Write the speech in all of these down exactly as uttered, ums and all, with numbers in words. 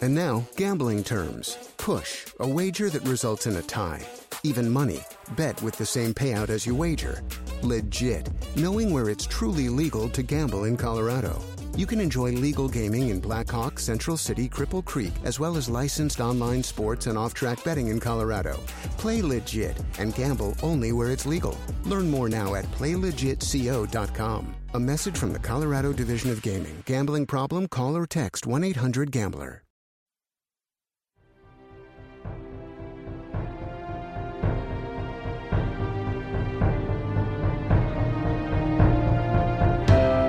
And now, gambling terms. Push, a wager that results in a tie. Even money, bet with the same payout as you wager. Legit, knowing where it's truly legal to gamble in Colorado. You can enjoy legal gaming in Black Hawk, Central City, Cripple Creek, as well as licensed online sports and off-track betting in Colorado. Play legit and gamble only where it's legal. Learn more now at play legit c o dot com. A message from the Colorado Division of Gaming. Gambling problem? Call or text one eight hundred gambler.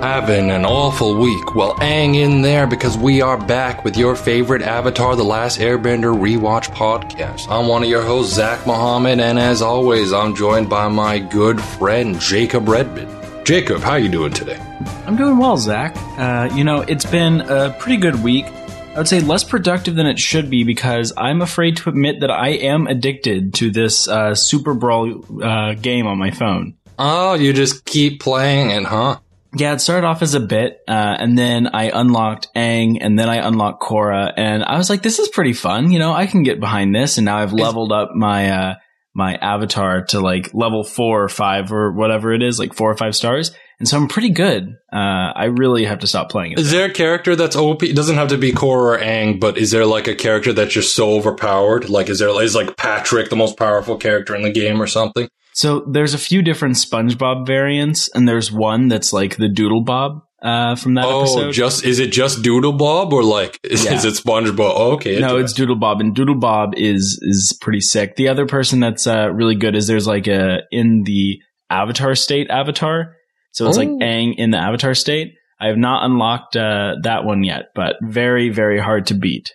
Having an awful week. Well, hang in there because we are back with your favorite Avatar The Last Airbender rewatch podcast. I'm one of your hosts, Zach Mohammed, and as always, I'm joined by my good friend, Jacob Redmond. Jacob, how you doing today? I'm doing well, Zach. Uh, you know, it's been a pretty good week. I would say less productive than it should be because I'm afraid to admit that I am addicted to this uh, Super Brawl uh, game on my phone. Oh, you just keep playing it, huh? Yeah, it started off as a bit, uh, and then I unlocked Aang, and then I unlocked Korra, and I was like, this is pretty fun, you know, I can get behind this, and now I've leveled up my, uh, my avatar to, like, level four or five or whatever it is, like four or five stars, and so I'm pretty good. Uh, I really have to stop playing it. Is there a character that's O P? It doesn't have to be Korra or Aang, but is there, like, a character that's just so overpowered? Like, is there, is, like, Patrick the most powerful character in the game or something? So there's a few different SpongeBob variants, and there's one that's like the DoodleBob uh, from that oh, episode. Oh, just is it just DoodleBob or like is, yeah. is it SpongeBob? Oh, okay, no, it's DoodleBob, and DoodleBob is is pretty sick. The other person that's uh, really good is there's like a in the Avatar state Avatar, so it's oh. like Aang in the Avatar state. I have not unlocked uh, that one yet, but very very hard to beat.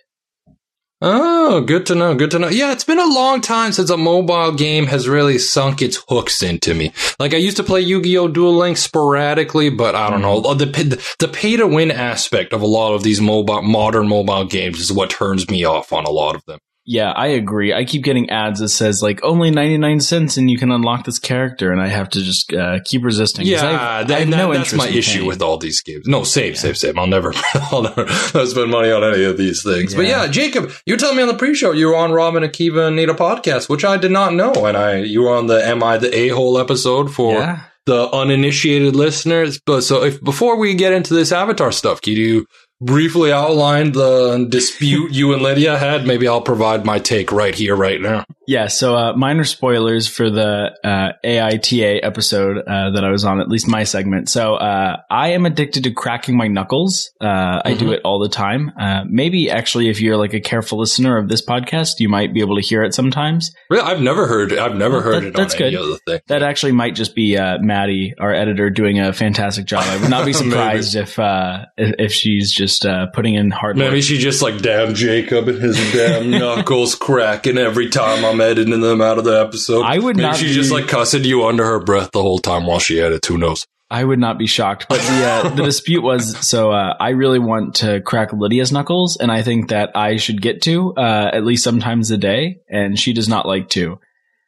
Oh, good to know. Good to know. Yeah, it's been a long time since a mobile game has really sunk its hooks into me. Like, I used to play Yu-Gi-Oh! Duel Links sporadically, but I don't know. The, the, the pay-to-win aspect of a lot of these mobile modern mobile games is what turns me off on a lot of them. Yeah, I agree. I keep getting ads that says, like, only ninety-nine cents and you can unlock this character, and I have to just uh, keep resisting. Yeah, I have, that, I have that, no that's my issue paying. With all these games. No, save, yeah. save, save. I'll never, I'll never spend money on any of these things. Yeah. But yeah, Jacob, you told me on the pre-show you were on Rob and Akiva and Nita podcast, which I did not know. And I, you were on the Am I the A-Hole episode for yeah. the uninitiated listeners. But so if before we get into this Avatar stuff, can you briefly outlined the dispute you and Lydia had? Maybe I'll provide my take right here, right now. Yeah, so uh, minor spoilers for the uh, A I T A episode uh, that I was on, at least my segment. So uh, I am addicted to cracking my knuckles. Uh, mm-hmm. I do it all the time. Uh, maybe actually if you're like a careful listener of this podcast, you might be able to hear it sometimes. Really? I've never heard I've never well, heard that, it that's on good. Any other thing. That actually might just be uh, Maddie, our editor, doing a fantastic job. I would not be surprised if, uh, if if she's just Just uh, putting in hard work. Maybe she just like, damn Jacob and his damn knuckles cracking every time I'm editing them out of the episode. I would Maybe not she be... just like cussing you under her breath the whole time while she edits. Who knows? I would not be shocked. But the, uh, the dispute was, so uh, I really want to crack Lydia's knuckles, and I think that I should get to uh, at least sometimes a day, and she does not like to.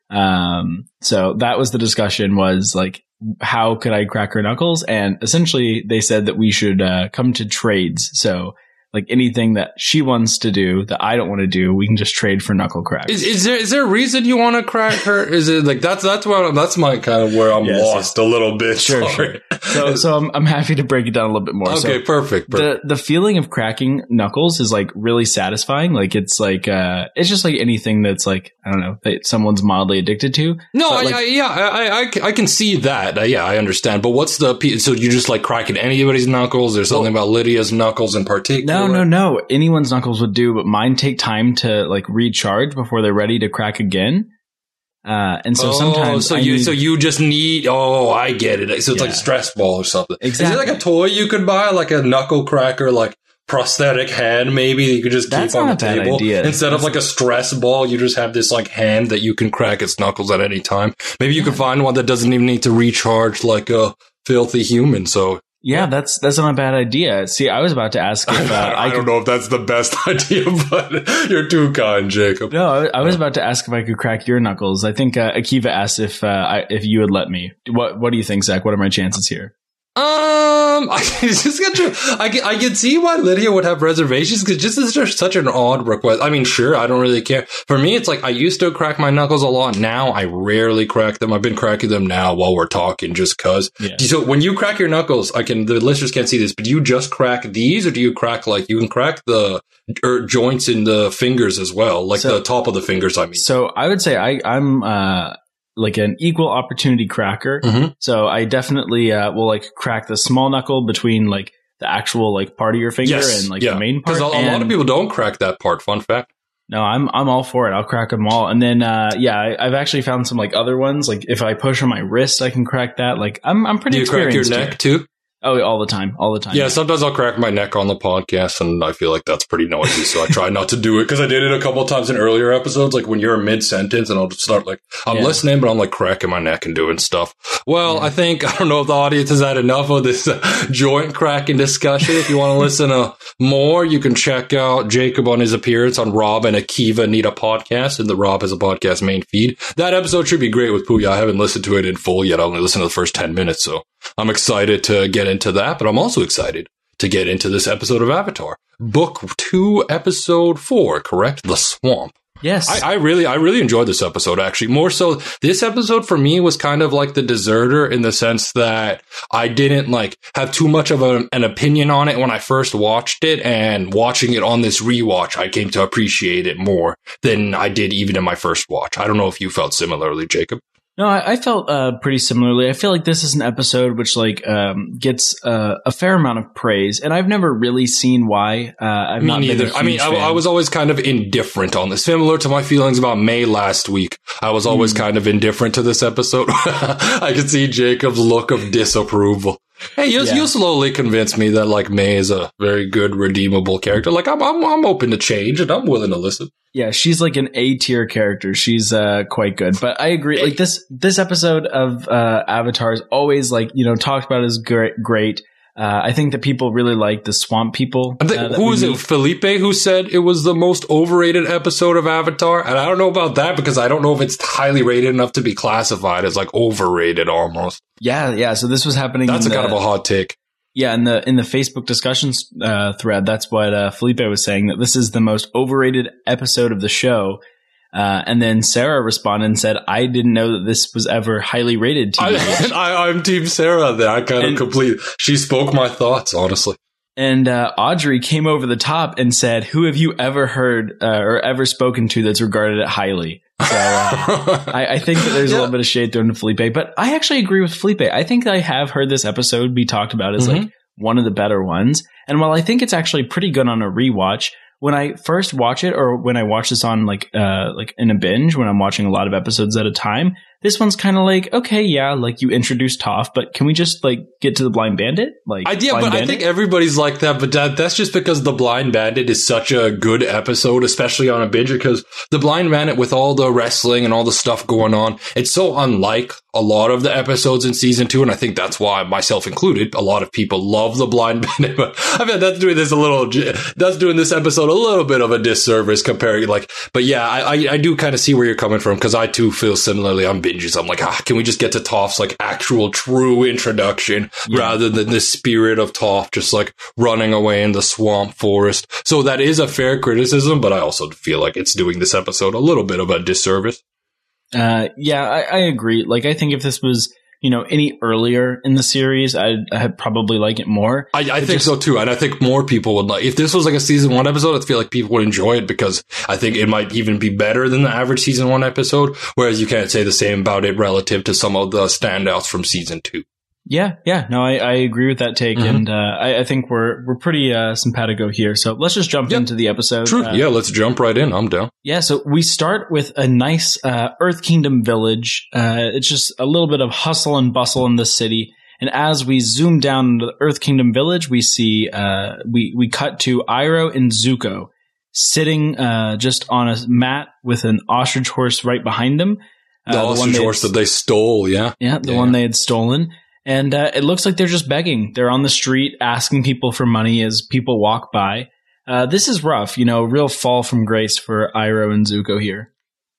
Um, so that was the discussion, was like, how could I crack her knuckles? And essentially they said that we should uh, come to trades. So like anything that she wants to do that I don't want to do, we can just trade for knuckle cracks. Is, is there is there a reason you want to crack her? Is it like that's that's where I'm, that's my kind of where I'm yes, lost yes. a little bit. Sure, sure. So so I'm I'm happy to break it down a little bit more. Okay, so perfect. perfect. The the feeling of cracking knuckles is like really satisfying. Like it's like uh it's just like anything that's like I don't know that someone's mildly addicted to. No, I, like, I, yeah, I, I I can see that. Uh, yeah, I understand. But what's the so you just like cracking anybody's knuckles? There's something well, about Lydia's knuckles in particular. No, No, no, no. Anyone's knuckles would do, but mine take time to like recharge before they're ready to crack again. Uh, and so oh, sometimes so I you need... so you just need. Oh, I get it. So it's yeah. like stress ball or something. Exactly. Is there like a toy you could buy, like a knuckle cracker, like prosthetic hand? Maybe you could just That's keep on the table idea. Instead That's... of like a stress ball. You just have this like hand that you can crack its knuckles at any time. Maybe you yeah. can find one that doesn't even need to recharge, like a filthy human. So. Yeah, that's that's not a bad idea. See, I was about to ask if uh, I, I could, don't know if that's the best idea, but you're too kind, Jacob. No, I, I was about to ask if I could crack your knuckles. I think uh, Akiva asked if uh, I, if you would let me. What What do you think, Zach? What are my chances here? Um, I just got to, I can, I can see why Lydia would have reservations, because just it's just such an odd request. I mean, sure, I don't really care. For me, it's like I used to crack my knuckles a lot. Now I rarely crack them. I've been cracking them now while we're talking, just cause. Yeah. So when you crack your knuckles, I can. The listeners can't see this, but do you just crack these, or do you crack like you can crack the or joints in the fingers as well, like so, the top of the fingers? I mean, so I would say I I'm uh. like an equal opportunity cracker. Mm-hmm. So I definitely uh, will like crack the small knuckle between like the actual like part of your finger yes. and like yeah. the main part. Because a, a lot of people don't crack that part. Fun fact. No, I'm I'm all for it. I'll crack them all. And then uh, yeah, I, I've actually found some like other ones. Like if I push on my wrist, I can crack that. Like I'm I'm pretty. Do you crack your neck here. too? Oh, all the time, all the time. Yeah, sometimes I'll crack my neck on the podcast, and I feel like that's pretty noisy, so I try not to do it, because I did it a couple of times in earlier episodes, like when you're mid-sentence, and I'll start like, I'm yeah. listening, but I'm like cracking my neck and doing stuff. Well, yeah. I think, I don't know if the audience has had enough of this uh, joint cracking discussion. If you want to listen to more, you can check out Jacob on his appearance on Rob and Akiva Need a Podcast, and the Rob Has a Podcast main feed. That episode should be great with Puya. I haven't listened to it in full yet. I only listened to the first ten minutes, so I'm excited to get into that, but I'm also excited to get into this episode of Avatar. Book two, episode four, correct? The Swamp. Yes. I, I really, I really enjoyed this episode, actually. More so, this episode for me was kind of like The Deserter, in the sense that I didn't like have too much of a, an opinion on it when I first watched it, and watching it on this rewatch, I came to appreciate it more than I did even in my first watch. I don't know if you felt similarly, Jacob. No, I, I felt uh, pretty similarly. I feel like this is an episode which like um, gets uh, a fair amount of praise, and I've never really seen why. Uh, I've Me not neither. Been a huge I mean, I, I was always kind of indifferent on this. Similar to my feelings about May last week, I was always mm. kind of indifferent to this episode. I could see Jacob's look of disapproval. Hey, you, yeah. you slowly convinced me that like May is a very good, redeemable character. Like I'm, I'm, I'm open to change, and I'm willing to listen. Yeah, she's like an A-tier character. She's uh, quite good. But I agree. Like this this episode of uh, Avatar is always like, you know, talked about as great. great. Uh, I think that people really like the swamp people. I think, uh, who is it? Felipe, who said it was the most overrated episode of Avatar. And I don't know about that, because I don't know if it's highly rated enough to be classified as like overrated almost. Yeah, yeah. So this was happening. That's in a the- kind of a hot take. Yeah, in the in the Facebook discussions uh, thread, that's what uh, Felipe was saying, that this is the most overrated episode of the show. Uh, and then Sarah responded and said, I didn't know that this was ever highly rated. I, I, I'm Team Sarah. That I kind and, of complete. She spoke my thoughts, honestly. And uh, Audrey came over the top and said, who have you ever heard uh, or ever spoken to that's regarded it highly? So uh, I, I think that there's yeah. a little bit of shade thrown to Felipe, but I actually agree with Felipe. I think I have heard this episode be talked about as mm-hmm. like one of the better ones. And while I think it's actually pretty good on a rewatch, when I first watch it, or when I watch this on like uh like in a binge, when I'm watching a lot of episodes at a time, this one's kind of like, okay, yeah, like you introduced Toph, but can we just like get to the Blind Bandit? Like, I, yeah, Blind but Bandit? I think everybody's like that, but that, that's just because the Blind Bandit is such a good episode, especially on a binge, because the Blind Bandit, with all the wrestling and all the stuff going on, it's so unlike a lot of the episodes in season two, and I think that's why, myself included, a lot of people love the Blind Bandit. But I mean, that's doing this a little, that's doing this episode a little bit of a disservice comparing, like, but yeah, I, I, I do kind of see where you're coming from, because I too feel similarly. I'm binges. I'm like, ah, can we just get to Toph's like actual true introduction yeah. rather than the spirit of Toph just like running away in the swamp forest? So that is a fair criticism, but I also feel like it's doing this episode a little bit of a disservice. Uh, yeah, I, I agree. Like, I think if this was, you know, any earlier in the series, I'd, I'd probably like it more. I, I think just, so too. And I think more people would like, if this was like a season one episode, I feel like people would enjoy it, because I think it might even be better than the average season one episode. Whereas you can't say the same about it relative to some of the standouts from season two. Yeah. Yeah. No, I, I agree with that take. Mm-hmm. And, uh, I, I think we're, we're pretty, uh, simpatico here. So let's just jump yep. into the episode. True. Uh, yeah. Let's jump right in. I'm down. Yeah. So we start with a nice, uh, Earth Kingdom village. Uh, it's just a little bit of hustle and bustle in the city. And as we zoom down into the Earth Kingdom village, we see, uh, we, we cut to Iroh and Zuko sitting, uh, just on a mat with an ostrich horse right behind them. Uh, the ostrich the horse had, that they stole. Yeah. Yeah. The yeah. one they had stolen. And uh, it looks like they're just begging. They're on the street asking people for money as people walk by. Uh, this is rough, you know, real fall from grace for Iroh and Zuko here.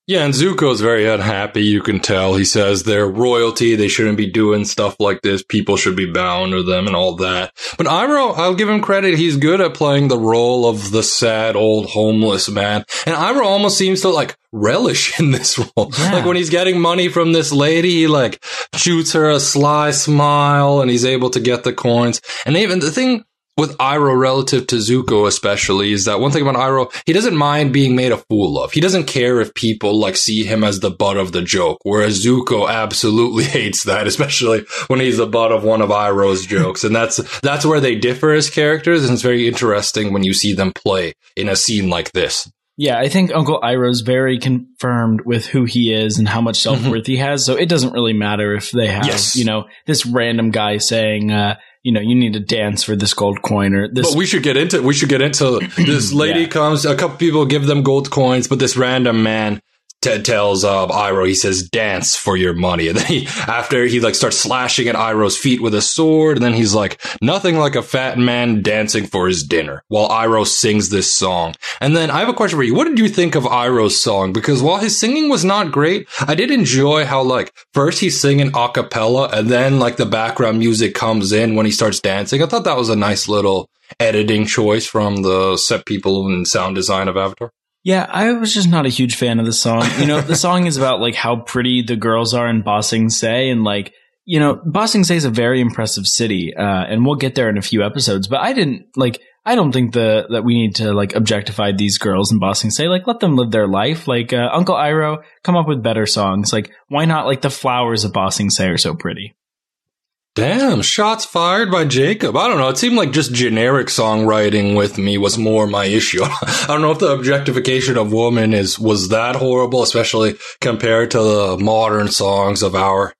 Yeah, and Zuko's very unhappy, you can tell. He says they're royalty, they shouldn't be doing stuff like this, people should be bowing to them and all that. But Iroh, I'll give him credit, he's good at playing the role of the sad old homeless man. And Iroh almost seems to, like, relish in this role. Yeah. Like, when he's getting money from this lady, he, like, shoots her a sly smile, and he's able to get the coins. And even the thing with Iroh relative to Zuko especially is that one thing about Iroh, he doesn't mind being made a fool of. He doesn't care if people like see him as the butt of the joke, whereas Zuko absolutely hates that, especially when he's the butt of one of Iroh's jokes. And that's that's where they differ as characters, and it's very interesting when you see them play in a scene like this. Yeah, I think Uncle Iroh's very confirmed with who he is and how much self-worth mm-hmm. he has, so it doesn't really matter if they have, yes. you know, this random guy saying, uh, you know, you need to dance for this gold coin or this. But we should get into, we should get into this lady yeah. comes, a couple people give them gold coins, but this random man Ted tells uh, Iroh, he says, dance for your money. And then he, after he like starts slashing at Iroh's feet with a sword. And then he's like, nothing like a fat man dancing for his dinner while Iroh sings this song. And then I have a question for you. What did you think of Iroh's song? Because while his singing was not great, I did enjoy how like first he's singing a cappella and then like the background music comes in when he starts dancing. I thought that was a nice little editing choice from the set people and sound design of Avatar. Yeah, I was just not a huge fan of the song. You know, the song is about, like, how pretty the girls are in Ba Sing Se. And, like, you know, Ba Sing Se is a very impressive city. Uh, and we'll get there in a few episodes. But I didn't, like, I don't think the that we need to, like, objectify these girls in Ba Sing Se. Like, let them live their life. Like, uh, Uncle Iroh, come up with better songs. Like, why not, like, the flowers of Ba Sing Se are so pretty? Damn, shots fired by Jacob. I don't know. It seemed like just generic songwriting with me was more my issue. I don't know if the objectification of women is was that horrible, especially compared to the modern songs of our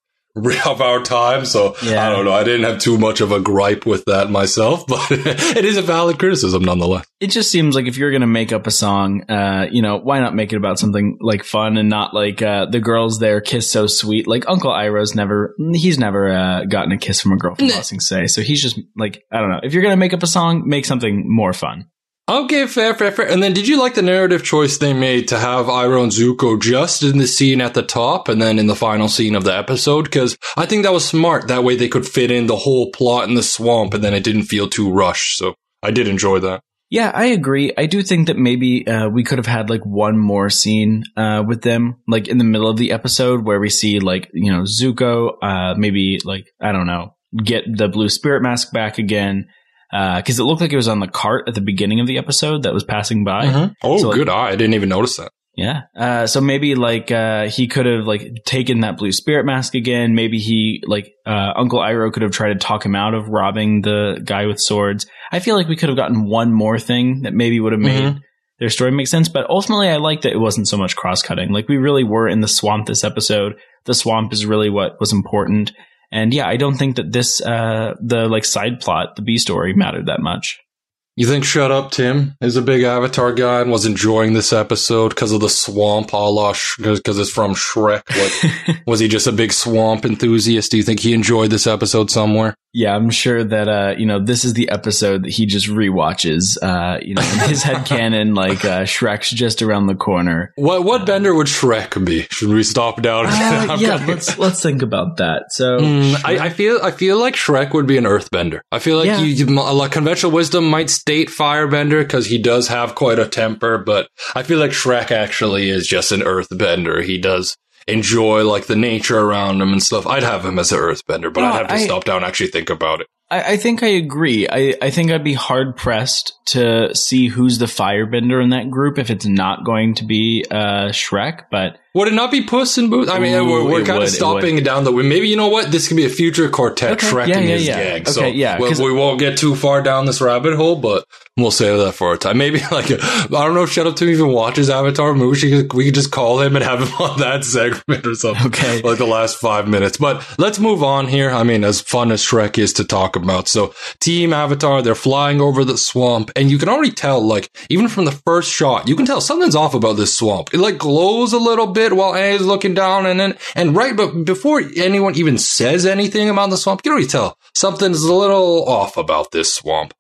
of our time. So yeah. I don't know. I didn't have too much of a gripe with that myself, but it is a valid criticism nonetheless. It just seems like if you're going to make up a song, uh, you know, why not make it about something like fun and not like uh, the girls there kiss so sweet. Like Uncle Iroh's never, he's never uh, gotten a kiss from a girl from Ba Sing Se. So he's just like, I don't know. If you're going to make up a song, make something more fun. Okay, fair, fair, fair. And then did you like the narrative choice they made to have Iroh and Zuko just in the scene at the top and then in the final scene of the episode? Because I think that was smart. That way they could fit in the whole plot in the swamp and then it didn't feel too rushed. So I did enjoy that. Yeah, I agree. I do think that maybe uh, we could have had like one more scene uh, with them, like in the middle of the episode where we see like, you know, Zuko, uh, maybe like, I don't know, get the blue spirit mask back again. Because uh, it looked like it was on the cart at the beginning of the episode that was passing by. Mm-hmm. Oh, so, like, good eye. I didn't even notice that. Yeah. Uh, so maybe like uh, he could have like taken that blue spirit mask again. Maybe he like uh, Uncle Iroh could have tried to talk him out of robbing the guy with swords. I feel like we could have gotten one more thing that maybe would have made mm-hmm. their story make sense. But ultimately, I liked that it wasn't so much cross-cutting. Like we really were in the swamp this episode. The swamp is really what was important. And yeah, I don't think that this, uh, the like side plot, the B story mattered that much. You think Shut Up Tim is a big Avatar guy and was enjoying this episode because of the swamp, a la, because it's from Shrek? Like, was he just a big swamp enthusiast? Do you think he enjoyed this episode somewhere? Yeah, I'm sure that, uh, you know, this is the episode that he just rewatches, uh, you know, in his headcanon, like uh, Shrek's just around the corner. What what um, bender would Shrek be? Should we stop down? Uh, yeah, gonna... let's let's think about that. So mm, Shrek... I, I feel I feel like Shrek would be an earthbender. I feel like yeah. you, you, like conventional wisdom might state firebender because he does have quite a temper, but I feel like Shrek actually is just an earthbender. He does enjoy like the nature around him and stuff. I'd have him as an earthbender, but no, I'd have to I, stop down and actually think about it. I, I think I agree. I, I think I'd be hard pressed to see who's the firebender in that group if it's not going to be uh, Shrek. But would it not be Puss in Boots? I mean, Ooh, we're, we're kind would, of stopping it down the way. Maybe you know what? This could be a future quartet. Okay, Shrek yeah, and yeah, his yeah. gang. Okay, so yeah, well, we won't get too far down this rabbit hole, but we'll save that for a time. Maybe like a, I don't know if Shut Up Tim even watches Avatar movies. We could, we could just call him and have him on that segment or something. Okay, like the last five minutes. But let's move on here. I mean, as fun as Shrek is to talk about, so Team Avatar, they're flying over the swamp, and you can already tell, like even from the first shot, you can tell something's off about this swamp. It like glows a little bit while Aang's looking down, and then and right, but before anyone even says anything about the swamp, you can already tell something's a little off about this swamp.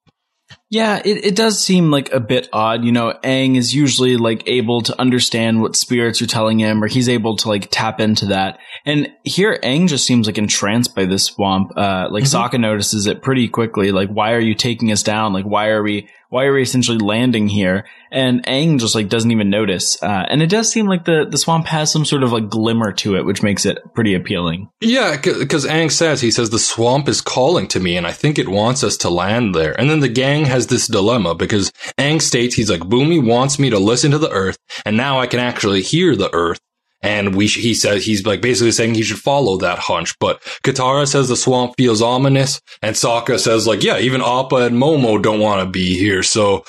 Yeah, it, it does seem like a bit odd. You know, Aang is usually like able to understand what spirits are telling him, or he's able to like tap into that. And here Aang just seems like entranced by this swamp. Uh, like mm-hmm. Sokka notices it pretty quickly. Like, why are you taking us down? Like, why are we, why are we essentially landing here? And Aang just like doesn't even notice. Uh, and it does seem like the, the swamp has some sort of like glimmer to it, which makes it pretty appealing. Yeah, because Aang says, he says, the swamp is calling to me and I think it wants us to land there. And then the gang has this dilemma because Aang states, he's like, Bumi wants me to listen to the earth and now I can actually hear the earth. And we, sh- he says, he's like basically saying he should follow that hunch. But Katara says the swamp feels ominous, and Sokka says like, yeah, even Appa and Momo don't want to be here. So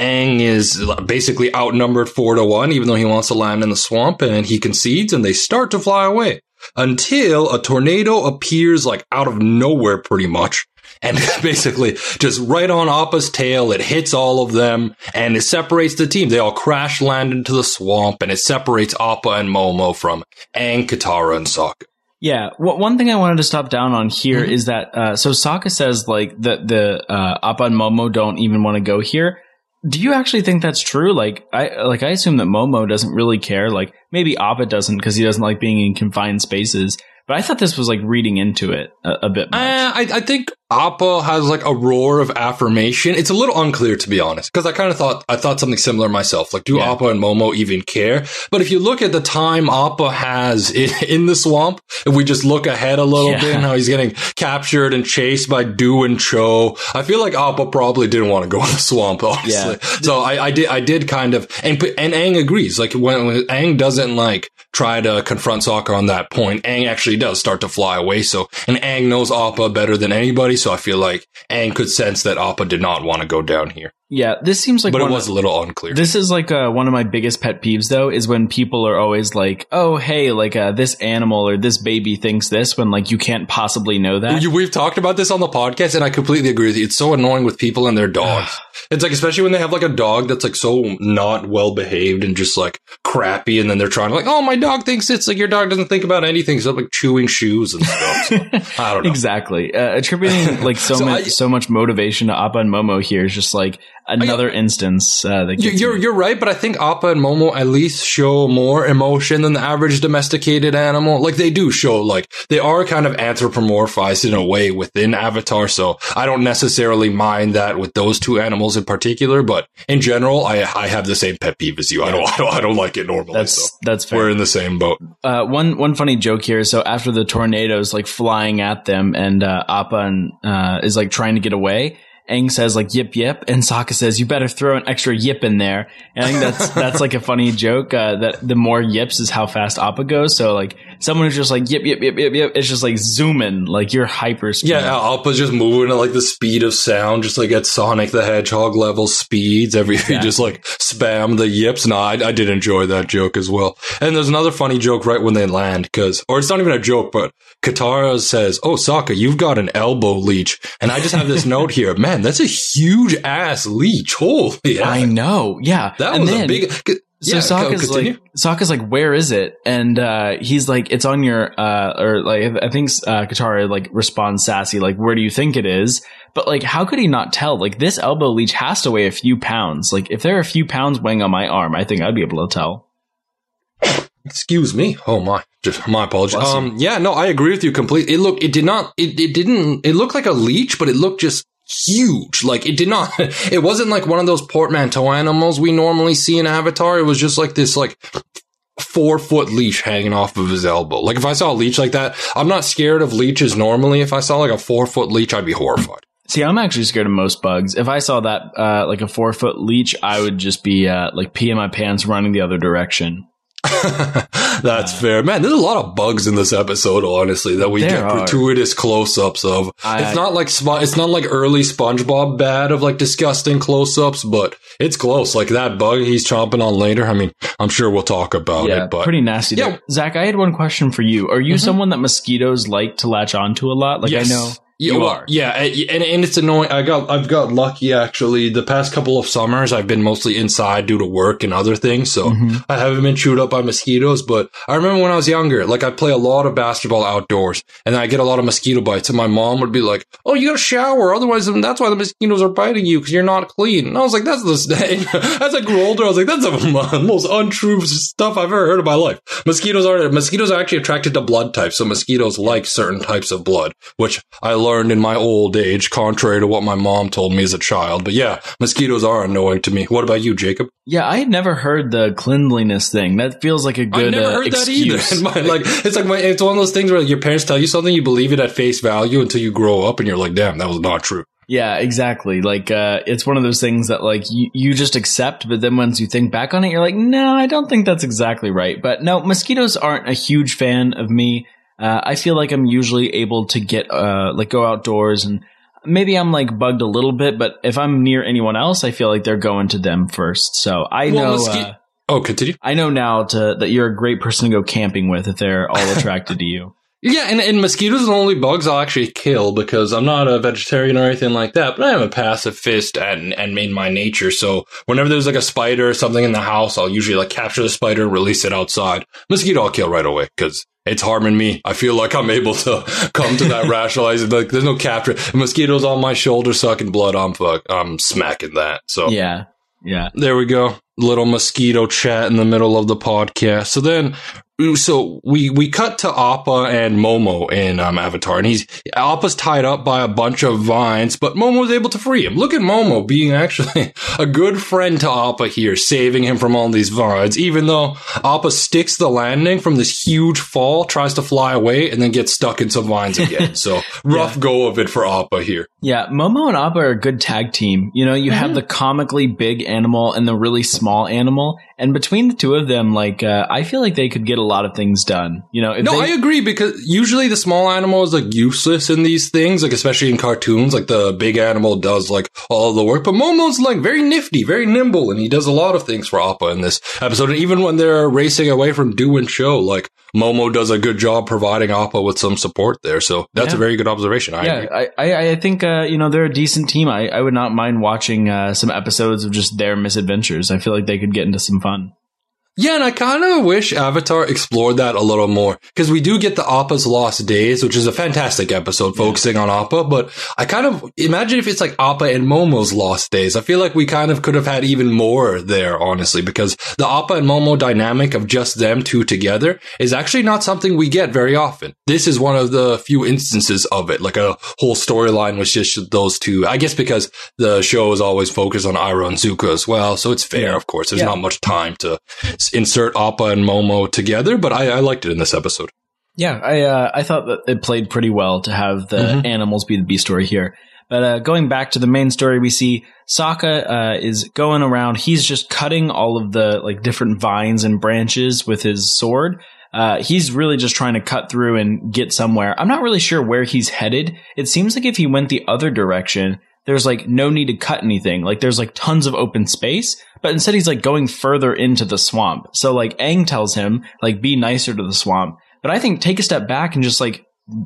Aang is basically outnumbered four to one, even though he wants to land in the swamp, and he concedes and they start to fly away until a tornado appears like out of nowhere pretty much. And basically just right on Appa's tail, it hits all of them and it separates the team. They all crash land into the swamp and it separates Appa and Momo from Aang, Katara, and Sokka. Yeah. Well, one thing I wanted to stop down on here mm-hmm. is that, uh, so Sokka says like that the, uh, Appa and Momo don't even want to go here. Do you actually think that's true? Like, I, like, I assume that Momo doesn't really care. Like, maybe Appa doesn't because he doesn't like being in confined spaces. But I thought this was like reading into it a, a bit much. Uh, I, I think Appa has like a roar of affirmation. It's a little unclear, to be honest, because I kind of thought I thought something similar myself. Like, do yeah. Appa and Momo even care? But if you look at the time Appa has in, in the swamp, if we just look ahead a little yeah. bit, and how he's getting captured and chased by Du and Cho, I feel like Appa probably didn't want to go in the swamp, honestly. Yeah. So I, I did, I did kind of, and and Aang agrees. Like when, when Aang doesn't like try to confront Sokka on that point, Aang actually does start to fly away. So, and Aang knows Appa better than anybody, so I feel like Aang could sense that Appa did not want to go down here. Yeah, this seems like, but it was of, a little unclear. This is like uh, one of my biggest pet peeves, though, is when people are always like, "Oh, hey, like uh, this animal or this baby thinks this," when like you can't possibly know that. We've talked about this on the podcast, and I completely agree with you. It's so annoying with people and their dogs. It's like, especially when they have like a dog that's like so not well behaved and just like crappy, and then they're trying to like, "Oh, my dog thinks it's like your dog doesn't think about anything." So like chewing shoes and stuff. So, I don't know exactly uh, attributing like so, so much I, so much motivation to Appa and Momo here is just like. Another I, instance uh, that gets you're me. You're right, but I think Appa and Momo at least show more emotion than the average domesticated animal. Like they do show, like they are kind of anthropomorphized in a way within Avatar. So I don't necessarily mind that with those two animals in particular, but in general, I I have the same pet peeve as you. Yeah. I don't I don't I don't like it normally. That's so that's fair. We're in the same boat. Uh, one one funny joke here. So after the tornado's like flying at them, and uh, Appa and, uh, is like trying to get away. Aang says like yip yip, and Sokka says you better throw an extra yip in there. And I think that's that's like a funny joke uh, that the more yips is how fast Appa goes. So like someone who's just like yip yip yip yip yip, it's just like zooming, like you're hyper speed. Yeah, Appa's just moving at like the speed of sound, just like at Sonic the Hedgehog level speeds. Everything yeah. just like spam the yips. No, I, I did enjoy that joke as well. And there's another funny joke right when they land, because or it's not even a joke, but Katara says, "Oh Sokka, you've got an elbow leech," and I just have this note here, man. Man, that's a huge ass leech. Holy, yeah. I know. Yeah, that and was then, a big. C- so yeah, Sokka's like, Sokka's like, where is it? And uh, he's like, it's on your. Uh, or like, I think uh, Katara like responds sassy, like, where do you think it is? But like, how could he not tell? Like, this elbow leech has to weigh a few pounds. Like, if there are a few pounds weighing on my arm, I think I'd be able to tell. Excuse me. Oh my. Just my apologies. Um. Yeah. No, I agree with you completely. It looked. It did not. It. It didn't. It looked like a leech, but it looked just. Huge. Like it did not it wasn't like one of those portmanteau animals we normally see in Avatar. It was just like this like four foot leash hanging off of his elbow. Like if I saw a leech like that, I'm not scared of leeches normally. If I saw like a four foot leech, I'd be horrified. See, I'm actually scared of most bugs. If I saw that uh like a four foot leech, I would just be uh like peeing my pants running the other direction. That's uh, fair. Man, there's a lot of bugs in this episode, honestly, that we get gratuitous close-ups of. I, it's not like Sp- it's not like early SpongeBob bad of like disgusting close-ups, but it's close. Like that bug he's chomping on later. I mean, I'm sure we'll talk about yeah, it. But pretty nasty. Yeah. Zach, I had one question for you. Are you mm-hmm. someone that mosquitoes like to latch onto a lot? Like yes. I know You, you well, are. Yeah, and, and it's annoying. I got, I've got lucky, actually. The past couple of summers, I've been mostly inside due to work and other things, so mm-hmm. I haven't been chewed up by mosquitoes, but I remember when I was younger, like, I'd play a lot of basketball outdoors, and I get a lot of mosquito bites, and my mom would be like, oh, you gotta shower, otherwise that's why the mosquitoes are biting you, because you're not clean. And I was like, that's the As I grew older, I was like, that's the most untrue stuff I've ever heard in my life. Mosquitoes are, mosquitoes are actually attracted to blood types, so mosquitoes like certain types of blood, which I learned in my old age, contrary to what my mom told me as a child. But yeah, mosquitoes are annoying to me. What about you, Jacob? Yeah, I had never heard the cleanliness thing. That feels like a good excuse. I never uh, heard excuse. that either. my, like, it's like my, it's one of those things where your parents tell you something, you believe it at face value until you grow up and you're like, damn, that was not true. Yeah, exactly. Like, uh, it's one of those things that, like, you, you just accept, but then once you think back on it, you're like, no, I don't think that's exactly right. But no, mosquitoes aren't a huge fan of me. Uh, I feel like I'm usually able to get, uh, like, go outdoors, and maybe I'm, like, bugged a little bit, but if I'm near anyone else, I feel like they're going to them first. So I well, know. Mosquito- uh, oh, continue. I know now to, that you're a great person to go camping with if they're all attracted to you. Yeah, and, and mosquitoes are the only bugs I'll actually kill, because I'm not a vegetarian or anything like that, but I am a passive fist and and in my nature, so whenever there's like a spider or something in the house, I'll usually like capture the spider and release it outside. Mosquito I'll kill right away, because it's harming me. I feel like I'm able to come to that rationalizing, like, there's no capture. If mosquitoes on my shoulder sucking blood, I'm, fuck, I'm smacking that, so. Yeah, yeah. There we go. Little mosquito chat in the middle of the podcast. So then... So we, we cut to Appa and Momo in um, Avatar, and he's Appa's tied up by a bunch of vines, but Momo's able to free him. Look at Momo being actually a good friend to Appa here, saving him from all these vines, even though Appa sticks the landing from this huge fall, tries to fly away, and then gets stuck in some vines again. So rough yeah. go of it for Appa here. Yeah, Momo and Appa are a good tag team. You know, you mm-hmm. have the comically big animal and the really small animal, and between the two of them, like, uh, I feel like they could get a lot of things done. You know, if no, they- I agree, because usually the small animal is like useless in these things, like especially in cartoons, like the big animal does like all the work. But Momo's like very nifty, very nimble, and he does a lot of things for Appa in this episode. And even when they're racing away from Du and Cho, like Momo does a good job providing Appa with some support there. So that's yeah. a very good observation. I yeah, agree. I, I, I think uh, you know, they're a decent team. I, I would not mind watching uh, some episodes of just their misadventures. I feel like they could get into some fun. Yeah, and I kind of wish Avatar explored that a little more, because we do get the Appa's Lost Days, which is a fantastic episode focusing on Appa, but I kind of imagine if it's like Appa and Momo's Lost Days. I feel like we kind of could have had even more there, honestly, because the Appa and Momo dynamic of just them two together is actually not something we get very often. This is one of the few instances of it, like a whole storyline was just those two. I guess because the show is always focused on Iroh and Zuko as well, so it's fair, of course. There's yeah. not much time to... insert Appa and Momo together, but I, I liked it in this episode. Yeah, I uh, I thought that it played pretty well to have the mm-hmm. animals be the B story here. But uh, going back to the main story, we see Sokka uh, is going around. He's just cutting all of the like different vines and branches with his sword. Uh, he's really just trying to cut through and get somewhere. I'm not really sure where he's headed. It seems like if he went the other direction, there's like no need to cut anything. Like there's like tons of open space, but instead he's like going further into the swamp. So like Aang tells him like be nicer to the swamp. But I think take a step back and just like,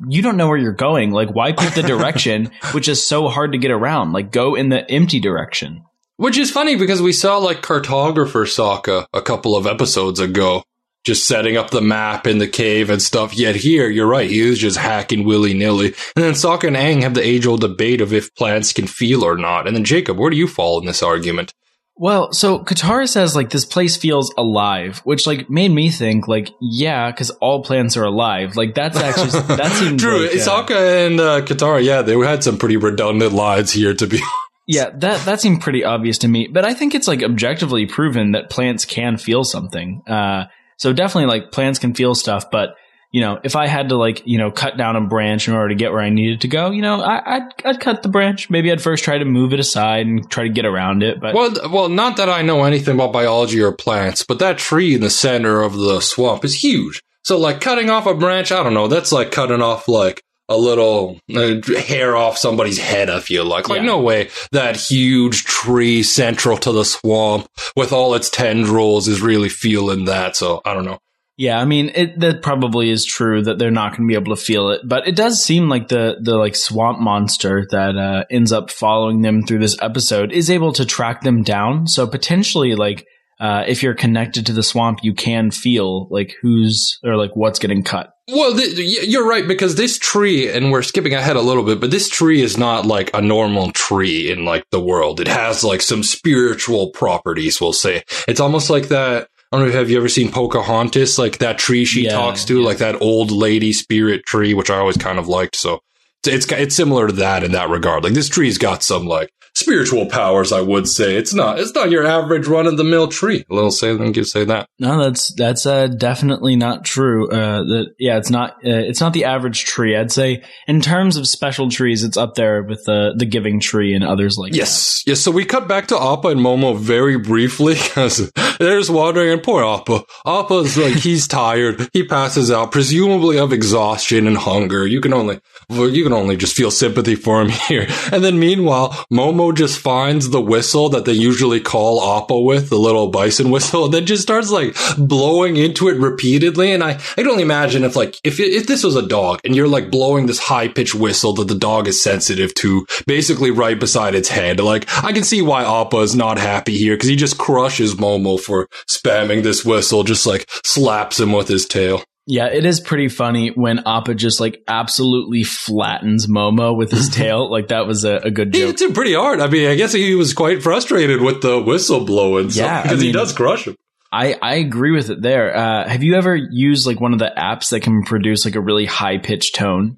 you don't know where you're going. Like why pick the direction, which is so hard to get around? Like go in the empty direction. Which is funny because we saw like cartographer Sokka a couple of episodes ago, just setting up the map in the cave and stuff. Yet here, you're right, he is just hacking willy-nilly. And then Sokka and Aang have the age-old debate of if plants can feel or not. And then Jacob, where do you fall in this argument? Well, so Katara says, like, this place feels alive, which, like, made me think, like, yeah, because all plants are alive. Like, that's actually, that seems true. Like, Sokka uh, and uh, Katara, yeah, they had some pretty redundant lines here, to be honest. Yeah, that, that seemed pretty obvious to me. But I think it's, like, objectively proven that plants can feel something. Uh... So definitely, like, plants can feel stuff, but, you know, if I had to, like, you know, cut down a branch in order to get where I needed to go, you know, I, I'd, I'd cut the branch. Maybe I'd first try to move it aside and try to get around it. But well, well, not that I know anything about biology or plants, but that tree in the center of the swamp is huge. So, like, cutting off a branch, I don't know, that's like cutting off, like, a little uh, hair off somebody's head, I feel like. Like, yeah. No way that huge tree central to the swamp with all its tendrils is really feeling that. So, I don't know. Yeah, I mean, it, that probably is true that they're not going to be able to feel it, but it does seem like the the like swamp monster that uh, ends up following them through this episode is able to track them down. So potentially, like uh, if you're connected to the swamp, you can feel like who's or like what's getting cut. Well, th- you're right, because this tree, and we're skipping ahead a little bit, but this tree is not like a normal tree in like the world. It has like some spiritual properties, we'll say. It's almost like that. I don't know if have you ever seen Pocahontas, like that tree she yeah, talks to, yeah. like that old lady spirit tree, which I always kind of liked. So it's it's similar to that in that regard. Like this tree's got some like spiritual powers, I would say. It's not it's not your average run of the mill tree. A little say than give say that. No, that's that's uh, definitely not true. Uh, that yeah, it's not uh, it's not the average tree. I'd say in terms of special trees, it's up there with the uh, the giving tree and others like yes. that. Yes, yes. So we cut back to Appa and Momo very briefly because they're just wandering, and poor Appa. Appa's like he's tired. He passes out, presumably of exhaustion and hunger. You can only you can only just feel sympathy for him here. And then meanwhile, Momo. Momo just finds the whistle that they usually call Appa with, the little bison whistle, and then just starts like blowing into it repeatedly. And I, I don't imagine if like, if if this was a dog and you're like blowing this high pitched whistle that the dog is sensitive to basically right beside its head. Like I can see why Appa is not happy here because he just crushes Momo for spamming this whistle, just like slaps him with his tail. Yeah, it is pretty funny when Appa just like absolutely flattens Momo with his tail. Like that was a, a good joke. He did pretty hard. I mean, I guess he was quite frustrated with the whistle blowing. So, yeah, because I mean, he does crush him. I, I agree with it there. Uh, have you ever used like one of the apps that can produce like a really high pitched tone?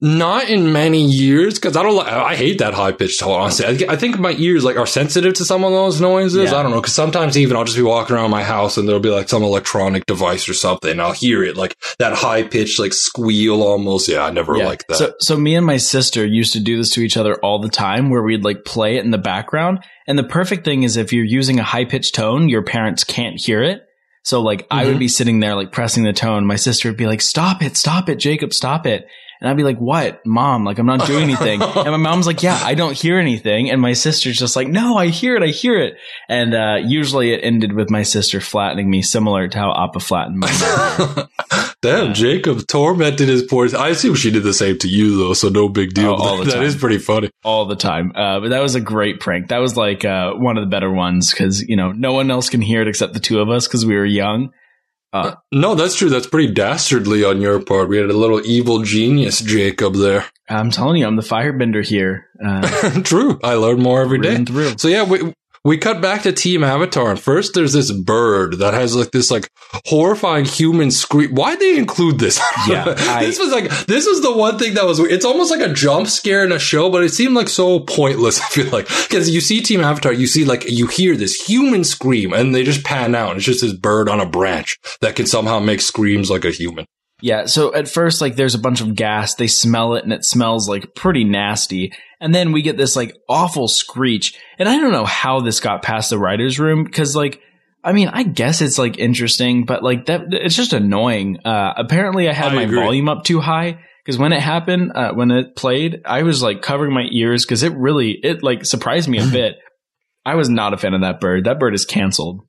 Not in many years, because I don't. I hate that high pitched tone. Honestly, I think my ears like are sensitive to some of those noises. Yeah. I don't know, because sometimes even I'll just be walking around my house and there'll be like some electronic device or something. And I'll hear it like that high pitched like squeal almost. Yeah, I never yeah. liked that. So, so me and my sister used to do this to each other all the time, where we'd like play it in the background. And the perfect thing is if you're using a high pitched tone, your parents can't hear it. So like mm-hmm. I would be sitting there like pressing the tone. My sister would be like, "Stop it! Stop it, Jacob! Stop it!" And I'd be like, "What, Mom? Like, I'm not doing anything." And my mom's like, "Yeah, I don't hear anything." And my sister's just like, "No, I hear it. I hear it." And uh, usually it ended with my sister flattening me, similar to how Appa flattened my mom. Damn, uh, Jacob tormented his poor... I assume she did the same to you, though, so no big deal. Oh, all the that time. Is pretty funny. All the time. Uh, but that was a great prank. That was, like, uh, one of the better ones because, you know, no one else can hear it except the two of us because we were young. Uh, no, that's true. That's pretty dastardly on your part. We had a little evil genius, Jacob, there. I'm telling you, I'm the firebender here. Uh, true. I learn more every day. Through. So yeah, we we cut back to Team Avatar. And first, there's this bird that has like this like horrifying human scream. Why'd they include this? Yeah, I, this was like this was the one thing that was weird. It's almost like a jump scare in a show, but it seemed like so pointless. I feel like because you see Team Avatar, you see like you hear this human scream, and they just pan out. And it's just this bird on a branch that can somehow make screams like a human. Yeah, so at first, like, there's a bunch of gas. They smell it, and it smells, like, pretty nasty. And then we get this, like, awful screech. And I don't know how this got past the writer's room, because, like, I mean, I guess it's, like, interesting, but, like, that it's just annoying. Uh, apparently, I had I my agree. volume up too high, because when it happened, uh, when it played, I was, like, covering my ears, because it really, it, like, surprised me a bit. I was not a fan of that bird. That bird is canceled.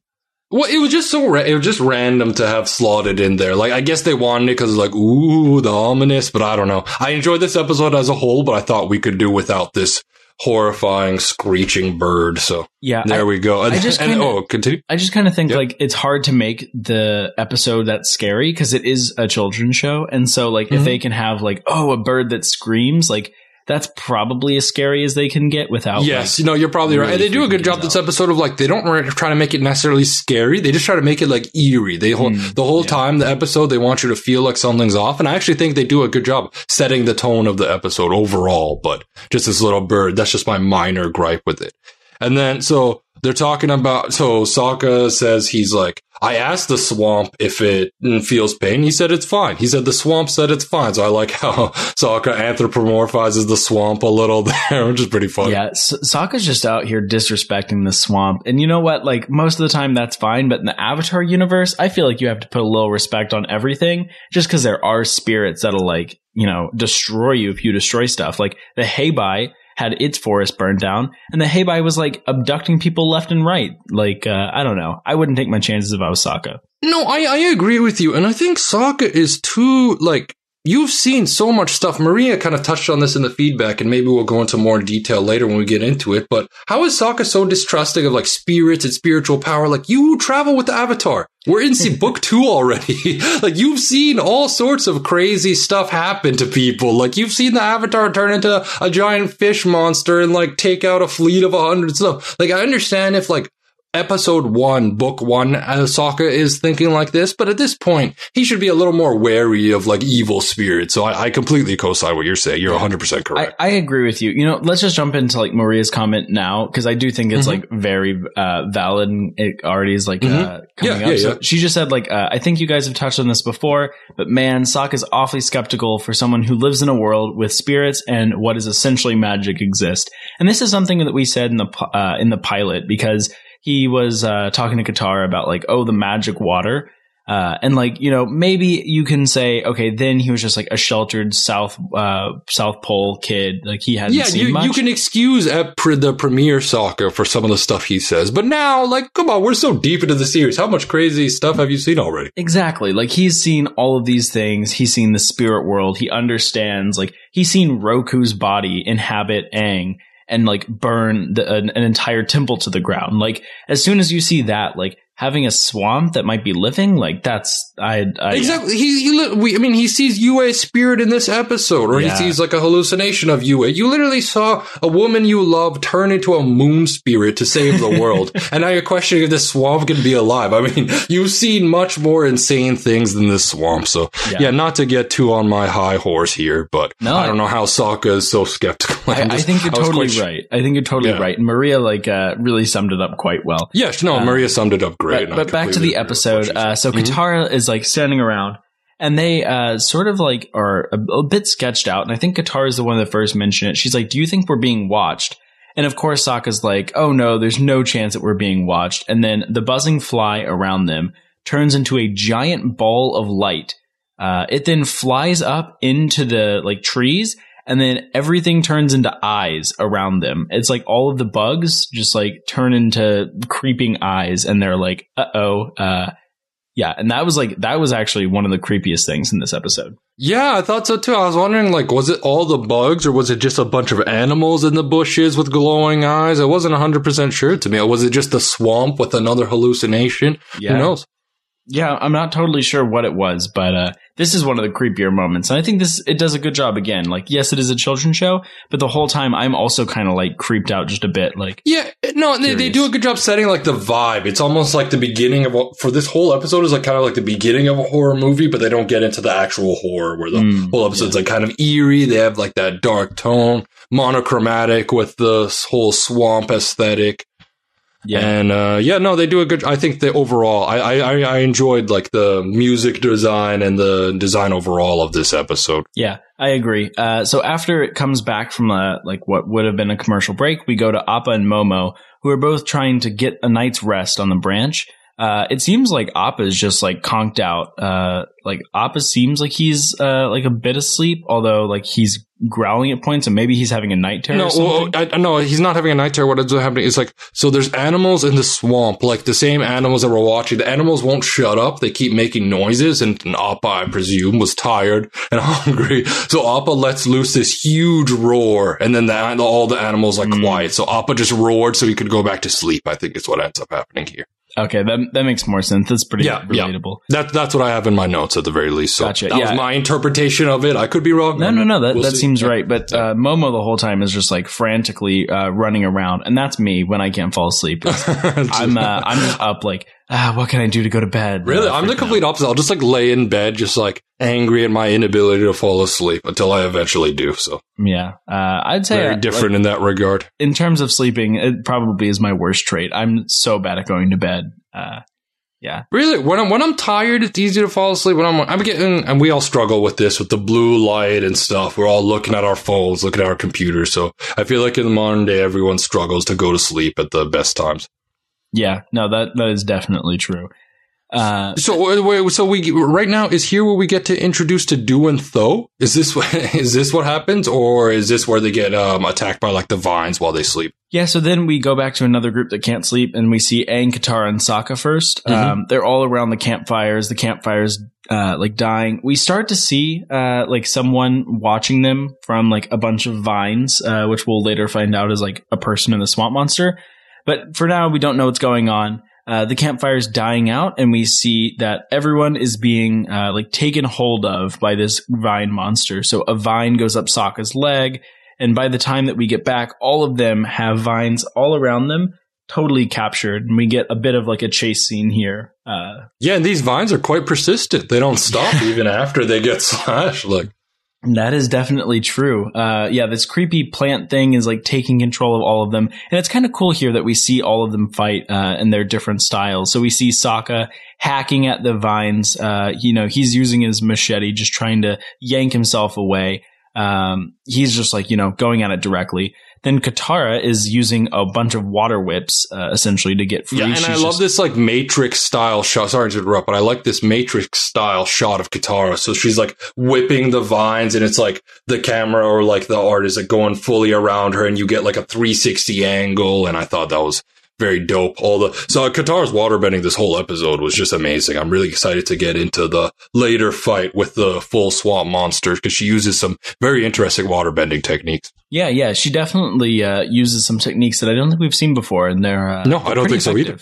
Well, it was just so ra- it was just random to have slotted in there. Like, I guess they wanted it because like, ooh, the ominous. But I don't know. I enjoyed this episode as a whole, but I thought we could do without this horrifying screeching bird. So yeah, there I, we go. And, I just kinda, and, oh, continue. I just kind of think yep. like it's hard to make the episode that's scary because it is a children's show, and so like mm-hmm. if they can have like oh a bird that screams like. That's probably as scary as they can get without. Yes, like, no, you're probably really right. And they do a good job out. This episode of like they don't re- try to make it necessarily scary. They just try to make it like eerie. They hold, mm, the whole yeah. time the episode they want you to feel like something's off. And I actually think they do a good job setting the tone of the episode overall. But just this little bird, that's just my minor gripe with it. And then so they're talking about so Sokka says he's like. I asked the swamp if it feels pain. He said it's fine. He said the swamp said it's fine. So I like how Sokka anthropomorphizes the swamp a little there, which is pretty funny. Yeah, S- Sokka's just out here disrespecting the swamp. And you know what? Like, most of the time that's fine. But in the Avatar universe, I feel like you have to put a little respect on everything just because there are spirits that'll, like, you know, destroy you if you destroy stuff. Like, the Heibai had its forest burned down, and the Heibai was like abducting people left and right. Like, uh, I don't know. I wouldn't take my chances if I was Sokka. No, I, I agree with you. And I think Sokka is too, like, you've seen so much stuff. Maria kind of touched on this in the feedback, and maybe we'll go into more detail later when we get into it. But how is Sokka so distrusting of like spirits and spiritual power? Like, you travel with the Avatar. We're in book two already. Like, you've seen all sorts of crazy stuff happen to people. Like, you've seen the Avatar turn into a giant fish monster and like take out a fleet of a hundred stuff. Like, I understand if like Episode one, book one, uh, Sokka is thinking like this, but at this point, he should be a little more wary of like evil spirits. So I, I completely co-sign what you're saying. You're one hundred percent correct. I, I agree with you. You know, let's just jump into like Maria's comment now, because I do think it's mm-hmm. like very uh, valid, and it already is like mm-hmm. uh, coming yeah, up. Yeah, so yeah. She just said like, uh, I think you guys have touched on this before, but man, Sokka's awfully skeptical for someone who lives in a world with spirits and what is essentially magic exist. And this is something that we said in the uh, in the pilot, because he was uh, talking to Katara about like, oh, the magic water. Uh, and like, you know, maybe you can say, okay, then he was just like a sheltered South uh, South Pole kid. Like, he hasn't yeah, seen you, much. You can excuse at pre- the premiere Sokka for some of the stuff he says. But now, like, come on, we're so deep into the series. How much crazy stuff have you seen already? Exactly. Like, he's seen all of these things. He's seen the spirit world. He understands. Like, he's seen Roku's body inhabit Aang and like burn the, an, an entire temple to the ground. Like, as soon as you see that, like having a swamp that might be living, like that's I, I exactly. He, he li- we, I mean, he sees Yue's spirit in this episode, or yeah. he sees like a hallucination of Yue. You literally saw a woman you love turn into a moon spirit to save the world, and now you're questioning if this swamp can be alive. I mean, you've seen much more insane things than this swamp. So yeah, yeah not to get too on my high horse here, but no, I don't know how Sokka is so skeptical. I, just, I think you're I totally right. I think you're totally yeah. right. And Maria, like, uh, really summed it up quite well. Yes, no, um, Maria summed it up great. But, but back to the episode. Uh, so mm-hmm. Katara is, like, standing around, and they uh, sort of, like, are a, a bit sketched out. And I think Katara is the one that first mentioned it. She's like, do you think we're being watched? And, of course, Sokka's like, oh, no, there's no chance that we're being watched. And then the buzzing fly around them turns into a giant ball of light. Uh, it then flies up into the, like, trees. And then everything turns into eyes around them. It's like all of the bugs just like turn into creeping eyes, and they're like, uh-oh, uh, yeah. And that was like, that was actually one of the creepiest things in this episode. Yeah, I thought so too. I was wondering, like, was it all the bugs, or was it just a bunch of animals in the bushes with glowing eyes? I wasn't one hundred percent sure to me. Or was it just the swamp with another hallucination? Yeah. Who knows? Yeah, I'm not totally sure what it was, but uh, this is one of the creepier moments. And I think this it does a good job again. Like, yes, it is a children's show, but the whole time I'm also kind of like creeped out just a bit. Like, yeah, no, they, they do a good job setting like the vibe. It's almost like the beginning of what for this whole episode is like kind of like the beginning of a horror movie, but they don't get into the actual horror where the mm, whole episode's yeah. like kind of eerie. They have like that dark tone, monochromatic with the whole swamp aesthetic. Yeah. And, uh, yeah, no, they do a good, I think the overall, I, I, I enjoyed like the music design and the design overall of this episode. Yeah, I agree. Uh, so after it comes back from a, like what would have been a commercial break, we go to Appa and Momo, who are both trying to get a night's rest on the branch. Uh, it seems like Appa is just like conked out. Uh, like Appa seems like he's, uh, like a bit asleep, although like he's growling at points, and maybe he's having a night terror. No, or something. Well, I, no, he's not having a night terror. What is happening is like, so there's animals in the swamp, like the same animals that we're watching. The animals won't shut up. They keep making noises, and, and Appa, I presume, was tired and hungry. So Appa lets loose this huge roar, and then the, the, all the animals are mm. quiet. So Appa just roared so he could go back to sleep, I think is what ends up happening here. Okay, that that makes more sense. That's pretty yeah, relatable. Yeah. That, that's what I have in my notes at the very least. So gotcha. That yeah. was my interpretation of it. I could be wrong. No, no, no. That, we'll that seems right. But uh, Momo the whole time is just like frantically uh, running around. And that's me when I can't fall asleep. I'm, uh, I'm just up like, ah, what can I do to go to bed? Really? Uh, I'm the complete opposite. I'll just like lay in bed, just like angry at my inability to fall asleep until I eventually do. So yeah, uh, I'd say very I, different like, in that regard. In terms of sleeping, it probably is my worst trait. I'm so bad at going to bed. Uh, yeah, really. When I'm when I'm tired, it's easy to fall asleep. When I'm I'm getting, and we all struggle with this with the blue light and stuff. We're all looking at our phones, looking at our computers. So I feel like in the modern day, everyone struggles to go to sleep at the best times. Yeah, no, that that is definitely true. Uh, so, so we right now is here where we get to introduce to Du and Tho. Is this is this what happens, or is this where they get um, attacked by like the vines while they sleep? Yeah. So then we go back to another group that can't sleep, and we see Aang, Katara, and Sokka first. Mm-hmm. Um, they're all around the campfires. The campfires uh, like dying. We start to see uh, like someone watching them from like a bunch of vines, uh, which we'll later find out is like a person in the swamp monster. But for now, we don't know what's going on. Uh, the campfire is dying out, and we see that everyone is being uh, like taken hold of by this vine monster. So a vine goes up Sokka's leg, and by the time that we get back, all of them have vines all around them, totally captured. And we get a bit of like a chase scene here. Uh, yeah, and these vines are quite persistent. They don't stop even after they get slashed. Like that is definitely true. Uh, yeah, this creepy plant thing is like taking control of all of them. And it's kind of cool here that we see all of them fight uh, in their different styles. So we see Sokka hacking at the vines. Uh, you know, he's using his machete, just trying to yank himself away. Um, he's just like, you know, going at it directly. Then Katara is using a bunch of water whips, uh, essentially, to get free. Yeah, and She's I love just- this, like, Matrix-style shot. Sorry to interrupt, but I like this Matrix-style shot of Katara. So she's, like, whipping the vines, and it's, like, the camera or, like, the art is, like, going fully around her, and you get, like, a three sixty angle, and I thought that was very dope. All the So uh, Katara's waterbending this whole episode was just amazing. I'm really excited to get into the later fight with the full swamp monster because she uses some very interesting waterbending techniques. Yeah, yeah. She definitely uh, uses some techniques that I don't think we've seen before. And they're uh, No, I don't think so either. Uh,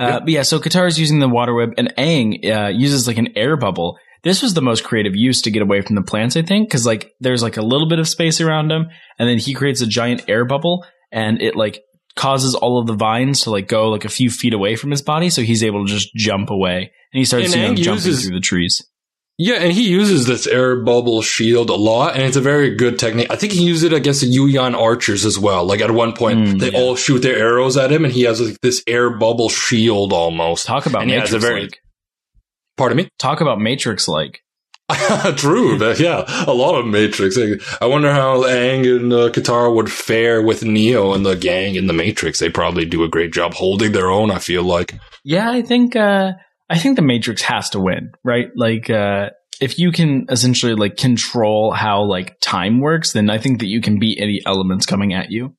yeah. But yeah, so Katara's using the water web and Aang uh, uses like an air bubble. This was the most creative use to get away from the plants, I think, because like there's like a little bit of space around him. And then he creates a giant air bubble and it like causes all of the vines to like go like a few feet away from his body, so he's able to just jump away. And he starts and you know, jumping uses, through the trees. Yeah, and he uses this air bubble shield a lot, and it's a very good technique. I think he used it against the Yuyan archers as well. Like at one point, mm, they yeah. all shoot their arrows at him, and he has like this air bubble shield almost. Talk about Matrix-like. Very... Pardon me? Talk about Matrix-like. True, but yeah, a lot of Matrix. I wonder how Aang and uh, Katara would fare with Neo and the gang in the Matrix. They probably do a great job holding their own, I feel like. Yeah, I think uh, I think the Matrix has to win, right? Like, uh, if you can essentially like control how like time works, then I think that you can beat any elements coming at you.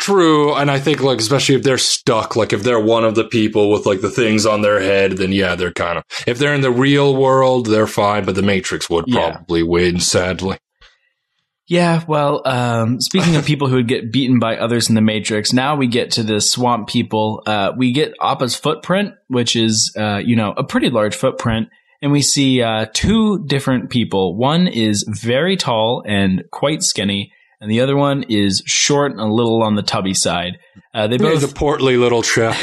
True, and I think like especially if they're stuck, like if they're one of the people with like the things on their head, then yeah, they're kind of if they're in the real world, they're fine, but the Matrix would yeah. probably win, sadly. Yeah, well, um, speaking of people who would get beaten by others in the Matrix, now we get to the swamp people. Uh, we get Appa's footprint, which is uh, you know, a pretty large footprint, and we see uh, two different people. One is very tall and quite skinny. And the other one is short and a little on the tubby side. Uh, they both He's a portly little chap.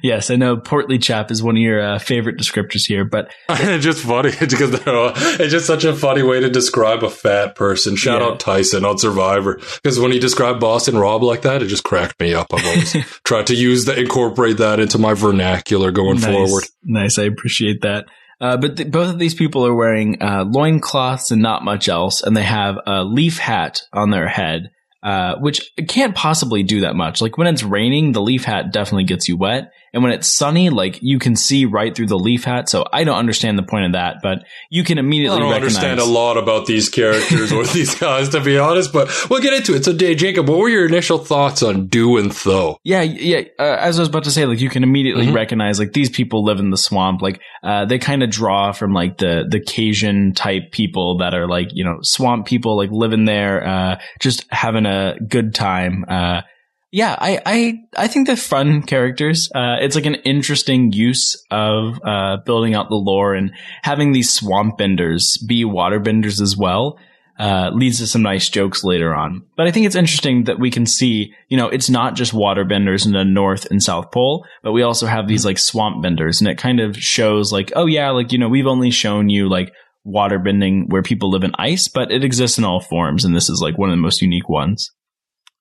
Yes, I know portly chap is one of your uh, favorite descriptors here, but it's just funny because they're all, it's just such a funny way to describe a fat person. Shout yeah. out Tyson on Survivor, because when he described Boston Rob like that, it just cracked me up. I've always tried to use that, incorporate that into my vernacular going nice, forward. Nice, I appreciate that. Uh, but th- both of these people are wearing uh, loincloths and not much else, and they have a leaf hat on their head, uh, which can't possibly do that much. Like, when it's raining, the leaf hat definitely gets you wet, and when it's sunny, like, you can see right through the leaf hat, so I don't understand the point of that, but you can immediately recognize. I don't understand a lot about these characters or these guys, to be honest, but we'll get into it. So, Dave, Jacob, what were your initial thoughts on Du and Tho? Yeah, yeah, uh, as I was about to say, like, you can immediately mm-hmm. recognize, like, these people live in the swamp, like, Uh, they kind of draw from like the, the Cajun type people that are like, you know, swamp people, like living there, uh, just having a good time. Uh, yeah, I, I, I think they're fun characters. Uh, it's like an interesting use of, uh, building out the lore and having these swamp benders be waterbenders as well. Uh, leads to some nice jokes later on. But I think it's interesting that we can see, you know, it's not just waterbenders in the North and South Pole, but we also have these, like, swamp benders. And it kind of shows, like, oh, yeah, like, you know, we've only shown you, like, waterbending where people live in ice, but it exists in all forms. And this is, like, one of the most unique ones.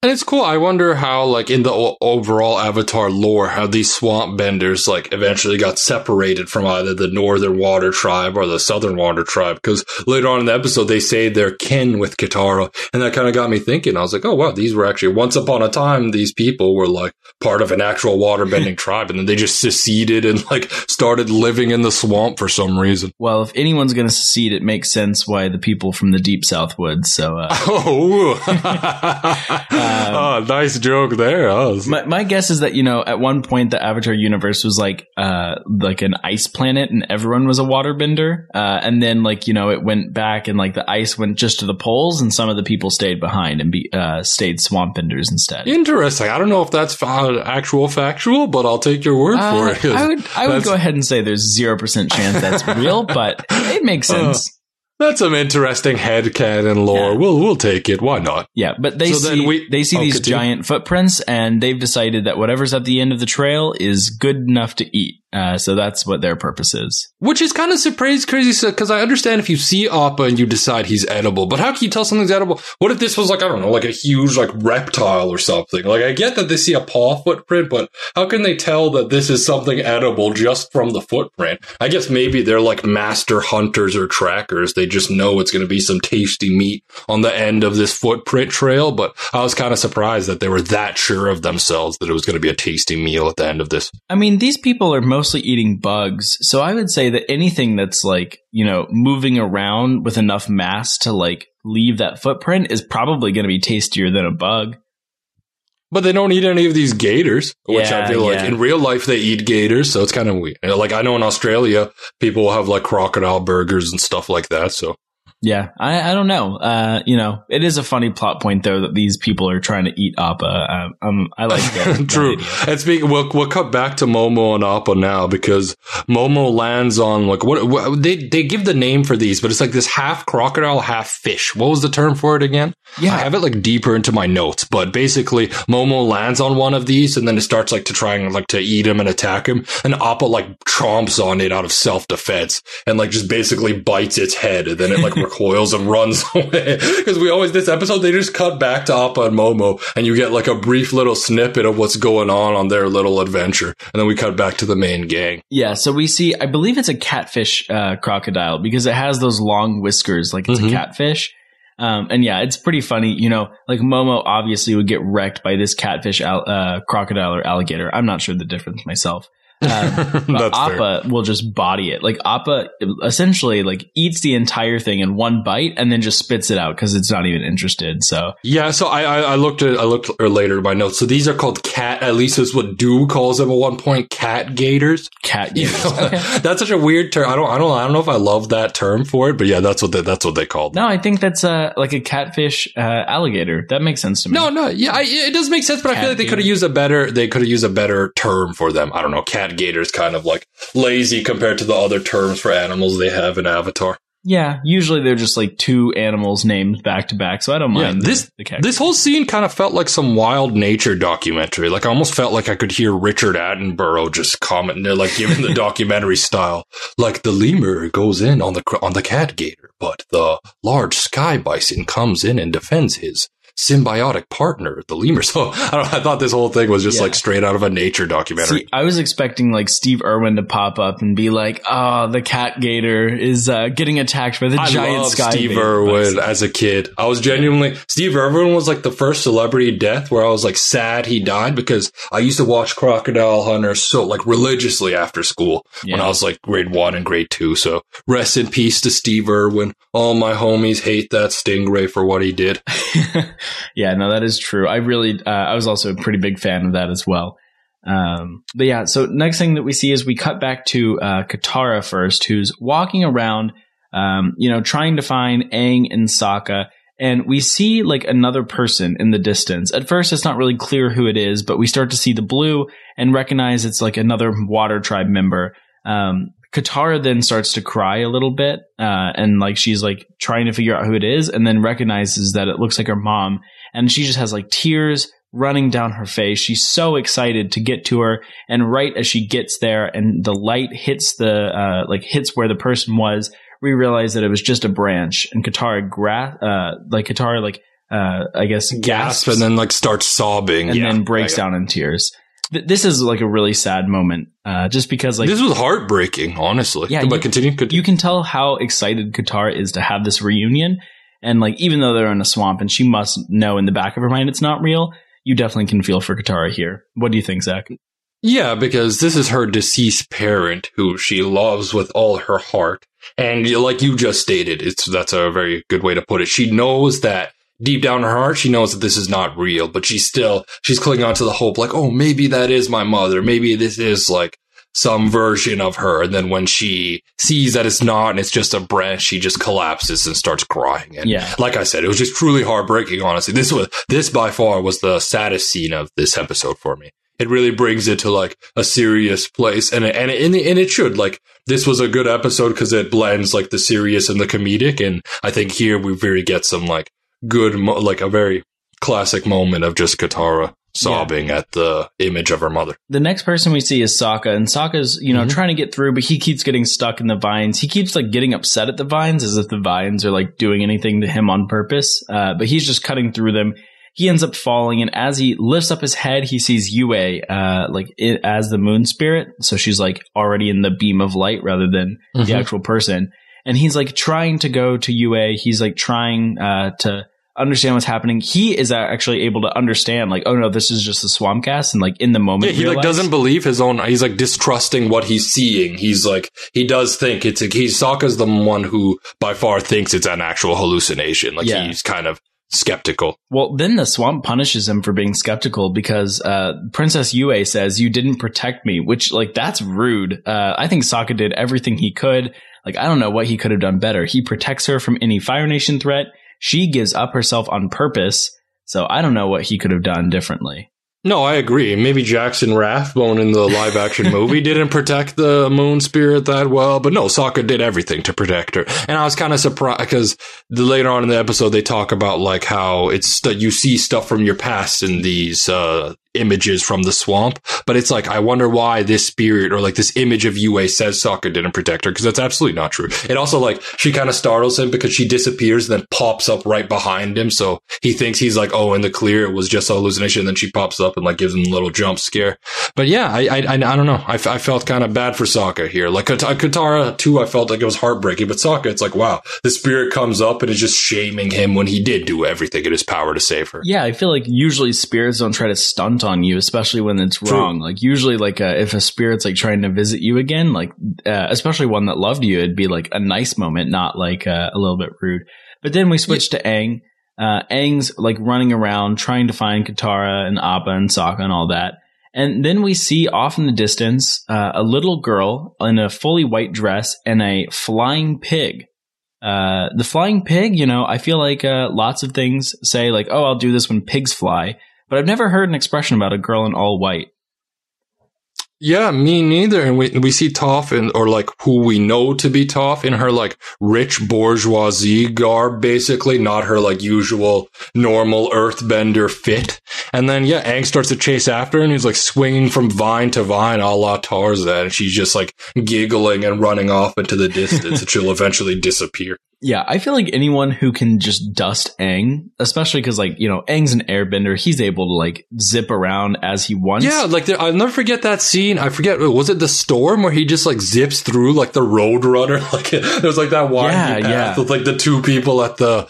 And it's cool. I wonder how, like, in the overall Avatar lore, how these swamp benders, like, eventually got separated from either the Northern Water Tribe or the Southern Water Tribe. Because later on in the episode, they say they're kin with Katara. And that kind of got me thinking. I was like, oh, wow, these were actually, once upon a time, these people were, like, part of an actual waterbending tribe. And then they just seceded and, like, started living in the swamp for some reason. Well, if anyone's going to secede, it makes sense why the people from the Deep South would. So, uh... oh, Um, oh, nice joke there. Oh, my, my guess is that, you know, at one point the Avatar universe was like uh, like an ice planet and everyone was a waterbender. Uh, and then, like, you know, it went back and, like, the ice went just to the poles and some of the people stayed behind and be, uh, stayed swamp benders instead. Interesting. I don't know if that's actual factual, but I'll take your word uh, for it. I would, I would go ahead and say there's zero percent chance that's real, but it makes sense. Uh. That's some interesting headcanon lore. Yeah. We'll we'll take it. Why not? Yeah, but they so see we, they see oh, these continue. giant footprints, and they've decided that whatever's at the end of the trail is good enough to eat. Uh, so that's what their purpose is. Which is kind of surprise crazy, because I understand if you see Appa and you decide he's edible, but how can you tell something's edible? What if this was, like, I don't know, like a huge, like, reptile or something? Like, I get that they see a paw footprint, but how can they tell that this is something edible just from the footprint? I guess maybe they're, like, master hunters or trackers. They just know it's going to be some tasty meat on the end of this footprint trail, but I was kind of surprised that they were that sure of themselves that it was going to be a tasty meal at the end of this. I mean, these people are most mostly eating bugs. So I would say that anything that's, like, you know, moving around with enough mass to, like, leave that footprint is probably going to be tastier than a bug. But they don't eat any of these gators, which yeah, I feel like yeah. in real life they eat gators, so it's kind of weird. Like, I know in Australia, people have, like, crocodile burgers and stuff like that, so. Yeah, I, I don't know. Uh, you know, it is a funny plot point, though, that these people are trying to eat Appa. Uh, um, I like that. True. That and speaking, we'll, we'll cut back to Momo and Appa now, because Momo lands on, like, what, what they they give the name for these, but it's like this half crocodile, half fish. What was the term for it again? Yeah, I have it, like, deeper into my notes, but basically Momo lands on one of these, and then it starts, like, to try and, like, to eat him and attack him, and Appa, like, chomps on it out of self defense and, like, just basically bites its head, and then it, like. recoils and runs away, because we always this episode they just cut back to Appa and Momo and you get, like, a brief little snippet of what's going on on their little adventure, and then we cut back to the main gang. Yeah, so we see I believe it's a catfish uh, crocodile, because it has those long whiskers like it's mm-hmm. a catfish. Um, and yeah, it's pretty funny, you know, like Momo obviously would get wrecked by this catfish al- uh, crocodile or alligator. I'm not sure the difference myself. Uh, but Appa fair. will just body it. Like, Appa essentially, like, eats the entire thing in one bite and then just spits it out because it's not even interested. So yeah, so I, I I looked at I looked later at my notes. So these are called cat. At least is what Du calls them at one point. Cat gators. Cat gators. You know, okay. That's such a weird term. I don't I don't I don't know if I love that term for it, but yeah, that's what they, that's what they called. No, I think that's uh like a catfish uh, alligator. That makes sense to me. No, no, yeah, I, it does make sense, but cat I feel like they could have used a better they could have used a better term for them. I don't know. Cat gator's kind of, like, lazy compared to the other terms for animals they have in Avatar. Yeah, usually they're just, like, two animals named back to back, so I don't mind. Yeah, this the, the cat this whole scene kind of felt like some wild nature documentary. Like, I almost felt like I could hear Richard Attenborough just commenting, like, giving the documentary style. Like, the lemur goes in on the on the cat gator, but the large sky bison comes in and defends his symbiotic partner, the lemur. So I, don't, I thought this whole thing was just yeah. like straight out of a nature documentary. See, I was expecting, like, Steve Irwin to pop up and be like, "Oh, the cat gator is uh, getting attacked by the I giant love sky." Steve Irwin as a kid, I was genuinely Steve Irwin was, like, the first celebrity death where I was, like, sad he died, because I used to watch Crocodile Hunter so, like, religiously after school yeah. when I was, like, grade one and grade two. So rest in peace to Steve Irwin. All my homies hate that stingray for what he did. Yeah, no, that is true. I really, uh, I was also a pretty big fan of that as well. Um, but yeah, so next thing that we see is we cut back to uh, Katara first, who's walking around, um, you know, trying to find Aang and Sokka. And we see, like, another person in the distance. At first, it's not really clear who it is, but we start to see the blue and recognize it's, like, another Water Tribe member. Um, Katara then starts to cry a little bit, uh, and, like, she's, like, trying to figure out who it is, and then recognizes that it looks like her mom, and she just has, like, tears running down her face. She's so excited to get to her, and right as she gets there and the light hits the, uh, like, hits where the person was, we realize that it was just a branch, and Katara, gra- uh, like, Katara, like, uh, I guess, gasps, gasps and then like starts sobbing and yeah, then breaks down in tears. This is like a really sad moment, uh, just because like this was heartbreaking, honestly. Yeah, but continue, continue. You can tell how excited Katara is to have this reunion, and like even though they're in a swamp, and she must know in the back of her mind it's not real. You definitely can feel for Katara here. What do you think, Zach? Yeah, because this is her deceased parent who she loves with all her heart, and like you just stated, it's that's a very good way to put it. She knows that. Deep down in her heart, she knows that this is not real, but she's still, she's clinging on to the hope, like, oh, maybe that is my mother. Maybe this is like some version of her. And then when she sees that it's not and it's just a branch, she just collapses and starts crying. And yeah. like I said, it was just truly heartbreaking, honestly. This was, this by far was the saddest scene of this episode for me. It really brings it to like a serious place. And, and, and, and it should. Like, this was a good episode because it blends like the serious and the comedic. And I think here we really get some like, good, like a very classic moment of just Katara sobbing yeah. at the image of her mother. The next person we see is Sokka, and Sokka's, you know, mm-hmm. trying to get through, but he keeps getting stuck in the vines. He keeps like getting upset at the vines as if the vines are like doing anything to him on purpose, uh, but he's just cutting through them. He ends up falling, and as he lifts up his head, he sees Yue, uh, like it, as the moon spirit. So she's like already in the beam of light rather than mm-hmm. the actual person. And he's like trying to go to Yue. He's like trying uh, to understand what's happening. He is actually able to understand, like, oh no, this is just a swamp gas. And like in the moment, yeah, he realized. Like doesn't believe his own. He's like distrusting what he's seeing. He's like he does think it's. Like, he's Sokka's the one who by far thinks it's an actual hallucination. Like yeah. he's kind of skeptical. Well, then the swamp punishes him for being skeptical because uh, Princess Yue says, "You didn't protect me," which like that's rude. Uh, I think Sokka did everything he could. Like, I don't know what he could have done better. He protects her from any Fire Nation threat. She gives up herself on purpose. So I don't know what he could have done differently. No, I agree. Maybe Jackson Rathbone in the live action movie didn't protect the moon spirit that well. But no, Sokka did everything to protect her. And I was kind of surprised because later on in the episode, they talk about like how it's that you see stuff from your past in these uh images from the swamp, but it's like I wonder why this spirit or like this image of Yue says Sokka didn't protect her, because that's absolutely not true. It also like she kind of startles him because she disappears and then pops up right behind him, so he thinks he's like, oh, in the clear, it was just a hallucination, and then she pops up and like gives him a little jump scare. But yeah, I I, I don't know, I, I felt kind of bad for Sokka here. Like Katara too, I felt like it was heartbreaking, but Sokka, it's like, wow, the spirit comes up and is just shaming him when he did do everything in his power to save her. Yeah, I feel like usually spirits don't try to stunt on you, especially when it's wrong. True. Like usually like uh, if a spirit's like trying to visit you again, like uh, especially one that loved you, it'd be like a nice moment, not like uh, a little bit rude. But then we switch yeah. to Aang. Uh, Aang's like running around trying to find Katara and Appa and Sokka and all that. And then we see off in the distance uh, a little girl in a fully white dress and a flying pig. Uh, the flying pig, you know, I feel like uh, lots of things say like, oh, I'll do this when pigs fly. But I've never heard an expression about a girl in all white. Yeah, me neither. And we we see Toph, in, or like who we know to be Toph, in her like rich bourgeoisie garb, basically, not her like usual normal earthbender fit. And then, yeah, Aang starts to chase after her, and he's like swinging from vine to vine a la Tarzan. And she's just like giggling and running off into the distance, and she'll eventually disappear. Yeah, I feel like anyone who can just dust Aang, especially because, like, you know, Aang's an airbender. He's able to, like, zip around as he wants. Yeah, like, there, I'll never forget that scene. I forget, was it the storm where he just, like, zips through, like, the road runner? Like, there was, like, that winding yeah, path yeah. with, like, the two people at the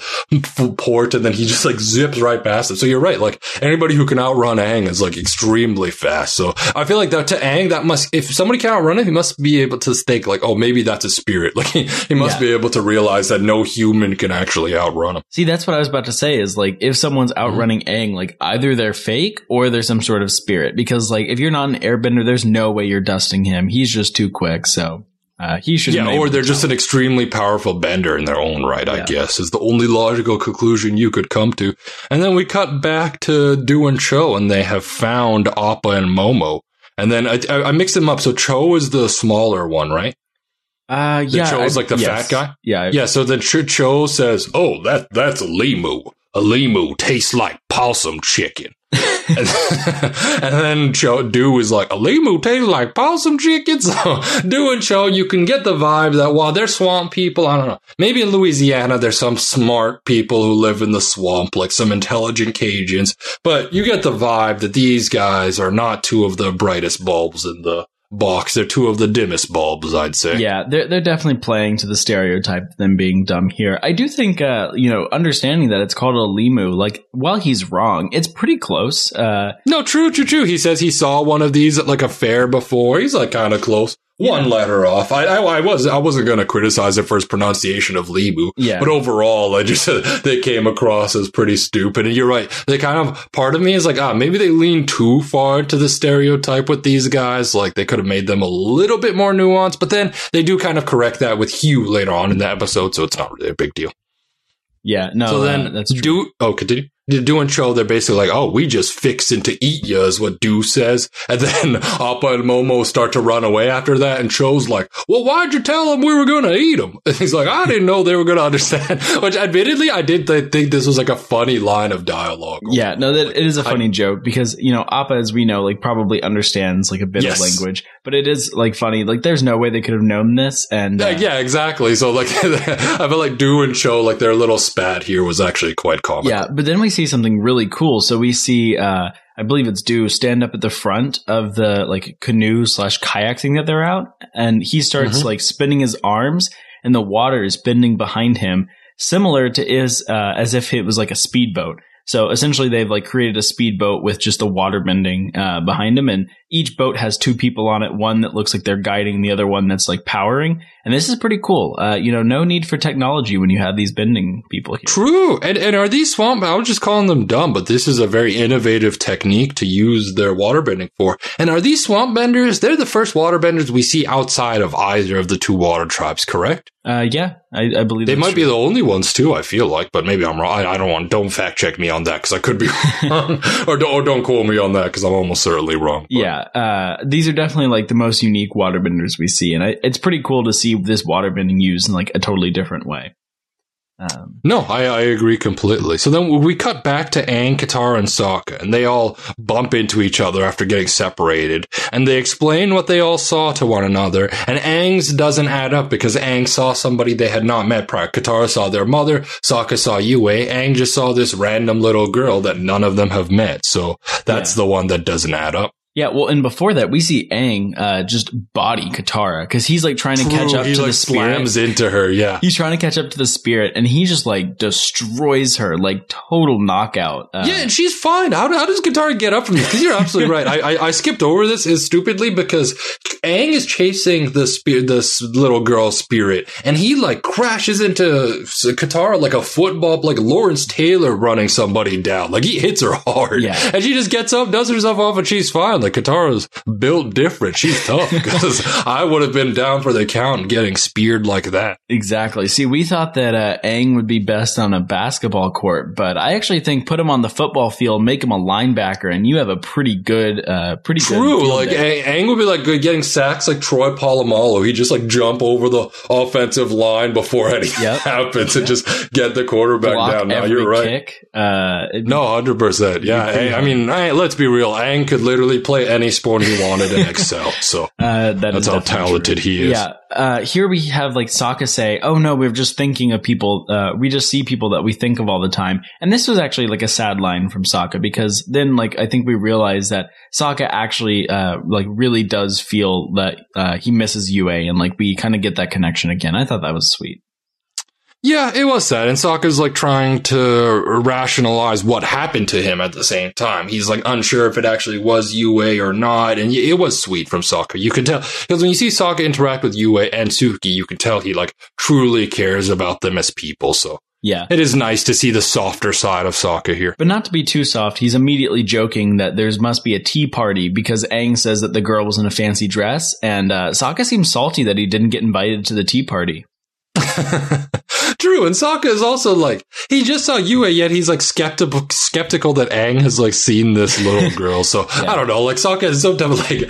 port, and then he just, like, zips right past them. So you're right. Like, anybody who can outrun Aang is, like, extremely fast. So I feel like that to Aang, that must, if somebody can outrun him, he must be able to think, like, oh, maybe that's a spirit. Like, he, he must yeah. be able to realize that no human can actually outrun him. See, that's what I was about to say is like if someone's outrunning mm-hmm. Aang, like either they're fake or they're some sort of spirit, because like if you're not an airbender, there's no way you're dusting him. He's just too quick. So uh, he should. Yeah, or they're just an extremely powerful bender in their own right, yeah. I guess, is the only logical conclusion you could come to. And then we cut back to Du and Cho, and they have found Appa and Momo. And then I, I, I mixed them up. So Cho is the smaller one, right? Uh, yeah. The Cho's like the yes. fat guy? Yeah. Yeah, so then Cho says, oh, that that's a limu. A limu tastes like possum chicken. And, and then Cho, Du was like, Alimu tastes like possum chicken. So Du and Cho, you can get the vibe that while they're swamp people, I don't know, maybe in Louisiana there's some smart people who live in the swamp, like some intelligent Cajuns, but you get the vibe that these guys are not two of the brightest bulbs in the box. They're two of the dimmest bulbs, I'd say. Yeah, they're they're definitely playing to the stereotype of them being dumb here. I do think, uh, you know, understanding that it's called a Limu, like, while he's wrong, it's pretty close. Uh, no, true, true, true. He says he saw one of these at, like, a fair before. He's, like, kind of close. One yeah. letter off. I, I, I was, I wasn't going to criticize it for his pronunciation of Limu. Yeah. But overall, I just said they came across as pretty stupid. And you're right. They kind of, part of me is like, ah, maybe they lean too far to the stereotype with these guys. Like, they could have made them a little bit more nuanced. But then they do kind of correct that with Hugh later on in the episode. So it's not really a big deal. Yeah. No. So then, uh, that's true. Du, oh, continue. Du and Cho, they're basically like, oh, we just fixin' to eat ya, is what Du says. And then Appa and Momo start to run away after that. And Cho's like, well, why'd you tell them we were gonna eat them? And he's like, I didn't know they were gonna understand. Which, admittedly, I did th- think this was like a funny line of dialogue. Yeah, no, that like, it is a funny I, joke because, you know, Appa, as we know, like, probably understands like a bit yes. of language. But it is like funny. Like, there's no way they could have known this. And uh, yeah, yeah, exactly. So, like, I feel like Du and Cho, like, their little spat here was actually quite comical. Yeah, but then we see something really cool. So we see, uh, I believe it's Du stand up at the front of the like canoe slash kayak thing that they're out, and he starts mm-hmm. like spinning his arms, and the water is bending behind him, similar to is uh, as if it was like a speedboat. So essentially, they've like created a speedboat with just the water bending uh, behind them, and each boat has two people on it. One that looks like they're guiding, the other one that's like powering. And this is pretty cool. Uh, you know, no need for technology when you have these bending people here. True. And and are these swamp? I was just calling them dumb, but this is a very innovative technique to use their water bending for. And are these swamp benders? They're the first water benders we see outside of either of the two water tribes, correct? Uh, yeah, I, I believe they might true. be the only ones too. I feel like, but maybe I'm wrong. I, I don't want. Don't fact check me on that because I could be wrong. or, don't, or don't call me on that because I'm almost certainly wrong. But. Yeah, uh, these are definitely like the most unique waterbenders we see, and I, it's pretty cool to see this waterbending used in like a totally different way. Um, no, I, I agree completely. So then we cut back to Aang, Katara, and Sokka, and they all bump into each other after getting separated, and they explain what they all saw to one another, and Aang's doesn't add up because Aang saw somebody they had not met prior. Katara saw their mother, Sokka saw Yue, Aang just saw this random little girl that none of them have met, so that's yeah. the one that doesn't add up. Yeah, well, and before that, we see Aang uh, just body Katara because he's like trying to True, catch up he, to like, the spirit. He slams into her, yeah. He's trying to catch up to the spirit, and he just like destroys her, like total knockout. Uh, yeah, and she's fine. How, how does Katara get up from this? Because you're absolutely right. I, I I skipped over this is stupidly because Aang is chasing the spirit, this little girl spirit, and he like crashes into Katara like a football, like Lawrence Taylor running somebody down. Like he hits her hard, yeah. and she just gets up, does herself off, and she's fine. Like, Katara's built different. She's tough because I would have been down for the count getting speared like that. Exactly. See, we thought that uh, Aang would be best on a basketball court, but I actually think put him on the football field, make him a linebacker, and you have a pretty good, uh, pretty True. good. True. Like a- Aang would be like good getting sacks like Troy Polamalu. He just like jump over the offensive line before anything yep. happens yep. and just get the quarterback Block down. No, you're right. Kick, uh, be, no, one hundred percent. Yeah. Hey, I mean, I, let's be real. Aang could literally play any sport he wanted and excel. So uh, that that's how talented true. he is. Yeah. Uh, here we have like Sokka say, oh no, we're just thinking of people. Uh, we just see people that we think of all the time. And this was actually like a sad line from Sokka because then like, I think we realize that Sokka actually uh, like really does feel that uh, he misses Yue and like we kind of get that connection again. I thought that was sweet. Yeah, it was sad. And Sokka's like trying to rationalize what happened to him at the same time. He's like unsure if it actually was Yue or not. And it was sweet from Sokka. You can tell because when you see Sokka interact with Yue and Tsuki, you can tell he like truly cares about them as people. So yeah, it is nice to see the softer side of Sokka here. But not to be too soft. He's immediately joking that there's must be a tea party because Aang says that the girl was in a fancy dress. And uh, Sokka seems salty that he didn't get invited to the tea party. True, and Sokka is also like, he just saw Yue, yet he's like skeptical skeptical that Aang has like seen this little girl. So yeah. I don't know, like Sokka is sometimes like,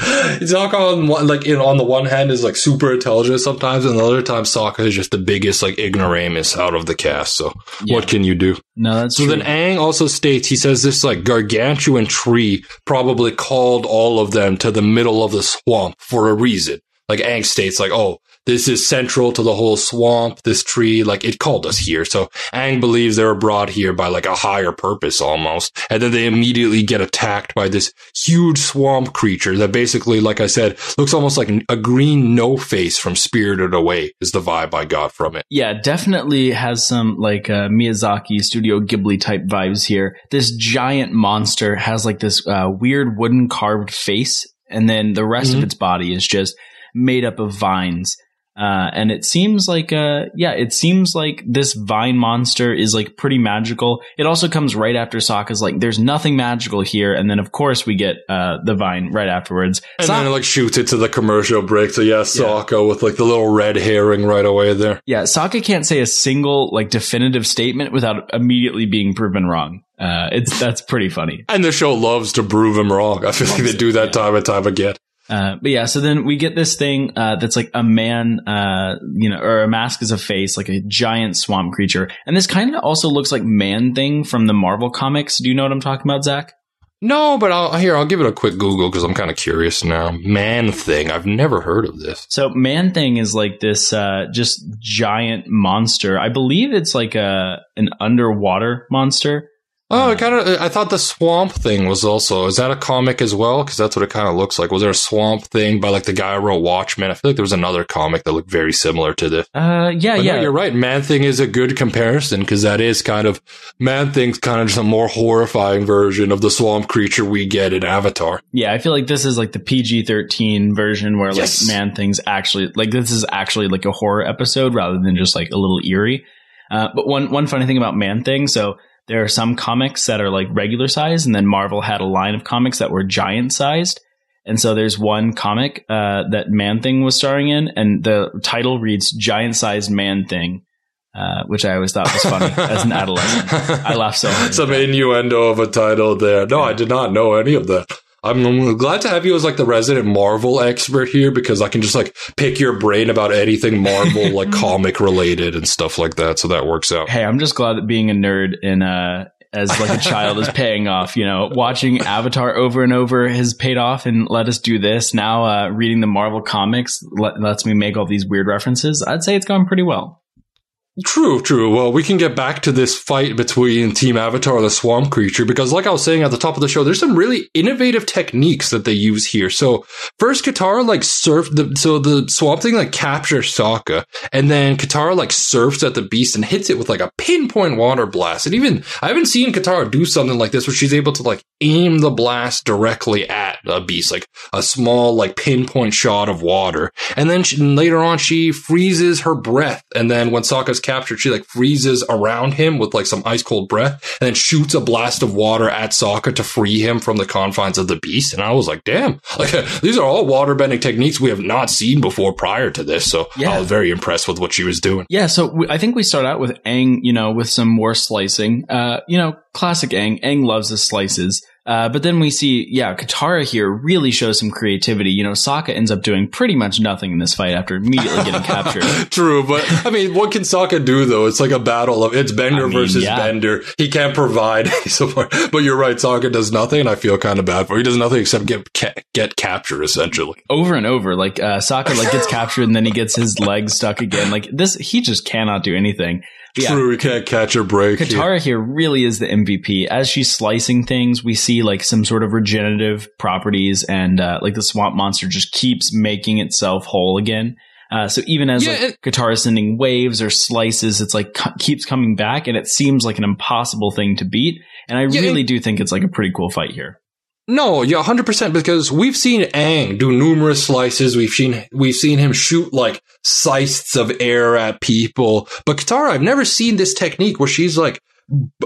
Sokka on one, like, you know, on the one hand is like super intelligent sometimes, and the other time Sokka is just the biggest like ignoramus out of the cast. So yeah. What can you do? No, that's so true. Then Aang also states, he says this like gargantuan tree probably called all of them to the middle of the swamp for a reason. Like Aang states, like, oh, this is central to the whole swamp, this tree, like, it called us here. So Aang believes they were brought here by, like, a higher purpose almost. And then they immediately get attacked by this huge swamp creature that basically, like I said, looks almost like a green no-face from Spirited Away is the vibe I got from it. Yeah, definitely has some, like, uh, Miyazaki, Studio Ghibli-type vibes here. This giant monster has, like, this uh, weird wooden-carved face, and then the rest mm-hmm. of its body is just made up of vines. Uh, and it seems like, uh, yeah, it seems like this vine monster is like pretty magical. It also comes right after Sokka's like, there's nothing magical here. And then of course we get, uh, the vine right afterwards. And so- then it like shoots it to the commercial break. So yeah, Sokka yeah. with like the little red herring right away there. Yeah. Sokka can't say a single like definitive statement without immediately being proven wrong. Uh, it's, that's pretty funny. And the show loves to prove him wrong. I feel loves like they do that it, yeah. time and time again. Uh, but yeah, so then we get this thing, uh, that's like a man, uh, you know, or a mask is a face, like a giant swamp creature. And this kind of also looks like Man Thing from the Marvel comics. Do you know what I'm talking about, Zach? No, but I'll, here, I'll give it a quick Google because I'm kind of curious now. Man Thing. I've never heard of this. So Man Thing is like this, uh, just giant monster. I believe it's like a, an underwater monster. Oh, it kind of, I thought the swamp thing was also, is that a comic as well? Because that's what it kind of looks like. Was there a swamp thing by like the guy who wrote Watchmen? I feel like there was another comic that looked very similar to this. Uh, yeah, but yeah. No, you're right. Man Thing is a good comparison because that is kind of, Man Thing's kind of just a more horrifying version of the swamp creature we get in Avatar. Yeah, I feel like this is like the P G thirteen version where yes. like Man Thing's actually, like this is actually like a horror episode rather than just like a little eerie. Uh, but one, one funny thing about Man Thing, so there are some comics that are like regular size, and then Marvel had a line of comics that were giant sized. And so there's one comic uh, that Man Thing was starring in, and the title reads Giant Sized Man Thing, uh, which I always thought was funny as an adolescent. I laughed so hard. Some innuendo of a title there. No, yeah. I did not know any of that. I'm glad to have you as like the resident Marvel expert here because I can just like pick your brain about anything Marvel, like comic related and stuff like that. So that works out. Hey, I'm just glad that being a nerd in uh as like a child is paying off. You know, watching Avatar over and over has paid off and let us do this. Now uh, reading the Marvel comics let, lets me make all these weird references. I'd say it's gone pretty well. True, true. Well, we can get back to this fight between Team Avatar and the Swamp Creature because like I was saying at the top of the show, there's some really innovative techniques that they use here. So first Katara like surfed, the, so the Swamp Thing like captures Sokka and then Katara like surfs at the beast and hits it with like a pinpoint water blast. And even, I haven't seen Katara do something like this where she's able to like aim the blast directly at a beast, like a small like pinpoint shot of water. And then she, later on she freezes her breath and then when Sokka's captured, she like freezes around him with like some ice cold breath and then shoots a blast of water at Sokka to free him from the confines of the beast. And I was like, damn, like these are all waterbending techniques we have not seen before prior to this. So yeah. I was very impressed with what she was doing. Yeah. So we, I think we start out with Aang, you know, with some more slicing, uh, you know, classic Aang. Aang loves the slices. Uh, but then we see, yeah, Katara here really shows some creativity. You know, Sokka ends up doing pretty much nothing in this fight after immediately getting captured. True, but I mean, what can Sokka do though? It's like a battle of, it's Bender I mean, versus yeah. Bender. He can't provide any support, but you're right, Sokka does nothing and I feel kind of bad for him. He does nothing except get ca- get captured, essentially. Over and over, like, uh, Sokka like gets captured and then he gets his legs stuck again. Like, this, he just cannot do anything. Yeah. True, we can't catch a break. Katara yeah. here really is the M V P. As she's slicing things, we see like some sort of regenerative properties and uh, like the swamp monster just keeps making itself whole again. Uh, so even as yeah, like, it- Katara sending waves or slices, it's like co- keeps coming back and it seems like an impossible thing to beat. And I yeah, really it- do think it's like a pretty cool fight here. No, yeah, one hundred percent, because we've seen Aang do numerous slices. We've seen, we've seen him shoot, like, scythes of air at people. But Katara, I've never seen this technique where she's, like,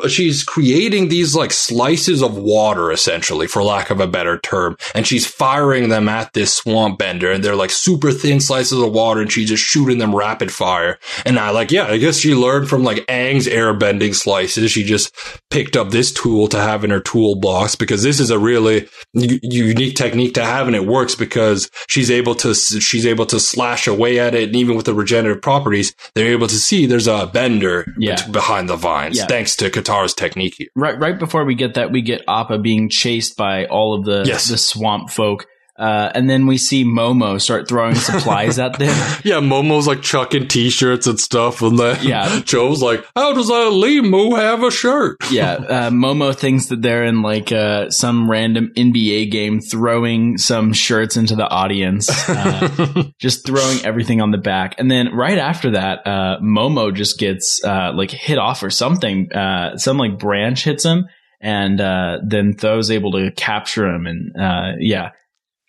she's creating these like slices of water, essentially, for lack of a better term. And she's firing them at this swamp bender, and they're like super thin slices of water, and she's just shooting them rapid fire. And I like, yeah, I guess she learned from like Aang's airbending slices. She just picked up this tool to have in her toolbox, because this is a really u- unique technique to have, and it works because she's able to, she's able to slash away at it. And even with the regenerative properties, they're able to see there's a bender yeah. behind the vines. Yeah. Thanks to Katara's technique here. Right, right before we get that, we get Appa being chased by all of the, yes. the swamp folk. Uh, and then we see Momo start throwing supplies at them. Yeah, Momo's like chucking t-shirts and stuff. And then yeah. Cho's like, how does a Limu have a shirt? Yeah, uh, Momo thinks that they're in like uh, some random N B A game, throwing some shirts into the audience. Uh, just throwing everything on the back. And then right after that, uh, Momo just gets uh, like hit off or something. Uh, some like branch hits him. And uh, then Tho's able to capture him. And uh, yeah.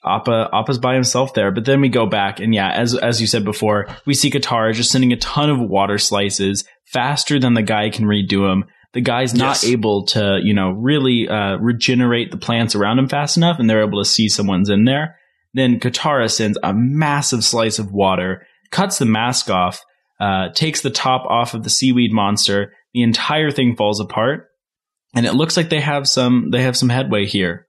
Appa, Appa's by himself there, but then we go back and yeah, as as you said before, we see Katara just sending a ton of water slices faster than the guy can redo them. The guy's not yes. able to, you know, really uh, regenerate the plants around him fast enough, and they're able to see someone's in there. Then Katara sends a massive slice of water, cuts the mask off, uh, takes the top off of the seaweed monster. The entire thing falls apart, and it looks like they have some they have some headway here.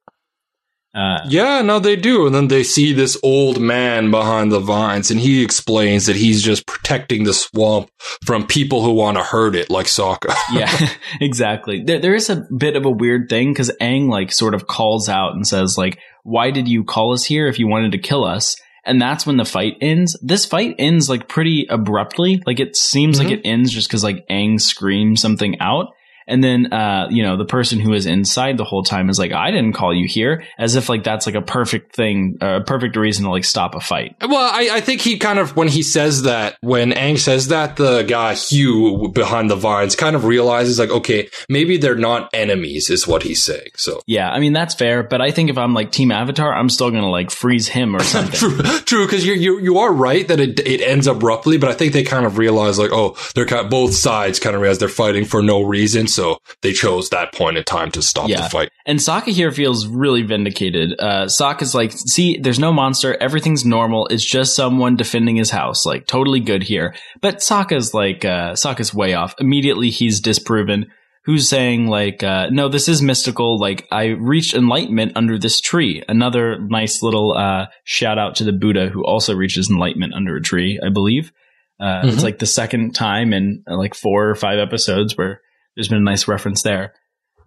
Uh, yeah, no, they do. And then they see this old man behind the vines, and he explains that he's just protecting the swamp from people who want to hurt it, like Sokka. Yeah, exactly. There, there is a bit of a weird thing, because Aang, like, sort of calls out and says, like, why did you call us here if you wanted to kill us? And that's when the fight ends. This fight ends, like, pretty abruptly. Like, it seems mm-hmm. like it ends just because, like, Aang screams something out. And then, uh, you know, the person who is inside the whole time is like, I didn't call you here, as if like that's like a perfect thing, a uh, perfect reason to like stop a fight. Well, I, I think he kind of, when he says that, when Aang says that, the guy Hugh behind the vines kind of realizes like, okay, maybe they're not enemies is what he's saying. So, yeah, I mean, that's fair. But I think if I'm like Team Avatar, I'm still going to like freeze him or something. True, true, because you, you, you are right that it, it ends abruptly. But I think they kind of realize like, oh, they're kind of, both sides kind of realize they're fighting for no reason. So they chose that point in time to stop yeah. the fight. And Sokka here feels really vindicated. Uh, Sokka's like, see, there's no monster. Everything's normal. It's just someone defending his house. Like, totally good here. But Sokka's like, uh, Sokka's way off. Immediately, he's disproven. Who's saying like, uh, no, this is mystical. Like, I reached enlightenment under this tree. Another nice little uh, shout out to the Buddha, who also reaches enlightenment under a tree, I believe. Uh, mm-hmm. It's like the second time in uh, like four or five episodes where there's been a nice reference there.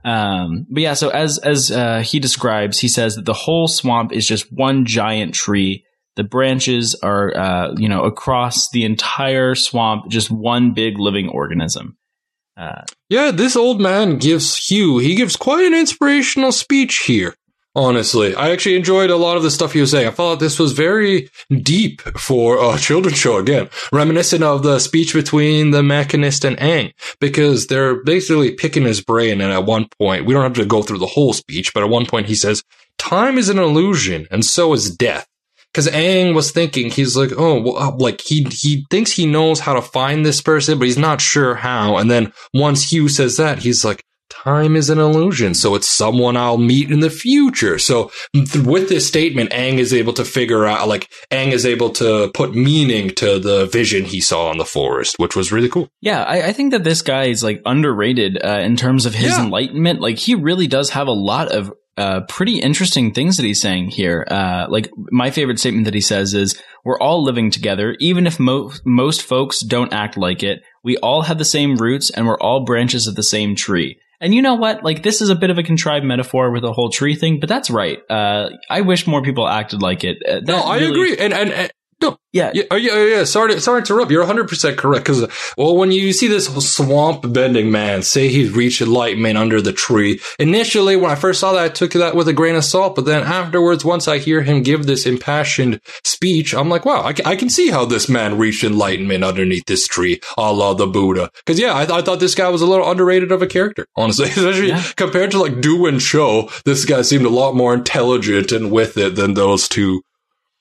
Um, but yeah, so as as uh, he describes, he says that the whole swamp is just one giant tree. The branches are, uh, you know, across the entire swamp, just one big living organism. Uh, yeah, this old man gives Hugh, he gives quite an inspirational speech here. Honestly, I actually enjoyed a lot of the stuff he was saying. I thought this was very deep for a children's show, again, reminiscent of the speech between the mechanist and Aang, because they're basically picking his brain. And at one point, we don't have to go through the whole speech, but at one point he says, time is an illusion, and so is death. Because Aang was thinking, he's like, oh, well, like he he thinks he knows how to find this person, but he's not sure how. And then once Hugh says that, he's like, time is an illusion, so it's someone I'll meet in the future. So th- with this statement, Aang is able to figure out, like, Aang is able to put meaning to the vision he saw in the forest, which was really cool. Yeah, I, I think that this guy is, like, underrated uh, in terms of his yeah. enlightenment. Like, he really does have a lot of uh, pretty interesting things that he's saying here. Uh, like, my favorite statement that he says is, we're all living together, even if mo- most folks don't act like it. We all have the same roots, and we're all branches of the same tree. And you know what? Like, this is a bit of a contrived metaphor with the whole tree thing, but that's right. Uh, I wish more people acted like it. Uh, no, I really agree. And, and, and no, yeah, yeah, yeah. yeah. Sorry, to, sorry to interrupt. You're one hundred percent correct. Because, well, when you see this swamp bending man say he's reached enlightenment under the tree, initially when I first saw that, I took that with a grain of salt. But then afterwards, once I hear him give this impassioned speech, I'm like, wow, I, I can see how this man reached enlightenment underneath this tree, a la the Buddha. Because yeah, I, I thought this guy was a little underrated of a character, honestly. Especially yeah. compared to like Du and Cho, this guy seemed a lot more intelligent and with it than those two.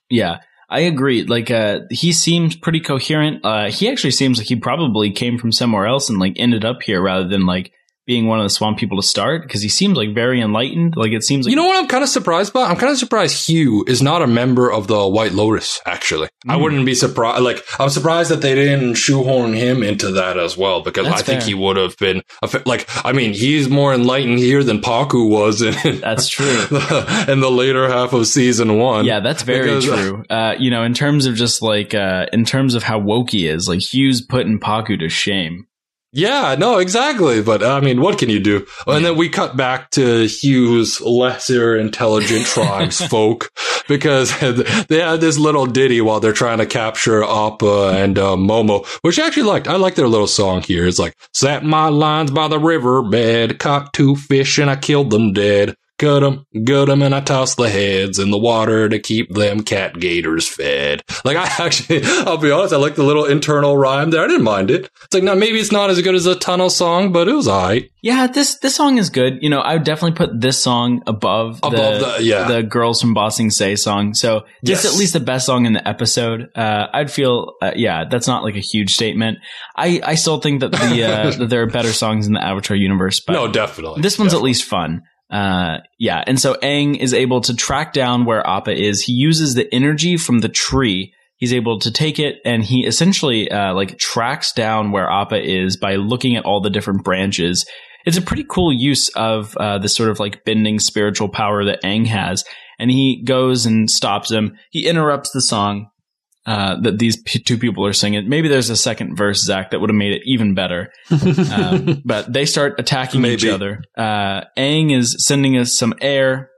Yeah. I agree. Like, uh, he seems pretty coherent. Uh, he actually seems like he probably came from somewhere else and like ended up here rather than like being one of the swamp people to start, because he seems like very enlightened. Like it seems like, you know what I'm kind of surprised by? I'm kind of surprised Hugh is not a member of the White Lotus, actually. Mm. I wouldn't be surprised. Like, I'm surprised that they didn't shoehorn him into that as well, because that's I fair. think he would have been, like, I mean, he's more enlightened here than Paku was in that's true. The, in the later half of season one. Yeah, that's very because, true. Uh, you know, in terms of just like, uh, in terms of how woke he is, like Hugh's putting Paku to shame. Yeah, no, exactly. But I mean, what can you do? And then we cut back to Hugh's lesser intelligent tribes folk, because they had this little ditty while they're trying to capture Appa and uh, Momo, which I actually liked. I like their little song here. It's like, sat my lines by the riverbed, caught two fish and I killed them dead. Cut them, gut them, and I toss the heads in the water to keep them cat gators fed. Like, I actually, I'll be honest, I like the little internal rhyme there. I didn't mind it. It's like, now maybe it's not as good as a tunnel song, but it was all right. Yeah, this this song is good. You know, I would definitely put this song above, above the, the, yeah. the Girls from Bossing Say song. So it's yes. at least the best song in the episode. Uh, I'd feel, uh, yeah, that's not like a huge statement. I, I still think that, the, uh, that there are better songs in the Avatar universe. But no, definitely. This one's definitely. at least fun. Uh, yeah. And so Aang is able to track down where Appa is. He uses the energy from the tree. He's able to take it, and he essentially, uh, like tracks down where Appa is by looking at all the different branches. It's a pretty cool use of, uh, the sort of like bending spiritual power that Aang has. And he goes and stops him. He interrupts the song, uh, that these p- two people are singing. Maybe there's a second verse, Zach, that would have made it even better. Um, but they start attacking Maybe. each other. Uh, Aang is sending us some air.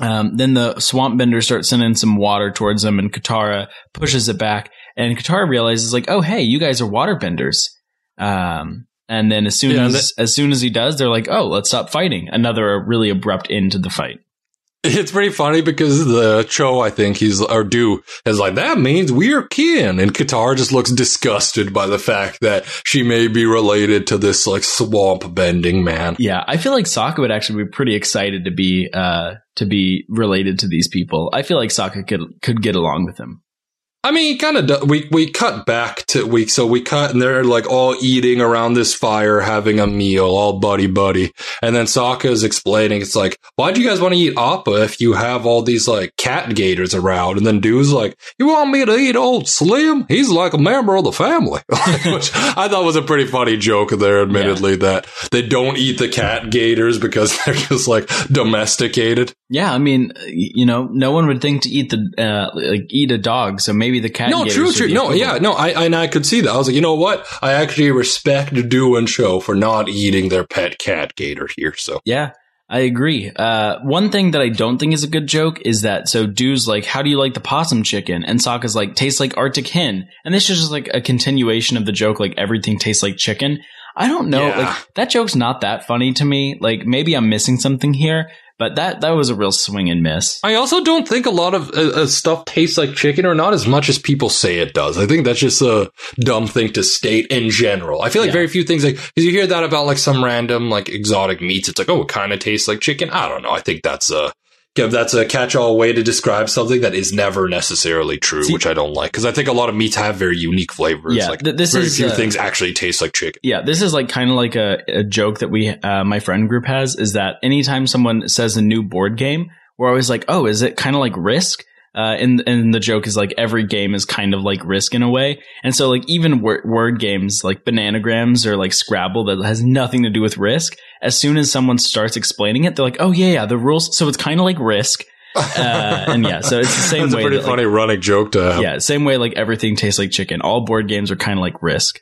Um, then the swamp bender starts sending some water towards them, and Katara pushes it back. And Katara realizes, like, oh, hey, you guys are water benders. Um, and then as soon yeah, as, that- as soon as he does, they're like, oh, let's stop fighting. Another really abrupt end to the fight. It's pretty funny because the Cho, I think he's, or Du, is like, that means we are kin. And Katara just looks disgusted by the fact that she may be related to this, like, swamp bending man. Yeah. I feel like Sokka would actually be pretty excited to be, uh, to be related to these people. I feel like Sokka could, could get along with him. I mean, kind of, we, we cut back to we, so we cut and they're like all eating around this fire, having a meal, all buddy buddy. And then Sokka is explaining, it's like, why do you guys want to eat Appa if you have all these like cat gators around? And then Du's like, you want me to eat old Slim? He's like a member of the family, which I thought was a pretty funny joke there, admittedly, yeah. that they don't eat the cat gators because they're just like domesticated. Yeah. I mean, you know, no one would think to eat the, uh, like eat a dog. So maybe. Maybe the cat. No, true, true. No, yeah, no. I, I and I could see that. I was like, you know what? I actually respect Du and Cho for not eating their pet cat gator here. So yeah, I agree. Uh, one thing that I don't think is a good joke is that so Du's like, how do you like the possum chicken? And Sokka's like, tastes like Arctic hen. And this is just like a continuation of the joke, like everything tastes like chicken. I don't know. Yeah. Like that joke's not that funny to me. Like maybe I'm missing something here. But that, that was a real swing and miss. I also don't think a lot of uh, stuff tastes like chicken, or not as much as people say it does. I think that's just a dumb thing to state in general. I feel like yeah. very few things, like, because you hear that about like some random like exotic meats. It's like, oh, it kind of tastes like chicken. I don't know. I think that's a that's a catch-all way to describe something that is never necessarily true, See, which I don't like. Because I think a lot of meats have very unique flavors. Yeah, like th- this very is, few uh, things actually taste like chicken. Yeah, this is like kind of like a, a joke that we, uh, my friend group has, is that anytime someone says a new board game, we're always like, oh, is it kind of like Risk? Uh, and, and the joke is like every game is kind of like Risk in a way. And so like even wor- word games like Bananagrams or like Scrabble that has nothing to do with Risk. As soon as someone starts explaining it, they're like, oh yeah, yeah, the rules. So it's kind of like Risk. Uh, and yeah, so it's the same That's way. That's a pretty that, funny like, running joke to have. Yeah. Same way like everything tastes like chicken. All board games are kind of like Risk.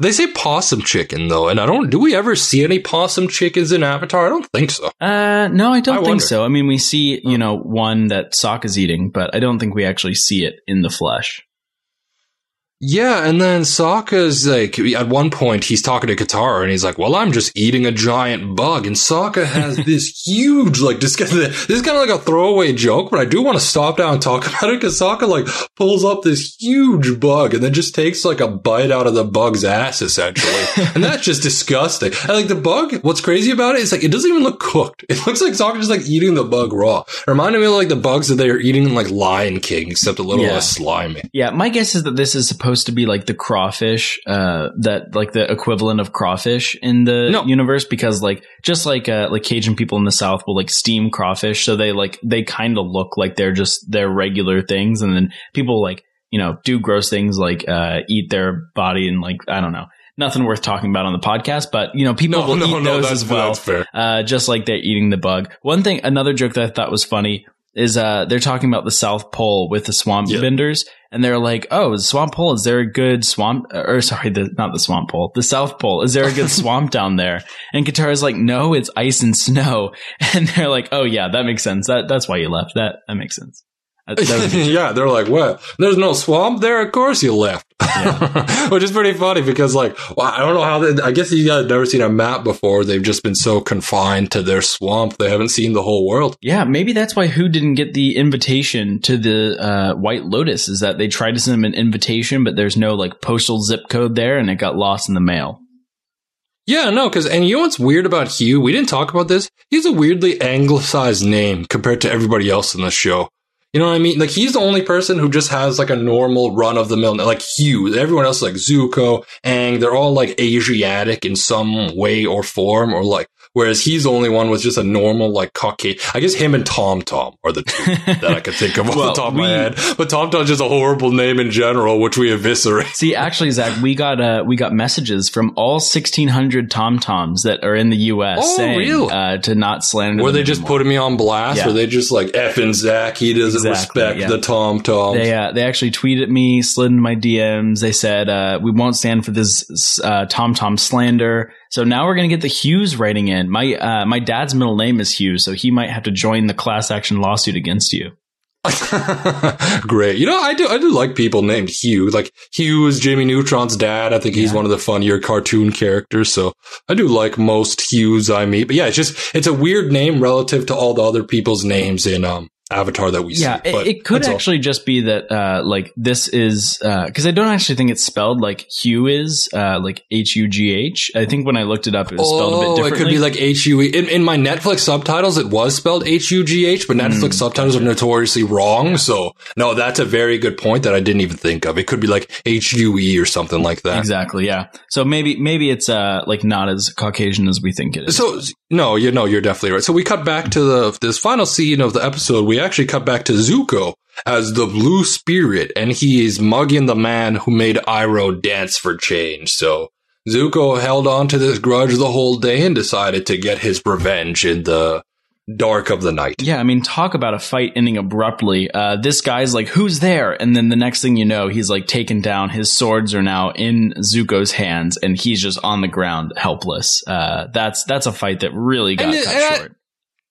They say possum chicken though, and I don't. Do we ever see any possum chickens in Avatar? I don't think so. Uh, no, I don't I think wonder. so. I mean, we see you know one that Sokka's eating, but I don't think we actually see it in the flesh. Yeah, and then Sokka's like, at one point, he's talking to Katara, and he's like, well, I'm just eating a giant bug, and Sokka has this huge, like, this, this is kind of like a throwaway joke, but I do want to stop down and talk about it, because Sokka, like, pulls up this huge bug, and then just takes, like, a bite out of the bug's ass, essentially, and that's just disgusting. And, like, the bug, what's crazy about it is, like, it doesn't even look cooked. It looks like Sokka just, like, eating the bug raw. It reminded me of, like, the bugs that they are eating in, like, Lion King, except a little yeah. less slimy. Yeah, my guess is that this is supposed supposed to be like the crawfish, uh, that like the equivalent of crawfish in the no. universe, because like just like uh, like Cajun people in the South will like steam crawfish, so they like they kind of look like they're just their regular things, and then people like, you know, do gross things like uh, eat their body and like, I don't know. Nothing worth talking about on the podcast, but, you know, people no, will no, eat no, those as well, fair. Uh, just like they're eating the bug. One thing, another joke that I thought was funny is uh, they're talking about the South Pole with the swamp yep. benders, and they're like, oh, the swamp pole, is there a good swamp? Or sorry, the, not the swamp pole, the South Pole. Is there a good swamp down there? And Katara's like, no, it's ice and snow. And they're like, oh, yeah, that makes sense. That That's why you left. That that makes sense. Yeah, they're like, what? There's no swamp there? Of course you left. Yeah. Which is pretty funny because, like, well, I don't know how they, I guess these guys have never seen a map before. They've just been so confined to their swamp. They haven't seen the whole world. Yeah, maybe that's why Hugh didn't get the invitation to the uh, White Lotus, is that they tried to send him an invitation, but there's no, like, postal zip code there, and it got lost in the mail. Yeah, no, because, and you know what's weird about Hugh? We didn't talk about this. He's a weirdly anglicized name compared to everybody else in the show. You know what I mean? Like, he's the only person who just has, like, a normal run-of-the-mill, like, Hugh. Everyone else is, like, Zuko, Aang. They're all, like, Asiatic in some way or form, or, like, whereas he's the only one with just a normal, like, Caucasian. I guess him and Tom Tom are the two that I could think of well, off the top of we, my head. But Tom Tom's just a horrible name in general, which we eviscerate. See, actually, Zach, we got uh, we got messages from all sixteen hundred Tom Toms that are in the U S Oh, saying really? uh, to not slander. Were they just anymore. putting me on blast? Yeah. Were they just like, effing Zach, he doesn't exactly, respect yeah. the Tom Toms? They, uh, they actually tweeted me, slid into my D Ms. They said, uh, we won't stand for this uh, Tom Tom slander. So now we're going to get the Hughes writing in. My uh, my dad's middle name is Hugh, so he might have to join the class action lawsuit against you. Great. You know, I do I do like people named Hugh. Like, Hugh is Jimmy Neutron's dad. I think he's yeah. one of the funnier cartoon characters, so I do like most Hughes I meet. But yeah, it's just, it's a weird name relative to all the other people's names in um Avatar that we yeah, see. Yeah, it, it could actually all. just be that, uh, like, this is, uh, because I don't actually think it's spelled like Hugh is, uh, like H U G H. I think when I looked it up, it was spelled oh, a bit differently. It could be like H U E. In, in my Netflix subtitles, it was spelled H U G H, but Netflix mm. subtitles are notoriously wrong. Yeah. So, no, that's a very good point that I didn't even think of. It could be like H U E or something like that. Exactly, yeah. So maybe maybe it's, uh, like, not as Caucasian as we think it is. So, no, you know, you're definitely right. So we cut back to the this final scene of the episode. We actually cut back to Zuko as the blue spirit, and he is mugging the man who made Iroh dance for change. So Zuko held on to this grudge the whole day and decided to get his revenge in the dark of the night. Yeah, I mean, talk about a fight ending abruptly. Uh, this guy's like, who's there? And then the next thing you know, he's like taken down. His swords are now in Zuko's hands, and he's just on the ground, helpless. Uh, that's that's a fight that really got and, cut and short. I-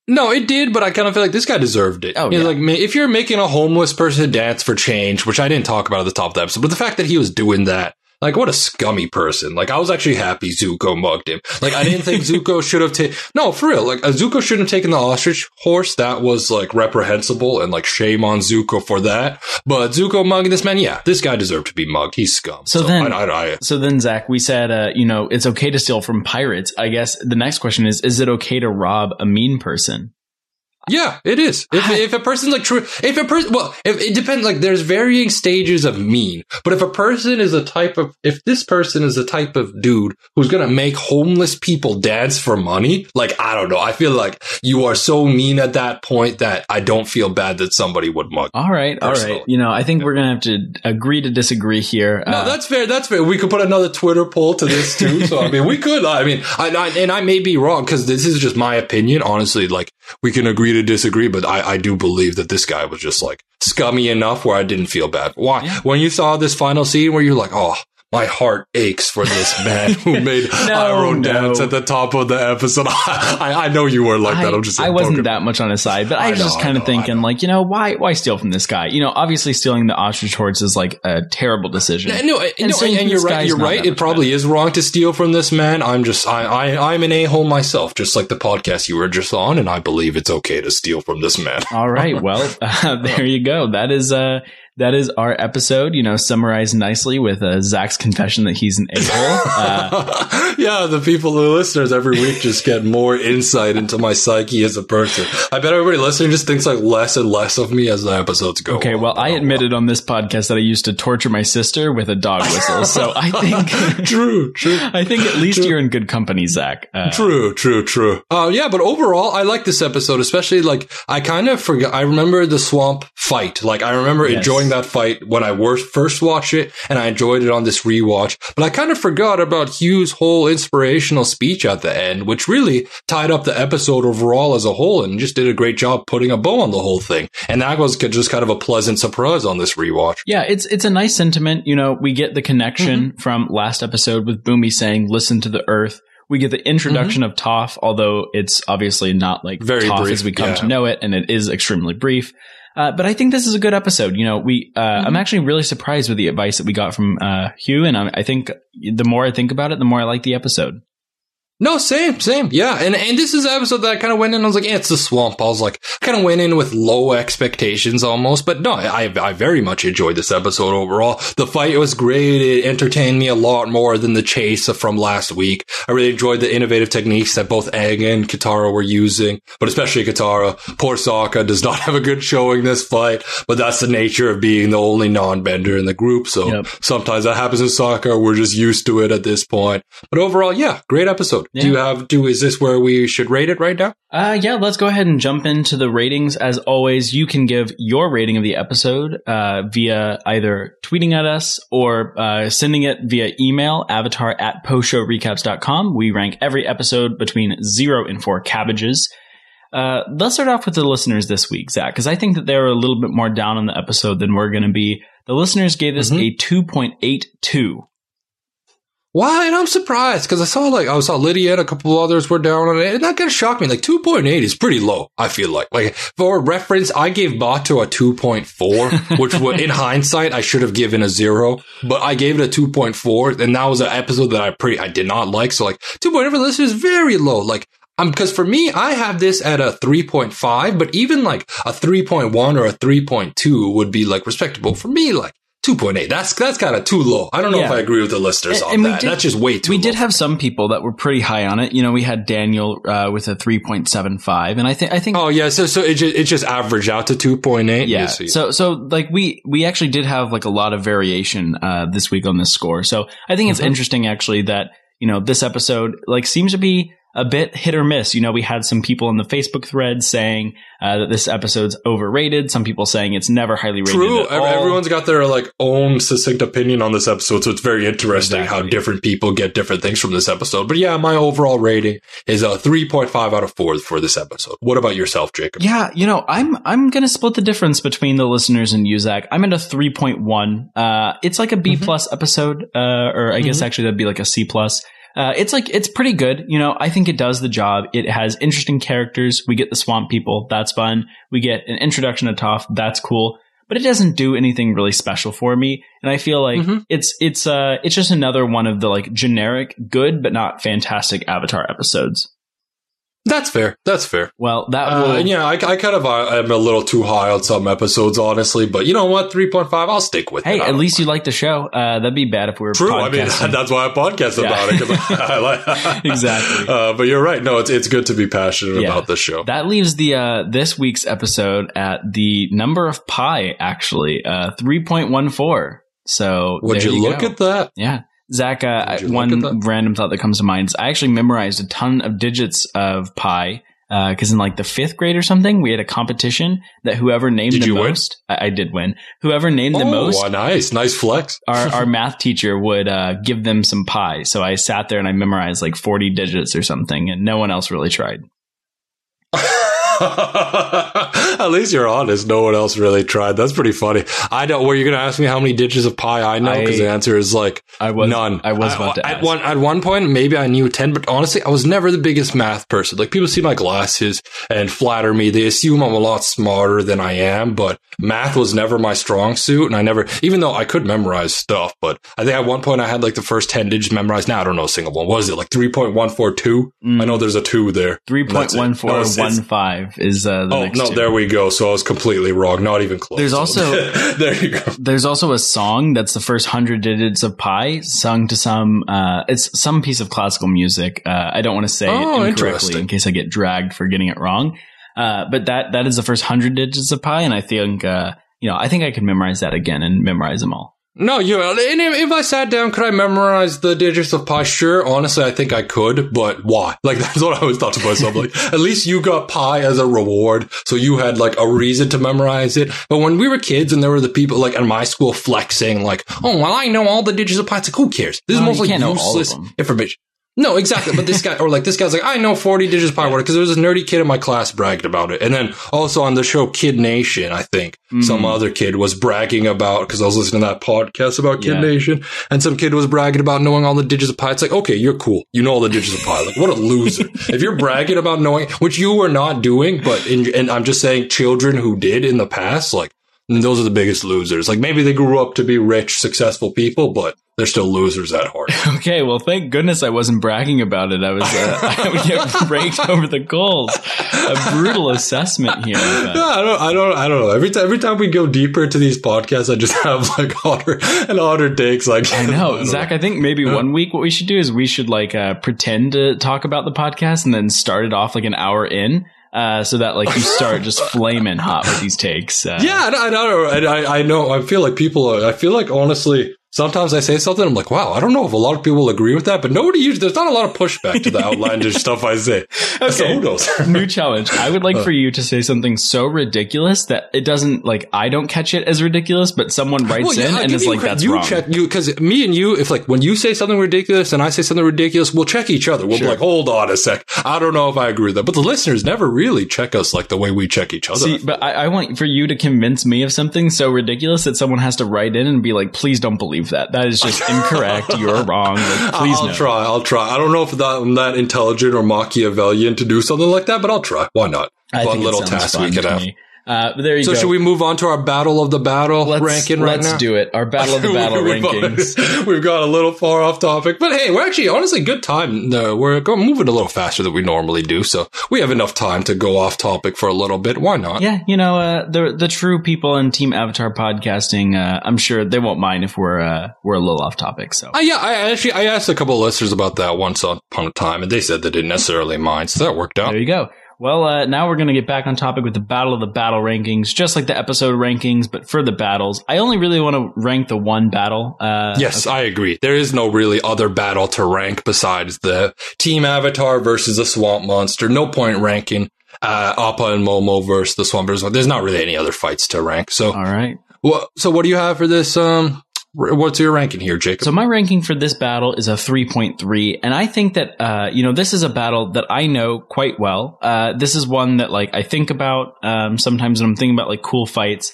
No, it did, but I kind of feel like this guy deserved it. Oh, yeah. Like, if you're making a homeless person dance for change, which I didn't talk about at the top of the episode, but the fact that he was doing that, like, what a scummy person. Like, I was actually happy Zuko mugged him. Like, I didn't think Zuko should have taken... No, for real. Like, Zuko shouldn't have taken the ostrich horse. That was, like, reprehensible, and, like, shame on Zuko for that. But Zuko mugging this man, yeah, this guy deserved to be mugged. He's scum. So, so then, I, I, I, so then, Zach, we said, uh, you know, it's okay to steal from pirates. I guess the next question is, is it okay to rob a mean person? Yeah, it is. If, if a person's like true, if a person, well, if, it depends, like there's varying stages of mean, but if a person is a type of, if this person is the type of dude who's going to make homeless people dance for money, like, I don't know. I feel like you are so mean at that point that I don't feel bad that somebody would mug. All right. Personally. All right. You know, I think we're going to have to agree to disagree here. No, uh, that's fair. That's fair. We could put another Twitter poll to this too. So, I mean, we could, I mean, I, I, and I may be wrong because this is just my opinion. Honestly, like we can agree to to disagree, but I, I do believe that this guy was just like scummy enough where I didn't feel bad. Why? Yeah. When you saw this final scene where you're like, oh, my heart aches for this man who made no, Iroh dance no. at the top of the episode. I, I know you were like I, that. I'm just I wasn't that much on his side, but I, I was know, just kind of thinking like, you know, why why steal from this guy? You know, obviously stealing the ostrich horse is like a terrible decision. No, no, and, no, and, and you're right. You're right. It probably bad. is wrong to steal from this man. I'm just I, I I'm an a-hole myself, just like the podcast you were just on, and I believe it's okay to steal from this man. All right. Well, uh, there you go. That is uh that is our episode, you know, summarized nicely with uh, Zach's confession that he's an a-hole. Uh, yeah, the people, the listeners every week just get more insight into my psyche as a person. I bet everybody listening just thinks like less and less of me as the episodes go Okay, on. well, I admitted on this podcast that I used to torture my sister with a dog whistle, so I think... true, true. I think at least true. You're in good company, Zach. Uh, true, true, true. Uh, yeah, but overall, I like this episode, especially like, I kind of forgot, I remember the swamp fight. Like, I remember yes. enjoying that fight when I first watched it, and I enjoyed it on this rewatch, but I kind of forgot about Hugh's whole inspirational speech at the end, which really tied up the episode overall as a whole and just did a great job putting a bow on the whole thing. And that was just kind of a pleasant surprise on this rewatch. Yeah, it's it's a nice sentiment. You know, we get the connection mm-hmm. from last episode with Bumi saying, listen to the earth. We get the introduction mm-hmm. of Toph, although it's obviously not like Very Toph brief, as we come yeah. to know it, and it is extremely brief. Uh, but I think this is a good episode. You know, we, uh, mm-hmm. I'm actually really surprised with the advice that we got from, uh, Hugh. And I, I think the more I think about it, the more I like the episode. No, same, same. Yeah. And, and this is an episode that I kind of went in and I was like, yeah, it's the swamp. I was like, I kind of went in with low expectations almost, but no, I, I very much enjoyed this episode overall. The fight was great. It entertained me a lot more than the chase from last week. I really enjoyed the innovative techniques that both Aang and Katara were using, but especially Katara. Poor Sokka does not have a good showing this fight, but that's the nature of being the only non-bender in the group. So yep. sometimes that happens in Sokka. We're just used to it at this point, but overall, yeah, great episode. Yeah. Do you have do is this where we should rate it right now? Uh yeah, let's go ahead and jump into the ratings. As always, you can give your rating of the episode uh via either tweeting at us or uh sending it via email, avatar at postshowrecaps.com. We rank every episode between zero and four cabbages. Uh let's start off with the listeners this week, Zach, because I think that they're a little bit more down on the episode than we're gonna be. The listeners gave this mm-hmm. a two point eight two. Why? And I'm surprised because I saw like I saw Lydia and a couple others were down on it, and that kind of shocked me. Like two point eight is pretty low. I feel like like for reference, I gave Bato a two point four, which would, in hindsight I should have given a zero, but I gave it a two point four, and that was an episode that I pretty I did not like. So like two point eight for listeners is very low. Like. Um, because for me, I have this at a three point five, but even like a three point one or a three point two would be like respectable for me. Like. two point eight. That's that's kind of too low. I don't know yeah. if I agree with the listeners and, on and that. Did, that's just way too we low. We did have some people that were pretty high on it. You know, we had Daniel uh, with a three point seven five, and I think I think Oh yeah, so so it just, it just averaged out to two point eight. Yeah. So so like we we actually did have like a lot of variation uh this week on this score. So I think it's mm-hmm. interesting actually that, you know, this episode like seems to be a bit hit or miss. You know, we had some people in the Facebook thread saying uh, that this episode's overrated. Some people saying it's never highly rated. True. At all. Everyone's got their like own succinct opinion on this episode. So it's very interesting exactly. how different people get different things from this episode. But yeah, my overall rating is a three point five out of four for this episode. What about yourself, Jacob? Yeah. You know, I'm, I'm going to split the difference between the listeners and you, Zach. I'm at a three point one. Uh, it's like a B mm-hmm. plus episode, uh, or I mm-hmm. guess actually that'd be like a C plus. Uh, it's like, it's pretty good. You know, I think it does the job. It has interesting characters. We get the swamp people. That's fun. We get an introduction to Toph. That's cool. But it doesn't do anything really special for me. And I feel like mm-hmm. it's, it's, uh, it's just another one of the like generic, good, but not fantastic Avatar episodes. That's fair. That's fair. Well, that will... Uh, yeah, I, I kind of I, I'm a little too high on some episodes, honestly. But you know what? three point five, I'll stick with hey, it. Hey, at least you like the show. Uh, that'd be bad if we were True. podcasting. I mean, that's why I podcast yeah. about it. Cause I, I like, exactly. Uh, but you're right. No, it's it's good to be passionate yeah. about the show. That leaves the uh, this week's episode at the number of pi, actually. Uh, three point one four. So Would you, you look go. at that? Yeah. Zach, uh, one random thought that comes to mind is I actually memorized a ton of digits of pi because uh, in like the fifth grade or something, we had a competition that whoever named did the most, I, I did win. Whoever named oh, the most, oh, nice, nice flex. our our math teacher would uh, give them some pi. So I sat there and I memorized like forty digits or something, and no one else really tried. At least you're honest. No one else really tried. That's pretty funny. I don't. Were you going to ask me how many digits of pi I know? Because the answer is like I was, none. I was about I, to ask. At one, at one point, maybe I knew ten, but honestly, I was never the biggest math person. Like people see my glasses and flatter me. They assume I'm a lot smarter than I am, but math was never my strong suit. And I never, even though I could memorize stuff, but I think at one point I had like the first ten digits memorized. Now I don't know a single one. What is it? Like three point one four two? Mm. I know there's a two there. three point one four one five. five is uh, the oh, next no, two. There we go. So I was completely wrong. Not even close. There's also there you go. There's also a song that's the first hundred digits of pi sung to some uh, it's some piece of classical music. Uh, I don't want to say oh, it incorrectly in case I get dragged for getting it wrong. Uh, but that that is the first hundred digits of pi, and I think uh, you know I think I could memorize that again and memorize them all. No, you know, if I sat down, could I memorize the digits of pi? Sure, honestly, I think I could, but why? Like, that's what I always thought to myself. Like, at least you got pi as a reward, so you had, like, a reason to memorize it. But when we were kids and there were the people, like, in my school flexing, like, oh, well, I know all the digits of pi. It's like, who cares? This well, is mostly useless information. No, exactly. But this guy, or like this guy's like, I know forty digits pi word because there was this nerdy kid in my class bragged about it. And then also on the show Kid Nation, I think mm-hmm. some other kid was bragging about, because I was listening to that podcast about Kid yeah. Nation, and some kid was bragging about knowing all the digits of pi. It's like, okay, you're cool. You know all the digits of pi. Like, what a loser. If you're bragging about knowing, which you were not doing, but in, and I'm just saying children who did in the past, like, those are the biggest losers. Like, maybe they grew up to be rich, successful people, but they're still losers at heart. Okay, well, thank goodness I wasn't bragging about it. I was, uh, I would get raked over the coals. A brutal assessment here. But. No, I don't, I don't, I don't know. Every time, every time we go deeper into these podcasts, I just have like hotter and hotter takes. Like, I know, I Zach. Know. I think maybe one week what we should do is we should like uh, pretend to talk about the podcast and then start it off like an hour in. Uh, so that like you start just flaming hot with these takes. Uh. Yeah, I know. I, I know. I feel like people. Are, I feel like honestly, sometimes I say something. I'm like, wow, I don't know if a lot of people agree with that, but nobody usually. There's not a lot of pushback to the outlandish stuff I say. Okay, so who knows? New challenge. I would like for you to say something so ridiculous that it doesn't like I don't catch it as ridiculous, but someone writes well, yeah, in I and is like, that's you wrong. Check you because me and you, if like when you say something ridiculous and I say something ridiculous, we'll check each other. We'll sure. be like, hold on a sec. I don't know if I agree with that, but the listeners never really check us like the way we check each other. See, but I, I want for you to convince me of something so ridiculous that someone has to write in and be like, please don't believe. That that is just incorrect. You're wrong. Like, please, I'll no. try. I'll try. I don't know if that, I'm that intelligent or Machiavellian to do something like that, but I'll try. Why not? I fun little task we could have. Me. Uh, but there you so go. So should we move on to our battle of the battle let's, ranking right let's now? Let's do it. Our battle of the battle we, rankings. We've got a little far off topic, but hey, we're actually honestly good time. Uh, we're going, moving a little faster than we normally do, so we have enough time to go off topic for a little bit. Why not? Yeah, you know, uh, the the true people in Team Avatar podcasting, uh, I'm sure they won't mind if we're uh, we're a little off topic. So uh, yeah, I actually I asked a couple of listeners about that once upon a time, and they said they didn't necessarily mind, so that worked out. There you go. Well, uh, now we're going to get back on topic with the Battle of the Battle rankings, just like the episode rankings, but for the battles. I only really want to rank the one battle. Uh, yes, okay. I agree. There is no really other battle to rank besides the Team Avatar versus the Swamp Monster. No point ranking uh, Appa and Momo versus the Swamp Monster. There's not really any other fights to rank. So, all right. Well, so what do you have for this? Um, What's your ranking here, Jacob? So my ranking for this battle is a three point three. And I think that, uh, you know, this is a battle that I know quite well. Uh, this is one that, like, I think about um, sometimes when I'm thinking about, like, cool fights.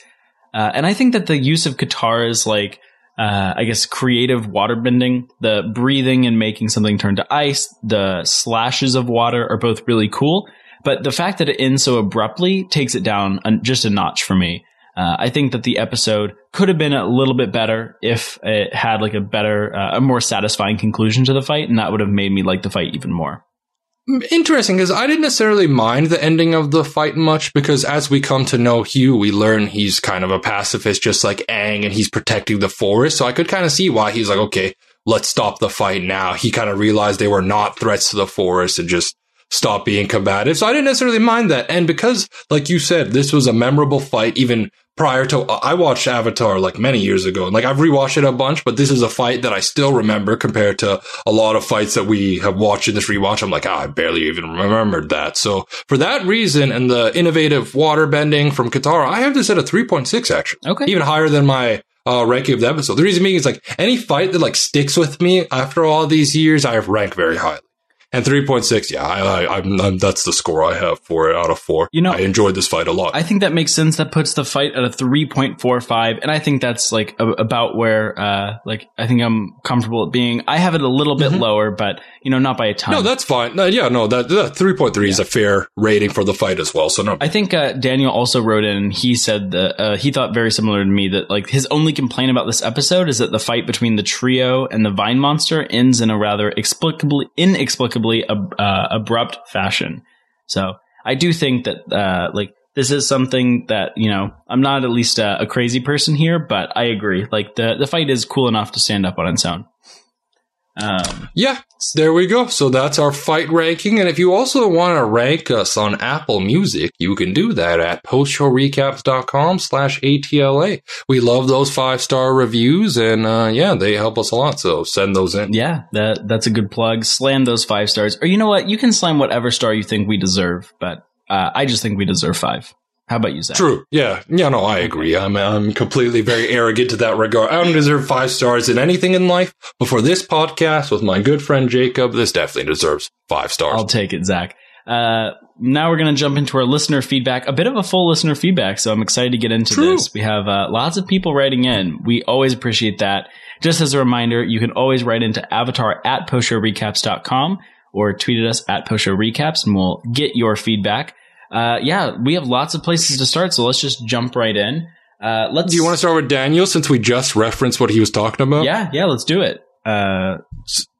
Uh, and I think that the use of Katara's, like, uh, I guess, creative water bending, the breathing and making something turn to ice, the slashes of water are both really cool. But the fact that it ends so abruptly takes it down just a notch for me. Uh, I think that the episode could have been a little bit better if it had like a better, uh, a more satisfying conclusion to the fight, and that would have made me like the fight even more. Interesting, because I didn't necessarily mind the ending of the fight much, because as we come to know Hugh, we learn he's kind of a pacifist, just like Aang, and he's protecting the forest, so I could kind of see why he's like, okay, let's stop the fight now. He kind of realized they were not threats to the forest and just stop being combative, so I didn't necessarily mind that, and because, like you said, this was a memorable fight, even prior to, I watched Avatar like many years ago, and like I've rewatched it a bunch, but this is a fight that I still remember compared to a lot of fights that we have watched in this rewatch. I'm like, ah, I barely even remembered that. So for that reason, and the innovative water bending from Katara, I have this at a three point six actually. Okay, even higher than my uh, ranking of the episode. The reason being is like any fight that like sticks with me after all these years, I have ranked very highly. And three point six, yeah, I, I, I'm, I'm, that's the score I have for it out of four. You know, I enjoyed this fight a lot. I think that makes sense. That puts the fight at a three point four five, and I think that's like a, about where, uh, like I think I'm comfortable at being. I have it a little bit mm-hmm. lower, but you know, not by a ton. No, that's fine. No, yeah, no, that, that three point three yeah. is a fair rating for the fight as well. So no, I think uh, Daniel also wrote in. He said that uh, he thought very similar to me that like his only complaint about this episode is that the fight between the trio and the Vine Monster ends in a rather explicably inexplicable. A, uh, abrupt fashion. So I do think that uh, like this is something that, you know, I'm not at least a, a crazy person here, but I agree. Like the, the fight is cool enough to stand up on its own. Um, yeah, there we go. So that's our fight ranking. And if you also want to rank us on Apple Music, you can do that at postshowrecaps dot com slash A T L A. We love those five-star reviews, and uh, yeah, they help us a lot. So send those in. Yeah, that that's a good plug. Slam those five stars. Or you know what? You can slam whatever star you think we deserve, but uh, I just think we deserve five. How about you, Zach? True. Yeah. Yeah, no, I agree. I'm I'm completely very arrogant to that regard. I don't deserve five stars in anything in life. But for this podcast with my good friend Jacob, this definitely deserves five stars. I'll take it, Zach. Uh, now we're going to jump into our listener feedback. A bit of a full listener feedback, so I'm excited to get into True. this. We have uh, lots of people writing in. We always appreciate that. Just as a reminder, you can always write into avatar at post show recaps dot com or tweet at us at postshowrecaps, and we'll get your feedback. Uh, yeah, we have lots of places to start, so let's just jump right in. Uh, let's. Do you want to start with Daniel, since we just referenced what he was talking about? Yeah, yeah, let's do it. Uh,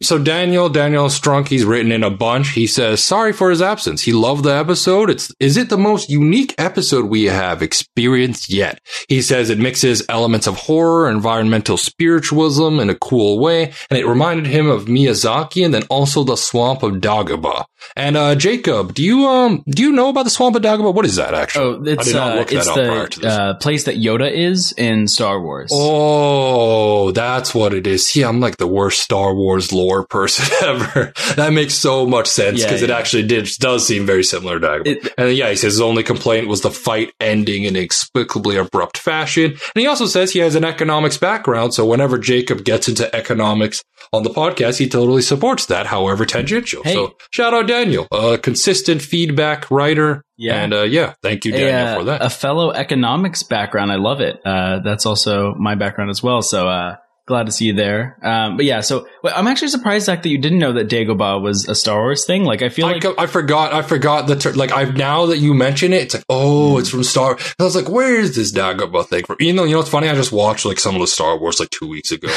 so Daniel, Daniel Strunk, he's written in a bunch. He says, sorry for his absence. He loved the episode. It's is it the most unique episode we have experienced yet? He says it mixes elements of horror, environmental spiritualism in a cool way, and it reminded him of Miyazaki and then also the swamp of Dagobah. And uh, Jacob, do you um do you know about the swamp of Dagobah? What is that actually? Oh, it's I did not uh, look it's that the up prior to this. Uh, place that Yoda is in Star Wars. Oh, that's what it is. Yeah, I'm like the worst Star Wars lore person ever. That makes so much sense because yeah, yeah. it actually did does seem very similar to Dagobah. It, and yeah, he says his only complaint was the fight ending in inexplicably abrupt fashion. And he also says he has an economics background, so whenever Jacob gets into economics on the podcast, he totally supports that, however tangential. Hey. So shout out Daniel, a consistent feedback writer. Yeah. And uh, yeah, thank you, Daniel, a, uh, for that. A fellow economics background. I love it. Uh, that's also my background as well. So uh, glad to see you there. Um, but yeah, so well, I'm actually surprised, Zach, that you didn't know that Dagobah was a Star Wars thing. Like, I feel I like co- I forgot. I forgot the term. Like, I've now that you mention it, it's like, oh, it's from Star. And I was like, where is this Dagobah thing from? You know, you know, it's funny. I just watched like some of the Star Wars like two weeks ago.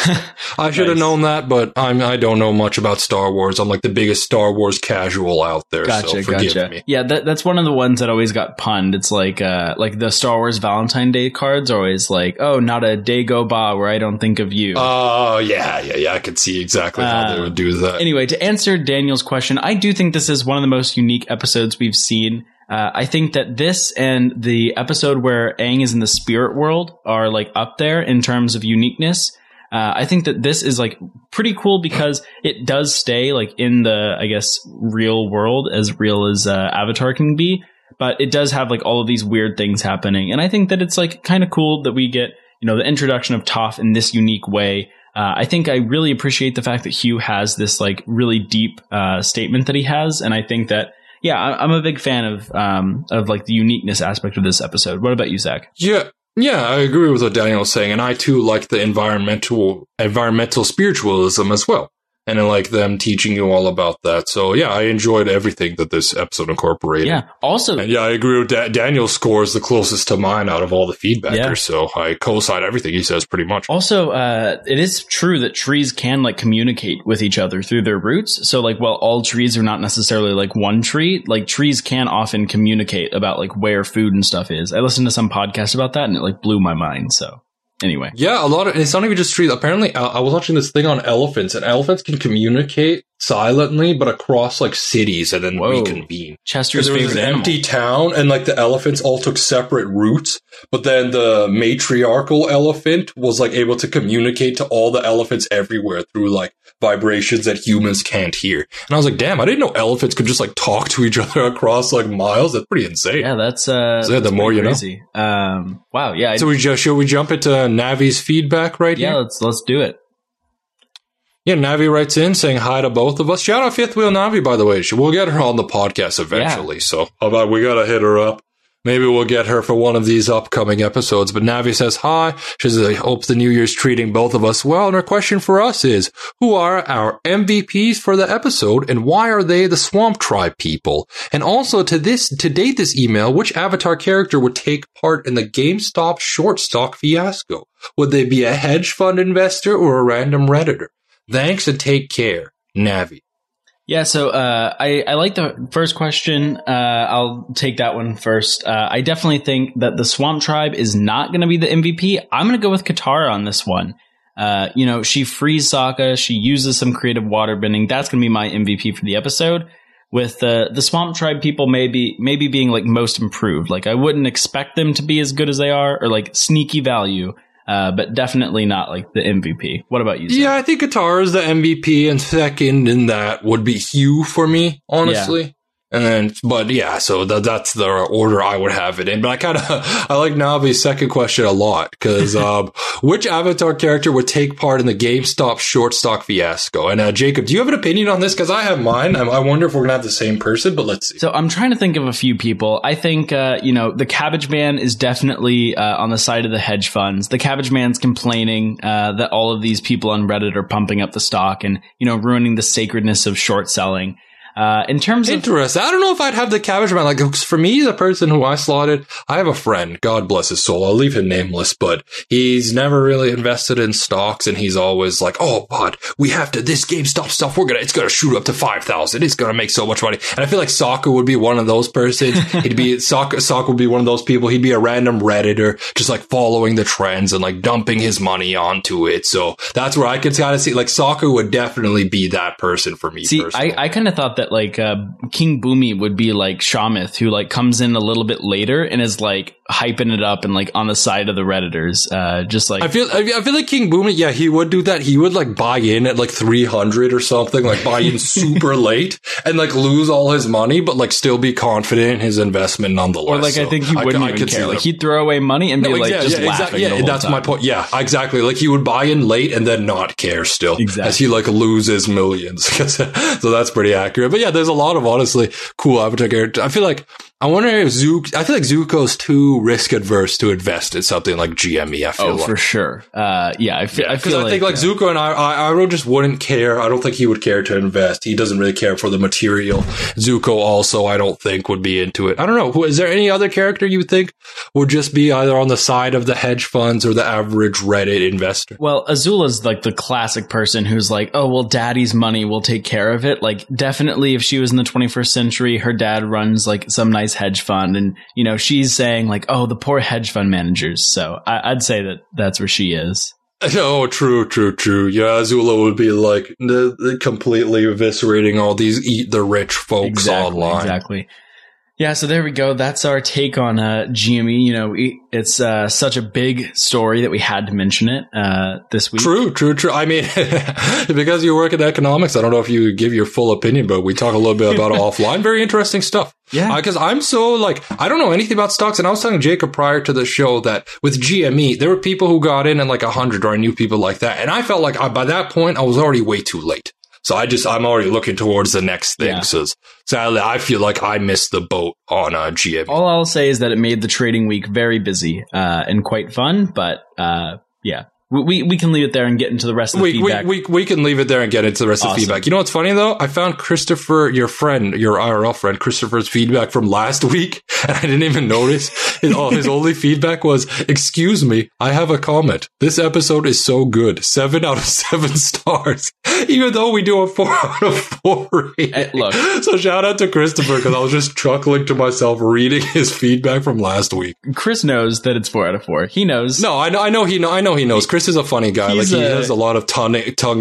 I should have nice. known that, but I'm I don't know much about Star Wars. I'm like the biggest Star Wars casual out there. Gotcha, so forgive gotcha. me. Yeah, that, that's one of the ones that always got punned. It's like uh, like the Star Wars Valentine's Day cards are always like, oh, not a Dagobah where I don't think of you. Oh, yeah, yeah, yeah. I could see exactly how uh, they would do that. Anyway, to answer Daniel's question, I do think this is one of the most unique episodes we've seen. Uh, I think that this and the episode where Aang is in the spirit world are like up there in terms of uniqueness. Uh, I think that this is like pretty cool because it does stay like in the, I guess, real world, as real as uh, Avatar can be. But it does have like all of these weird things happening. And I think that it's like kind of cool that we get, you know, the introduction of Toph in this unique way. Uh, I think I really appreciate the fact that Hugh has this like really deep uh, statement that he has. And I think that, yeah, I- I'm a big fan of um, of like the uniqueness aspect of this episode. What about you, Zach? Yeah. Yeah, I agree with what Daniel was saying. And I, too, like the environmental environmental spiritualism as well. And I like them teaching you all about that. So, yeah, I enjoyed everything that this episode incorporated. Yeah, also. And yeah, I agree with da- Daniel's score is the closest to mine out of all the feedbackers. Yeah. So I co-sign everything he says pretty much. Also, uh, it is true that trees can, like, communicate with each other through their roots. So, like, while all trees are not necessarily, like, one tree, like, trees can often communicate about, like, where food and stuff is. I listened to some podcast about that, and it, like, blew my mind, so. Anyway. Yeah, a lot of, and it's not even just trees. Apparently, I, I was watching this thing on elephants, and elephants can communicate silently, but across, like, cities, and then Whoa. reconvene. Chester's favorite animal. There was an empty town, and, like, the elephants all took separate routes, but then the matriarchal elephant was, like, able to communicate to all the elephants everywhere through, like, vibrations that humans can't hear. And I was like, damn, I didn't know elephants could just, like, talk to each other across, like, miles. That's pretty insane. Yeah, that's, uh, so, yeah, that's the more you crazy. know. Um, wow, yeah. I so, we just, should we jump into Navi's feedback right yeah, here? Yeah, let's, let's do it. Yeah, Navi writes in saying hi to both of us. Shout out Fifth Wheel Navi, by the way. We'll get her on the podcast eventually. Yeah. So how about we got to hit her up? Maybe we'll get her for one of these upcoming episodes. But Navi says hi. She says, I hope the New Year's treating both of us well. And her question for us is, who are our M V Ps for the episode? And why are they the Swamp Tribe people? And also, to this to date this email, which Avatar character would take part in the GameStop short stock fiasco? Would they be a hedge fund investor or a random Redditor? Thanks and take care, Navi. Yeah, so uh, I, I like the first question. Uh, I'll take that one first. Uh, I definitely think that the Swamp Tribe is not going to be the M V P. I'm going to go with Katara on this one. Uh, you know, she frees Sokka. She uses some creative waterbending. That's going to be my M V P for the episode. With uh, the Swamp Tribe people maybe maybe being like most improved. Like I wouldn't expect them to be as good as they are or like sneaky value. Uh, but definitely not like the M V P. What about you, Zach? Yeah, I think Katara is the M V P, and second in that would be Hugh for me, honestly. Yeah. And then, but yeah, so th- that's the order I would have it in. But I kind of I like Navi's second question a lot because um, which Avatar character would take part in the GameStop short stock fiasco? And uh, Jacob, do you have an opinion on this? Because I have mine. I, I wonder if we're gonna have the same person. But let's see. So I'm trying to think of a few people. I think uh, you know the Cabbage Man is definitely uh, on the side of the hedge funds. The Cabbage Man's complaining uh, that all of these people on Reddit are pumping up the stock and you know ruining the sacredness of short selling. Uh, in terms of interest, I don't know if I'd have the Cabbage Man. Like, for me, the person who I slotted, I have a friend, God bless his soul. I'll leave him nameless, but he's never really invested in stocks. And he's always like, oh, but we have to, this GameStop stuff, we're going to, it's going to shoot up to five thousand. It's going to make so much money. And I feel like Sokka would be one of those persons. He'd be, Sokka, Sokka would be one of those people. He'd be a random Redditor, just like following the trends and like dumping his money onto it. So that's where I could kind of see, like, Sokka would definitely be that person for me. See, personally. I, I kind of thought that. Like uh, King Bumi would be like Shamith, who like comes in a little bit later and is like hyping it up and like on the side of the Redditors. Uh, just like I feel, I feel like King Bumi, yeah, he would do that. He would like buy in at like three hundred or something, like buy in super late and like lose all his money, but like still be confident in his investment nonetheless. Or like so I think he wouldn't I, even I care. Like he'd throw away money and no, be like yeah, just yeah, laughing. Exactly, yeah, that's time. my point. Yeah, exactly. Like he would buy in late and then not care still, exactly. as he like loses millions. So that's pretty accurate. But yeah, there's a lot of honestly cool Avatar characters. I feel like I wonder if Zuko. I feel like Zuko's too risk adverse to invest in something like G M E. I feel oh, like. for sure. Uh, yeah, I feel. Yeah, I, feel like, I think like yeah. Zuko and I, I, Iroh just wouldn't care. I don't think he would care to invest. He doesn't really care for the material. Zuko also, I don't think, would be into it. I don't know. Who, is there any other character you think would just be either on the side of the hedge funds or the average Reddit investor? Well, Azula's like the classic person who's like, oh well, daddy's money, we'll take care of it. Like definitely. If she was in the twenty-first century, her dad runs like some nice hedge fund, and you know she's saying like, "Oh, the poor hedge fund managers." So I- I'd say that that's where she is. Oh, true, true, true. Yeah, Azula would be like n- completely eviscerating all these eat the rich folks exactly, online. Exactly. Yeah, so there we go. That's our take on uh, G M E. You know, it's uh, such a big story that we had to mention it uh, this week. True, true, true. I mean, because you work in economics, I don't know if you give your full opinion, but we talk a little bit about it offline. Very interesting stuff. Yeah. Because uh, I'm so, like, I don't know anything about stocks. And I was telling Jacob prior to the show that with G M E, there were people who got in at like one hundred, or I knew people like that. And I felt like I, by that point, I was already way too late. So I just, I'm already looking towards the next thing. Yeah. So sadly, I feel like I missed the boat on uh, G M E. All I'll say is that it made the trading week very busy uh, and quite fun. But uh, yeah, we, we we can leave it there and get into the rest of the we, feedback. We, we, we can leave it there and get into the rest awesome. of the feedback. You know what's funny, though? I found Christopher, your friend, your I R L friend, Christopher's feedback from last week. And I didn't even notice. His, all, his only feedback was, excuse me, I have a comment. This episode is so good. Seven out of seven stars. Even though we do a four out of four rating. Look. So shout out to Christopher, because I was just chuckling to myself reading his feedback from last week. Chris knows that it's four out of four. He knows. No, I know, I know he know, I know he knows. Chris is a funny guy. He's like a, he has a lot of tongue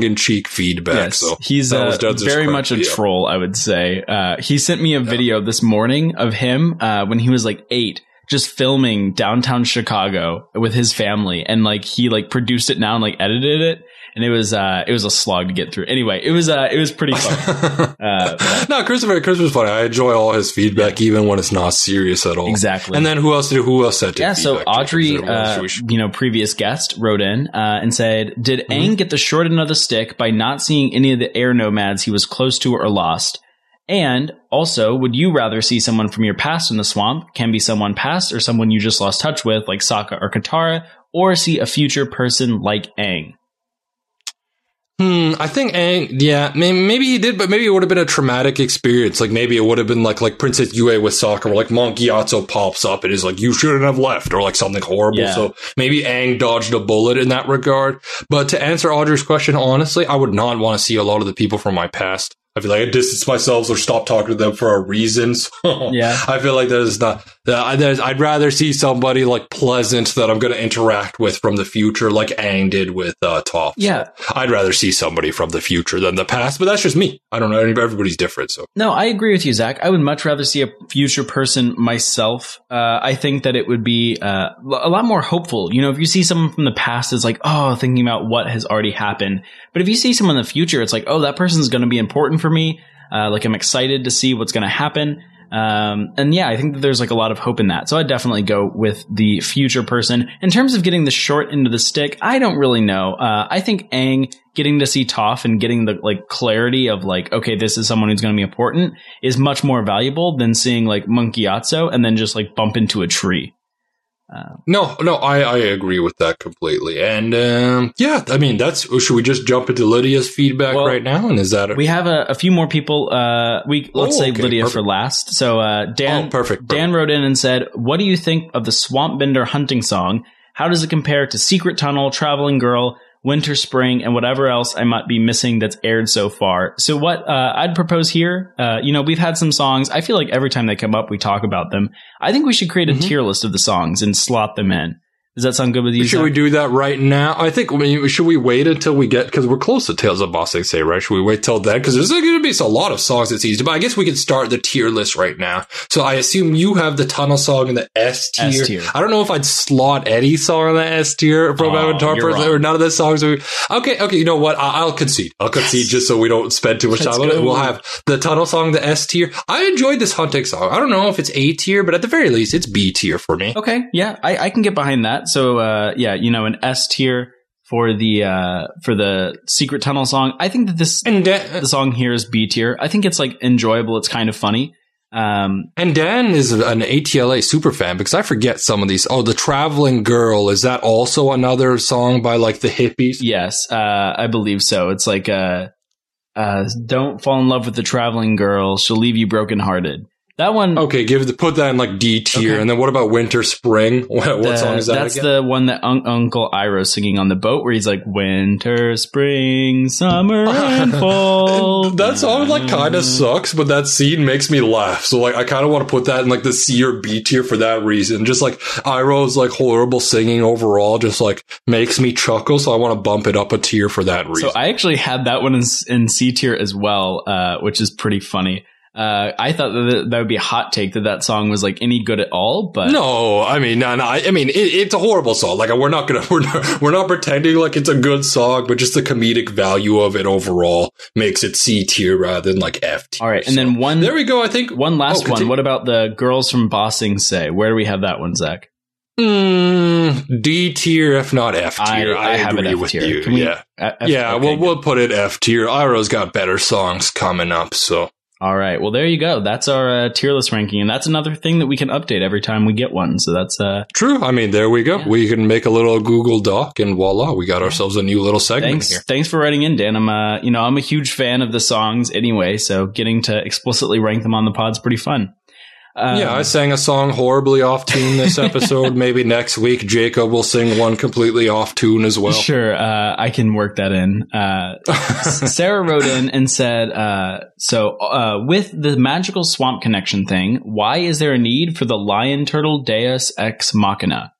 in cheek feedback. Yes, so he's a, very much a yeah. troll, I would say. Uh, he sent me a yeah. video this morning of him uh, when he was like eight. Just filming downtown Chicago with his family, and like he like produced it now and like edited it, and it was uh it was a slog to get through. Anyway, it was uh it was pretty fun. Uh, no, Christopher, Christopher's funny. I enjoy all his feedback, yeah. even when it's not serious at all. Exactly. And then who else did who else said? Yeah, so Audrey, uh, you know, previous guest wrote in uh, and said, "Did mm-hmm. Aang get the short end of the stick by not seeing any of the air nomads he was close to or lost?" And also, would you rather see someone from your past in the swamp, can be someone past or someone you just lost touch with, like Sokka or Katara, or see a future person like Aang? Hmm, I think Aang, yeah, maybe he did, but maybe it would have been a traumatic experience. Like, maybe it would have been like like Princess Yue with Sokka, where like Monk Gyatso pops up and is like, you shouldn't have left, or like something horrible. Yeah. So maybe Aang dodged a bullet in that regard. But to answer Audrey's question, honestly, I would not want to see a lot of the people from my past. I feel like I distanced myself or stopped talking to them for a reason. So yeah. I feel like that is not, uh, that is, I'd rather see somebody like pleasant that I'm going to interact with from the future, like Aang did with uh, Toph. Yeah. So I'd rather see somebody from the future than the past, but that's just me. I don't know. Everybody's different. So no, I agree with you, Zach. I would much rather see a future person myself. Uh, I think that it would be uh, a lot more hopeful. You know, if you see someone from the past, it's like, oh, thinking about what has already happened. But if you see someone in the future, it's like, oh, that person's going to be important for for me. Uh, like I'm excited to see what's going to happen. Um, and yeah, I think that there's like a lot of hope in that. So I'd definitely go with the future person. In terms of getting the short end of the stick, I don't really know. Uh, I think Aang getting to see Toph and getting the like clarity of like, okay, this is someone who's going to be important is much more valuable than seeing like Monkey Yatso and then just like bump into a tree. Uh, no, no, I, I agree with that completely. And, um, yeah, I mean, that's, should we just jump into Lydia's feedback well, right now? And is that, a- we have a, a few more people, uh, we, let's oh, say okay, Lydia perfect. for last. So, uh, Dan, oh, perfect, perfect. Dan wrote in and said, what do you think of the Swampbender hunting song? How does it compare to Secret Tunnel, Traveling Girl, Winter Spring, and whatever else I might be missing that's aired so far? So what, uh, I'd propose here, uh, you know, we've had some songs. I feel like every time they come up, we talk about them. I think we should create a mm-hmm. tier list of the songs and slot them in. Does that sound good with you? Should Zach? we do that right now? I think, I mean, should we wait until we get, because we're close to Tales of Boss Say, right? Should we wait till then? Because there's going to be a lot of songs that's easy, but I guess we can start the tier list right now. So I assume you have the Tunnel song in the S tier. S tier. I don't know if I'd slot any song in the S tier from oh, Avatar First, or none of the songs. Are, okay, okay, you know what? I, I'll concede. I'll concede yes. just so we don't spend too much Let's time on it. We'll have the Tunnel song, the S tier. I enjoyed this hunting song. I don't know if it's A tier, but at the very least, it's B tier for me. Okay, yeah, I, I can get behind that. So, uh, yeah, you know, an S tier for the, uh, for the Secret Tunnel song. I think that this, and Dan, the song here is B tier. I think it's like enjoyable. It's kind of funny. Um, and Dan is an A T L A super fan because I forget some of these. Oh, the Traveling Girl. Is that also another song by like the hippies? Yes. Uh, I believe so. It's like, uh, uh, don't fall in love with the traveling girl. She'll leave you brokenhearted. That one. Okay, give the, put that in like D tier. Okay. And then what about Winter Spring? What, what the, song is that That's again? The one that un- Uncle Iroh's singing on the boat where he's like, winter, spring, summer, and fall. That song like kind of sucks, but that scene makes me laugh. So like, I kind of want to put that in like the C or B tier for that reason. Just like Iroh's like horrible singing overall just like makes me chuckle. So I want to bump it up a tier for that reason. So I actually had that one in, in C tier as well, uh, which is pretty funny. Uh, I thought that that would be a hot take that that song was like any good at all, but no, I mean, no, no, I mean, it, it's a horrible song. Like we're not gonna, we're not, we're not pretending like it's a good song, but just the comedic value of it overall makes it C tier rather than like F tier. All right, and so then one, there we go. I think one last oh, one. What about the Girls from Bossing Say? Where do we have that one, Zach? Mm, D tier, if not F tier. I, I, I have agree an F with tier. you. Can we, yeah, F- yeah. Okay, well, good. We'll put it F tier. Iroh's got better songs coming up, so. All right. Well, there you go. That's our uh, tier list ranking. And that's another thing that we can update every time we get one. So that's uh, true. I mean, there we go. Yeah. We can make a little Google Doc and voila, we got ourselves a new little segment Thanks. here. Thanks for writing in, Dan. I'm, uh, you know, I'm a huge fan of the songs anyway. So getting to explicitly rank them on the pod's pretty fun. Um, yeah, I sang a song horribly off tune this episode. Maybe next week, Jacob will sing one completely off tune as well. Sure, uh, I can work that in. Uh, Sarah wrote in and said, uh, so uh, with the magical swamp connection thing, why is there a need for the lion turtle deus ex machina?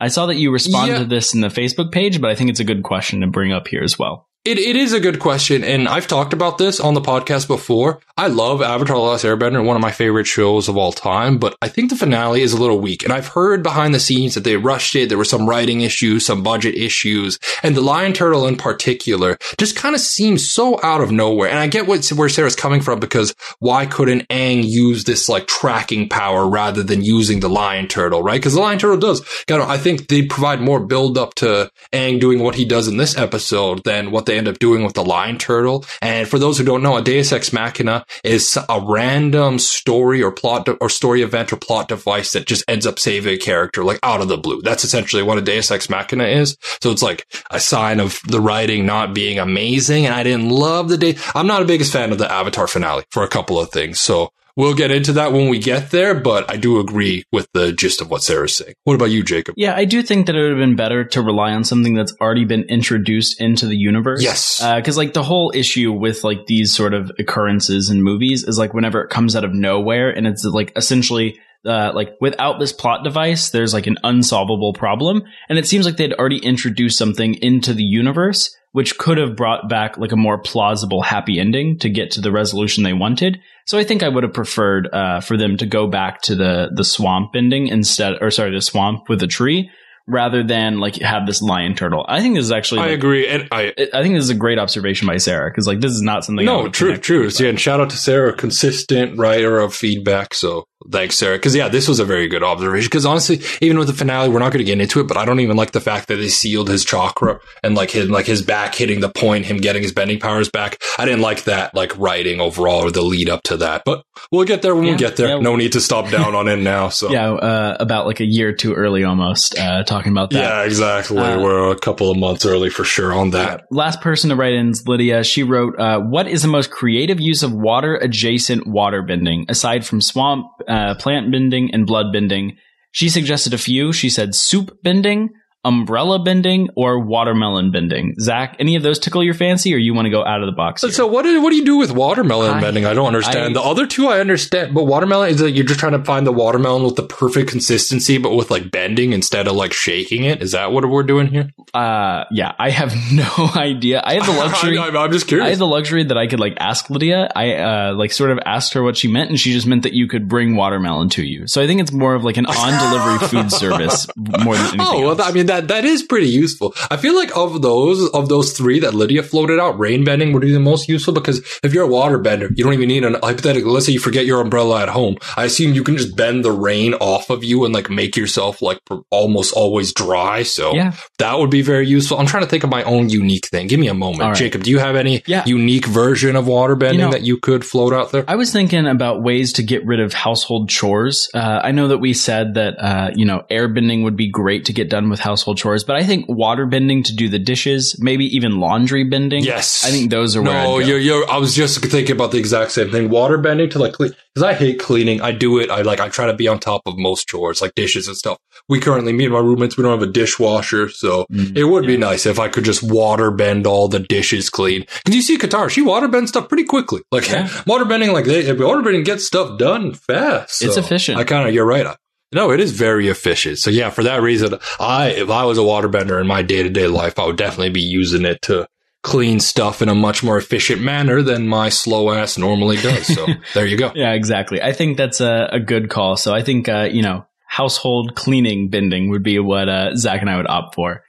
I saw that you responded yeah. to this in the Facebook page, but I think it's a good question to bring up here as well. It It is a good question, and I've talked about this on the podcast before. I love Avatar The Last Airbender, one of my favorite shows of all time, but I think the finale is a little weak, and I've heard behind the scenes that they rushed it, there were some writing issues, some budget issues, and the Lion Turtle in particular just kind of seems so out of nowhere, and I get what where Sarah's coming from, because why couldn't Aang use this, like, tracking power rather than using the Lion Turtle, right? Because the Lion Turtle does, kind of, I think they provide more build-up to Aang doing what he does in this episode than what they end up doing with the Lion Turtle. And for those who don't know, a Deus Ex Machina is a random story or plot de- or story event or plot device that just ends up saving a character like out of the blue. That's essentially what a Deus Ex Machina is. So it's like a sign of the writing not being amazing. And I didn't love the day. I'm not a biggest fan of the Avatar finale for a couple of things. So We'll get into that when we get there, but I do agree with the gist of what Sarah's saying. What about you, Jacob? Yeah, I do think that it would have been better to rely on something that's already been introduced into the universe. Yes. Because, uh, like, the whole issue with, like, these sort of occurrences in movies is, like, whenever it comes out of nowhere and it's, like, essentially... Uh, like without this plot device, there's like an unsolvable problem. And it seems like they'd already introduced something into the universe, which could have brought back like a more plausible happy ending to get to the resolution they wanted. So I think I would have preferred uh, for them to go back to the, the swamp ending instead, or sorry, the swamp with the tree, rather than like have this lion turtle. I think this is actually... I like, agree. And I I think this is a great observation by Sarah, because like this is not something... No, true, true. Yeah, and shout out to Sarah, consistent writer of feedback. So thanks, Sarah. Because yeah, this was a very good observation. Because honestly, even with the finale, we're not going to get into it, but I don't even like the fact that they sealed his chakra and like him, like his back hitting the point, him getting his bending powers back. I didn't like that like writing overall or the lead up to that. But we'll get there when yeah, we get there. Yeah. No need to stop down on it now. So yeah, uh, about like a year too early almost. Uh, talking about that. Yeah, exactly. Uh, We're a couple of months early for sure on that. Yeah. Last person to write in is Lydia. She wrote, uh, what is the most creative use of water adjacent water bending aside from swamp, uh, plant bending and blood bending? She suggested a few. She said soup bending, umbrella bending, or watermelon bending. Zach, any of those tickle your fancy, or you want to go out of the box here? So what do, what do you do with watermelon I, bending? I don't understand. I, the other two I understand, but watermelon is like you're just trying to find the watermelon with the perfect consistency, but with like bending instead of like shaking it. Is that what we're doing here? Uh, yeah, I have no idea. I have the luxury. I, I'm just curious. I have the luxury that I could like ask Lydia. I uh, like sort of asked her what she meant, and she just meant that you could bring watermelon to you. So I think it's more of like an on-delivery food service more than anything oh, else. Well, I mean, that That, that is pretty useful. I feel like of those of those three that Lydia floated out, rain bending would be the most useful, because if you're a water bender, you don't even need an hypothetical. Let's say you forget your umbrella at home. I assume you can just bend the rain off of you and like make yourself like almost always dry. So yeah, that would be very useful. I'm trying to think of my own unique thing. Give me a moment. Right. Jacob, do you have any yeah. unique version of water bending you know, that you could float out there? I was thinking about ways to get rid of household chores. Uh, I know that we said that, uh, you know, airbending would be great to get done with household chores, but I think water bending to do the dishes, maybe even laundry bending. Yes, I think those are where no, I'd go. You're, you're, I was just thinking about the exact same thing. Water bending to like clean, because I hate cleaning. I do it. I like. I try to be on top of most chores, like dishes and stuff. We currently, me and my roommates, we don't have a dishwasher, so mm, it would yeah. be nice if I could just water bend all the dishes clean. Because you see, Katara, she water bends stuff pretty quickly. Like yeah. water bending, like they water bending gets stuff done fast. It's so efficient. I kind of, you're right. I, No, it is very efficient. So yeah, for that reason, I if I was a waterbender in my day-to-day life, I would definitely be using it to clean stuff in a much more efficient manner than my slow ass normally does. So there you go. Yeah, exactly. I think that's a, a good call. So I think, uh, you know, household cleaning bending would be what uh, Zach and I would opt for.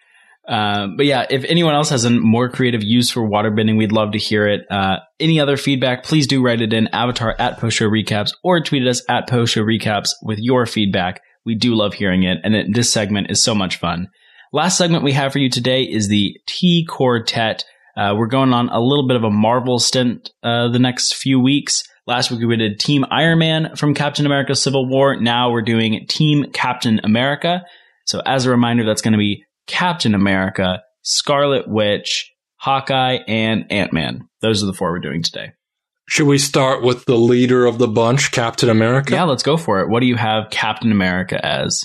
Uh, but yeah, if anyone else has a more creative use for waterbending, we'd love to hear it. Uh, any other feedback, please do write it in avatar at post show recaps or tweet at us at post show recaps with your feedback. We do love hearing it. And it, this segment is so much fun. Last segment we have for you today is the T Quartet. Uh, we're going on a little bit of a Marvel stint, uh, the next few weeks. Last week we did Team Iron Man from Captain America Civil War. Now we're doing Team Captain America. So as a reminder, that's going to be Captain America, Scarlet Witch, Hawkeye, and Ant-Man. Those are the four we're doing today. Should we start with the leader of the bunch, Captain America? Yeah, let's go for it. What do you have Captain America as?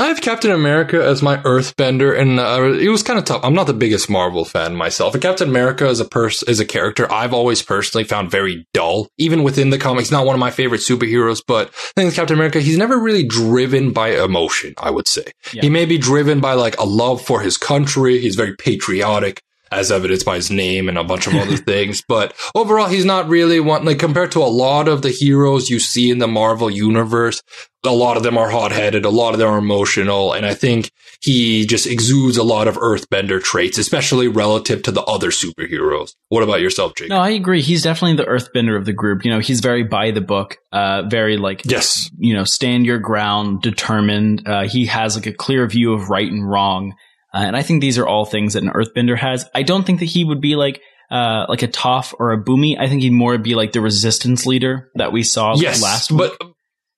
I have Captain America as my Earthbender, and uh, it was kind of tough. I'm not the biggest Marvel fan myself. And Captain America as a pers- as a character, I've always personally found very dull, even within the comics. Not one of my favorite superheroes, but I think Captain America, he's never really driven by emotion, I would say. Yeah. He may be driven by like a love for his country. He's very patriotic, as evidenced by his name and a bunch of other things. But overall, he's not really one, like compared to a lot of the heroes you see in the Marvel universe, a lot of them are hot-headed, a lot of them are emotional, and I think he just exudes a lot of earthbender traits, especially relative to the other superheroes. What about yourself, Jake? No, I agree. He's definitely the earthbender of the group. You know, he's very by the book, uh, very like, yes, you know, stand your ground, determined. Uh, he has like a clear view of right and wrong. Uh, and I think these are all things that an earthbender has. I don't think that he would be like uh, like a Toph or a Bumi. I think he'd more be like the resistance leader that we saw yes, last week. But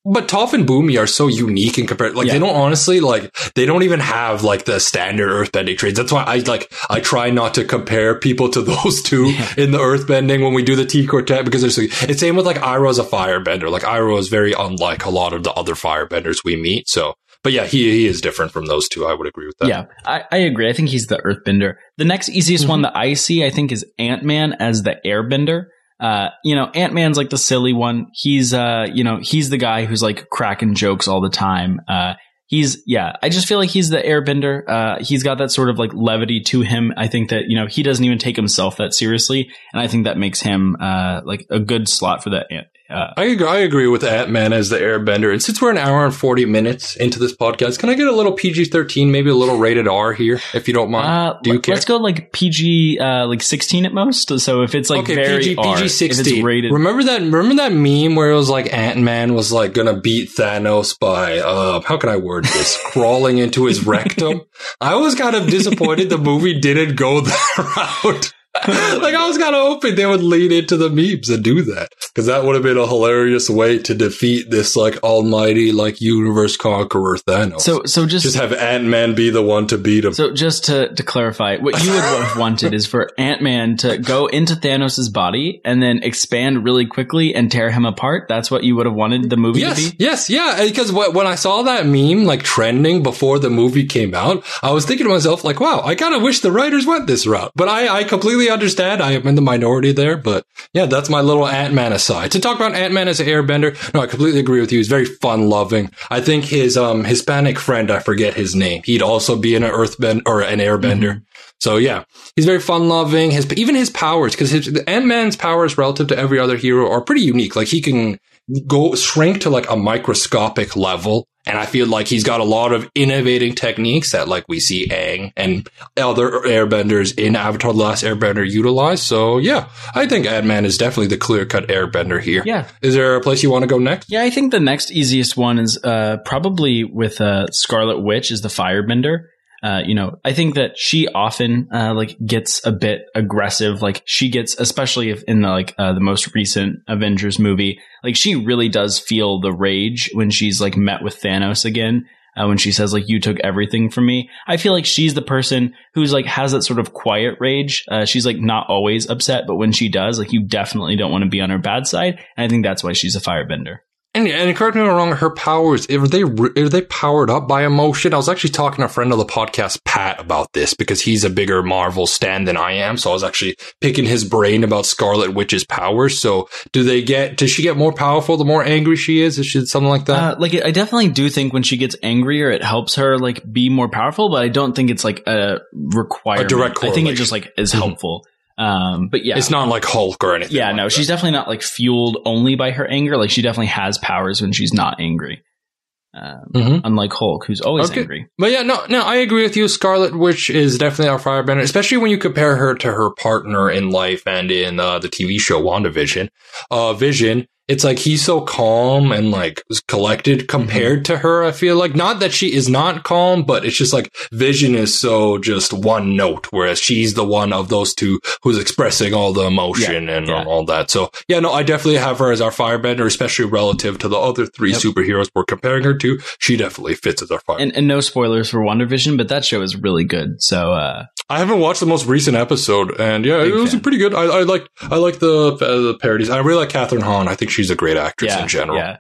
But Toph and Bumi are so unique in comparison. Like, yeah. they don't honestly, like, they don't even have, like, the standard earthbending traits. That's why I, like, I try not to compare people to those two yeah. in the earthbending when we do the T-Quartet, because they're so, it's same with, like, Iroh as a firebender. Like, Iroh is very unlike a lot of the other firebenders we meet, so. But yeah, he he is different from those two. I would agree with that. Yeah, I, I agree. I think he's the earthbender. The next easiest mm-hmm. one that I see, I think, is Ant-Man as the airbender. Uh, you know, Ant-Man's like the silly one. He's, uh, you know, he's the guy who's like cracking jokes all the time. Uh, he's, yeah, I just feel like he's the airbender. Uh, he's got that sort of like levity to him. I think that, you know, he doesn't even take himself that seriously. And I think that makes him, uh, like a good slot for that. Uh, I agree, I agree with Ant-Man as the airbender. And since we're an hour and forty minutes into this podcast, can I get a little P G thirteen, maybe a little rated R here, if you don't mind? Uh, Do you let's care? Let's go like P G, uh, like sixteen at most. So if it's like okay, very P G, R, P G sixteen. If it's rated. Remember that? Remember that meme where it was like Ant-Man was like gonna beat Thanos by uh, how can I word this? Crawling into his rectum. I was kind of disappointed the movie didn't go that route. Like, I was kind of hoping they would lean into the memes and do that, because that would have been a hilarious way to defeat this like almighty like universe conqueror Thanos. So, so just, just have Ant-Man be the one to beat him. So, just to, to clarify, what you would have wanted is for Ant-Man to go into Thanos' body and then expand really quickly and tear him apart. That's what you would have wanted the movie yes, to be. Yes, yeah. Because when I saw that meme like trending before the movie came out, I was thinking to myself like, wow, I kind of wish the writers went this route. But I, I completely. understand I am in the minority there, but yeah, that's my little Ant-Man aside. To talk about Ant-Man as an airbender, no, I completely agree with you. He's very fun-loving. I think his um Hispanic friend, I forget his name, he'd also be an earthbender or an airbender. Mm-hmm. So yeah, he's very fun-loving. His even his powers, because Ant-Man's powers relative to every other hero are pretty unique. Like he can go shrink to like a microscopic level. And I feel like he's got a lot of innovating techniques that like we see Aang and other airbenders in Avatar The Last Airbender utilize. So yeah, I think Ant-Man is definitely the clear-cut airbender here. Yeah. Is there a place you want to go next? Yeah, I think the next easiest one is uh, probably with uh, Scarlet Witch is the firebender. Uh, you know, I think that she often, uh, like gets a bit aggressive. Like she gets, especially if in the, like, uh, the most recent Avengers movie, like she really does feel the rage when she's like met with Thanos again. Uh, when she says like, you took everything from me. I feel like she's the person who's like, has that sort of quiet rage. Uh, she's like not always upset, but when she does, like, you definitely don't want to be on her bad side. And I think that's why she's a firebender. And, and correct me if I'm wrong, her powers, are they, are they powered up by emotion? I was actually talking to a friend of the podcast, Pat, about this because he's a bigger Marvel stan than I am. So I was actually picking his brain about Scarlet Witch's powers. So do they get, does she get more powerful the more angry she is? Is she something like that? Uh, like, I definitely do think when she gets angrier, it helps her like be more powerful, but I don't think it's like a requirement. A direct correlation. I think it just like is helpful. Um, but yeah, it's not like Hulk or anything. Yeah, like no, that. She's definitely not like fueled only by her anger. Like she definitely has powers when she's not angry. Um, mm-hmm. Unlike Hulk, who's always okay. angry. But yeah, no, no, I agree with you. Scarlet Witch is definitely our firebender, especially when you compare her to her partner in life and in uh, the T V show WandaVision. Uh, Vision. It's like he's so calm and like collected compared to her. I feel like not that she is not calm, but it's just like Vision is so just one note, whereas she's the one of those two who's expressing all the emotion yeah, and yeah. all that. So yeah, no, I definitely have her as our firebender, especially relative to the other three yep. superheroes we're comparing her to. She definitely fits as our firebender. And, and no spoilers for WandaVision, but that show is really good. So uh, I haven't watched the most recent episode, and yeah, it was fan. pretty good. I, I like I like the uh, the parodies. I really like Catherine Hahn. I think she. She's a great actress yeah, in general. Yeah,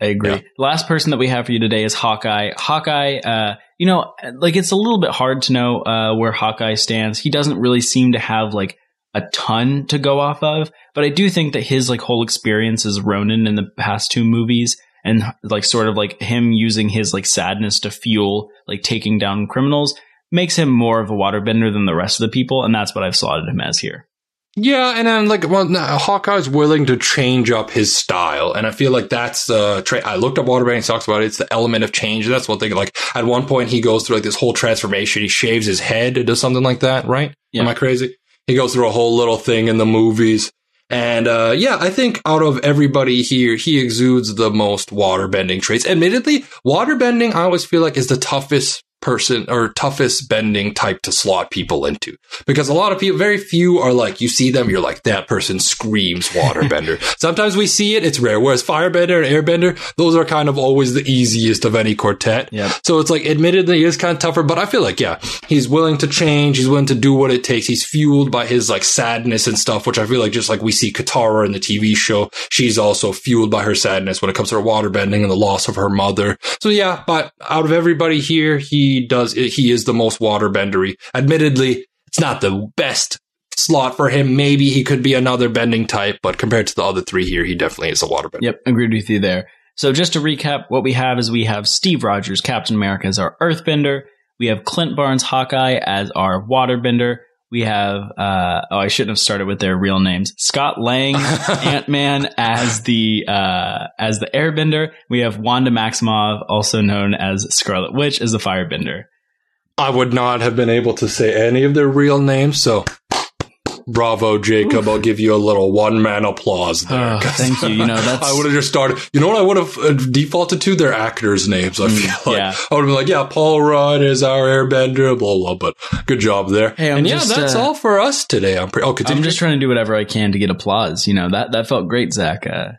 I agree. Yeah. Last person that we have for you today is Hawkeye. Hawkeye, uh, you know, like it's a little bit hard to know uh, where Hawkeye stands. He doesn't really seem to have like a ton to go off of, but I do think that his like whole experience as Ronin in the past two movies and like sort of like him using his like sadness to fuel like taking down criminals makes him more of a waterbender than the rest of the people. And that's what I've slotted him as here. Yeah, and then, like, well, no, Hawkeye's willing to change up his style, and I feel like that's the trait. I looked up Waterbending, talks about it, it's the element of change, that's one thing. Like, at one point, he goes through, like, this whole transformation, he shaves his head, or does something like that, right? Yeah. Am I crazy? He goes through a whole little thing in the movies, and, uh, yeah, I think out of everybody here, he exudes the most waterbending traits. Admittedly, waterbending, I always feel like, is the toughest person or toughest bending type to slot people into, because a lot of people, very few are like, you see them, you're like, that person screams waterbender. Sometimes we see it, it's rare, whereas firebender and airbender, those are kind of always the easiest of any quartet. Yep. So it's like, admittedly, he is kind of tougher, but I feel like, yeah, he's willing to change, he's willing to do what it takes, he's fueled by his like sadness and stuff, which I feel like, just like we see Katara in the T V show, she's also fueled by her sadness when it comes to her waterbending and the loss of her mother. So yeah, but out of everybody here, he He does. He is the most waterbendery. Admittedly, it's not the best slot for him. Maybe he could be another bending type, but compared to the other three here, he definitely is a waterbender. Yep, agreed with you there. So just to recap, what we have is we have Steve Rogers, Captain America, as our earthbender. We have Clint Barnes, Hawkeye, as our waterbender. We have, uh, oh, I shouldn't have started with their real names. Scott Lang, Ant-Man as the, uh, as the airbender. We have Wanda Maximoff, also known as Scarlet Witch, as the firebender. I would not have been able to say any of their real names, so bravo, Jacob. Oof. I'll give you a little one-man applause there. Oh, thank you. You know, that's... I would have just started... You know what I would have defaulted to? Their actors' names, I feel mm, like. Yeah. I would have been like, yeah, Paul Rudd is our airbender, blah, blah, but good job there. Hey, I'm and just, yeah, that's uh, all for us today. I'm, pre- oh, I'm just trying to do whatever I can to get applause. You know, that, that felt great, Zach. Uh,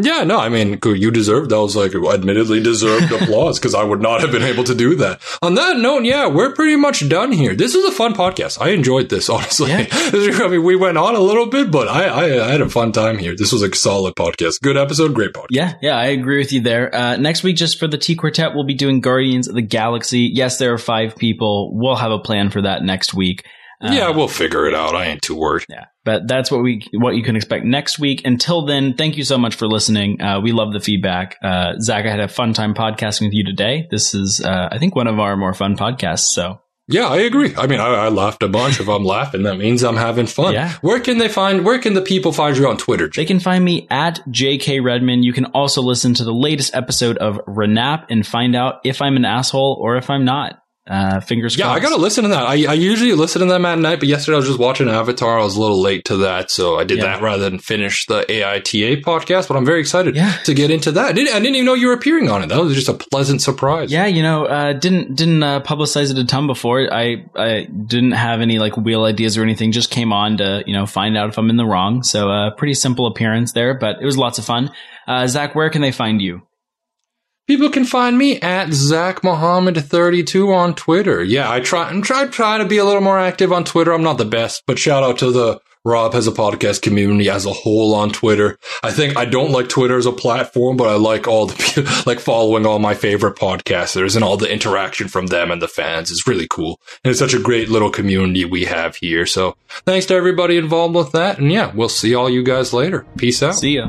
yeah, no, I mean, you deserved... That was like, admittedly deserved applause, because I would not have been able to do that. On that note, yeah, we're pretty much done here. This is a fun podcast. I enjoyed this, honestly. Yeah. I mean, we went on a little bit, but I, I, I had a fun time here. This was a solid podcast. Good episode, great podcast. Yeah, yeah, I agree with you there. Uh, next week, just for the T-Quartet, we'll be doing Guardians of the Galaxy. Yes, there are five people. We'll have a plan for that next week. Uh, yeah, we'll figure it out. I ain't too worried. Yeah, but that's what we what you can expect next week. Until then, thank you so much for listening. Uh, we love the feedback. Uh, Zach, I had a fun time podcasting with you today. This is, uh, I think, one of our more fun podcasts. So. Yeah, I agree. I mean, I, I laughed a bunch. If I'm laughing, that means I'm having fun. Yeah. Where can they find, where can the people find you on Twitter, Jake? They can find me at J K Redmond. You can also listen to the latest episode of Renap and find out if I'm an asshole or if I'm not. Uh, fingers crossed. Yeah, I gotta listen to that. I, I usually listen to them at night, but yesterday I was just watching Avatar. I was a little late to that, so I did yeah. that rather than finish the A I T A podcast, but I'm very excited yeah. to get into that. I didn't, I didn't even know you were appearing on it. That was just a pleasant surprise. Yeah, you know, uh, didn't didn't uh, publicize it a ton before. I, I didn't have any, like, wheel ideas or anything. Just came on to, you know, find out if I'm in the wrong. So a uh, pretty simple appearance there, but it was lots of fun. Uh, Zach, where can they find you? People can find me at Zach Mohammed thirty-two on Twitter. Yeah, I try, I'm trying try to be a little more active on Twitter. I'm not the best, but shout out to the Rob Has a Podcast community as a whole on Twitter. I think I don't like Twitter as a platform, but I like all the like following all my favorite podcasters and all the interaction from them and the fans is really cool. And it's such a great little community we have here. So thanks to everybody involved with that. And yeah, we'll see all you guys later. Peace out. See ya.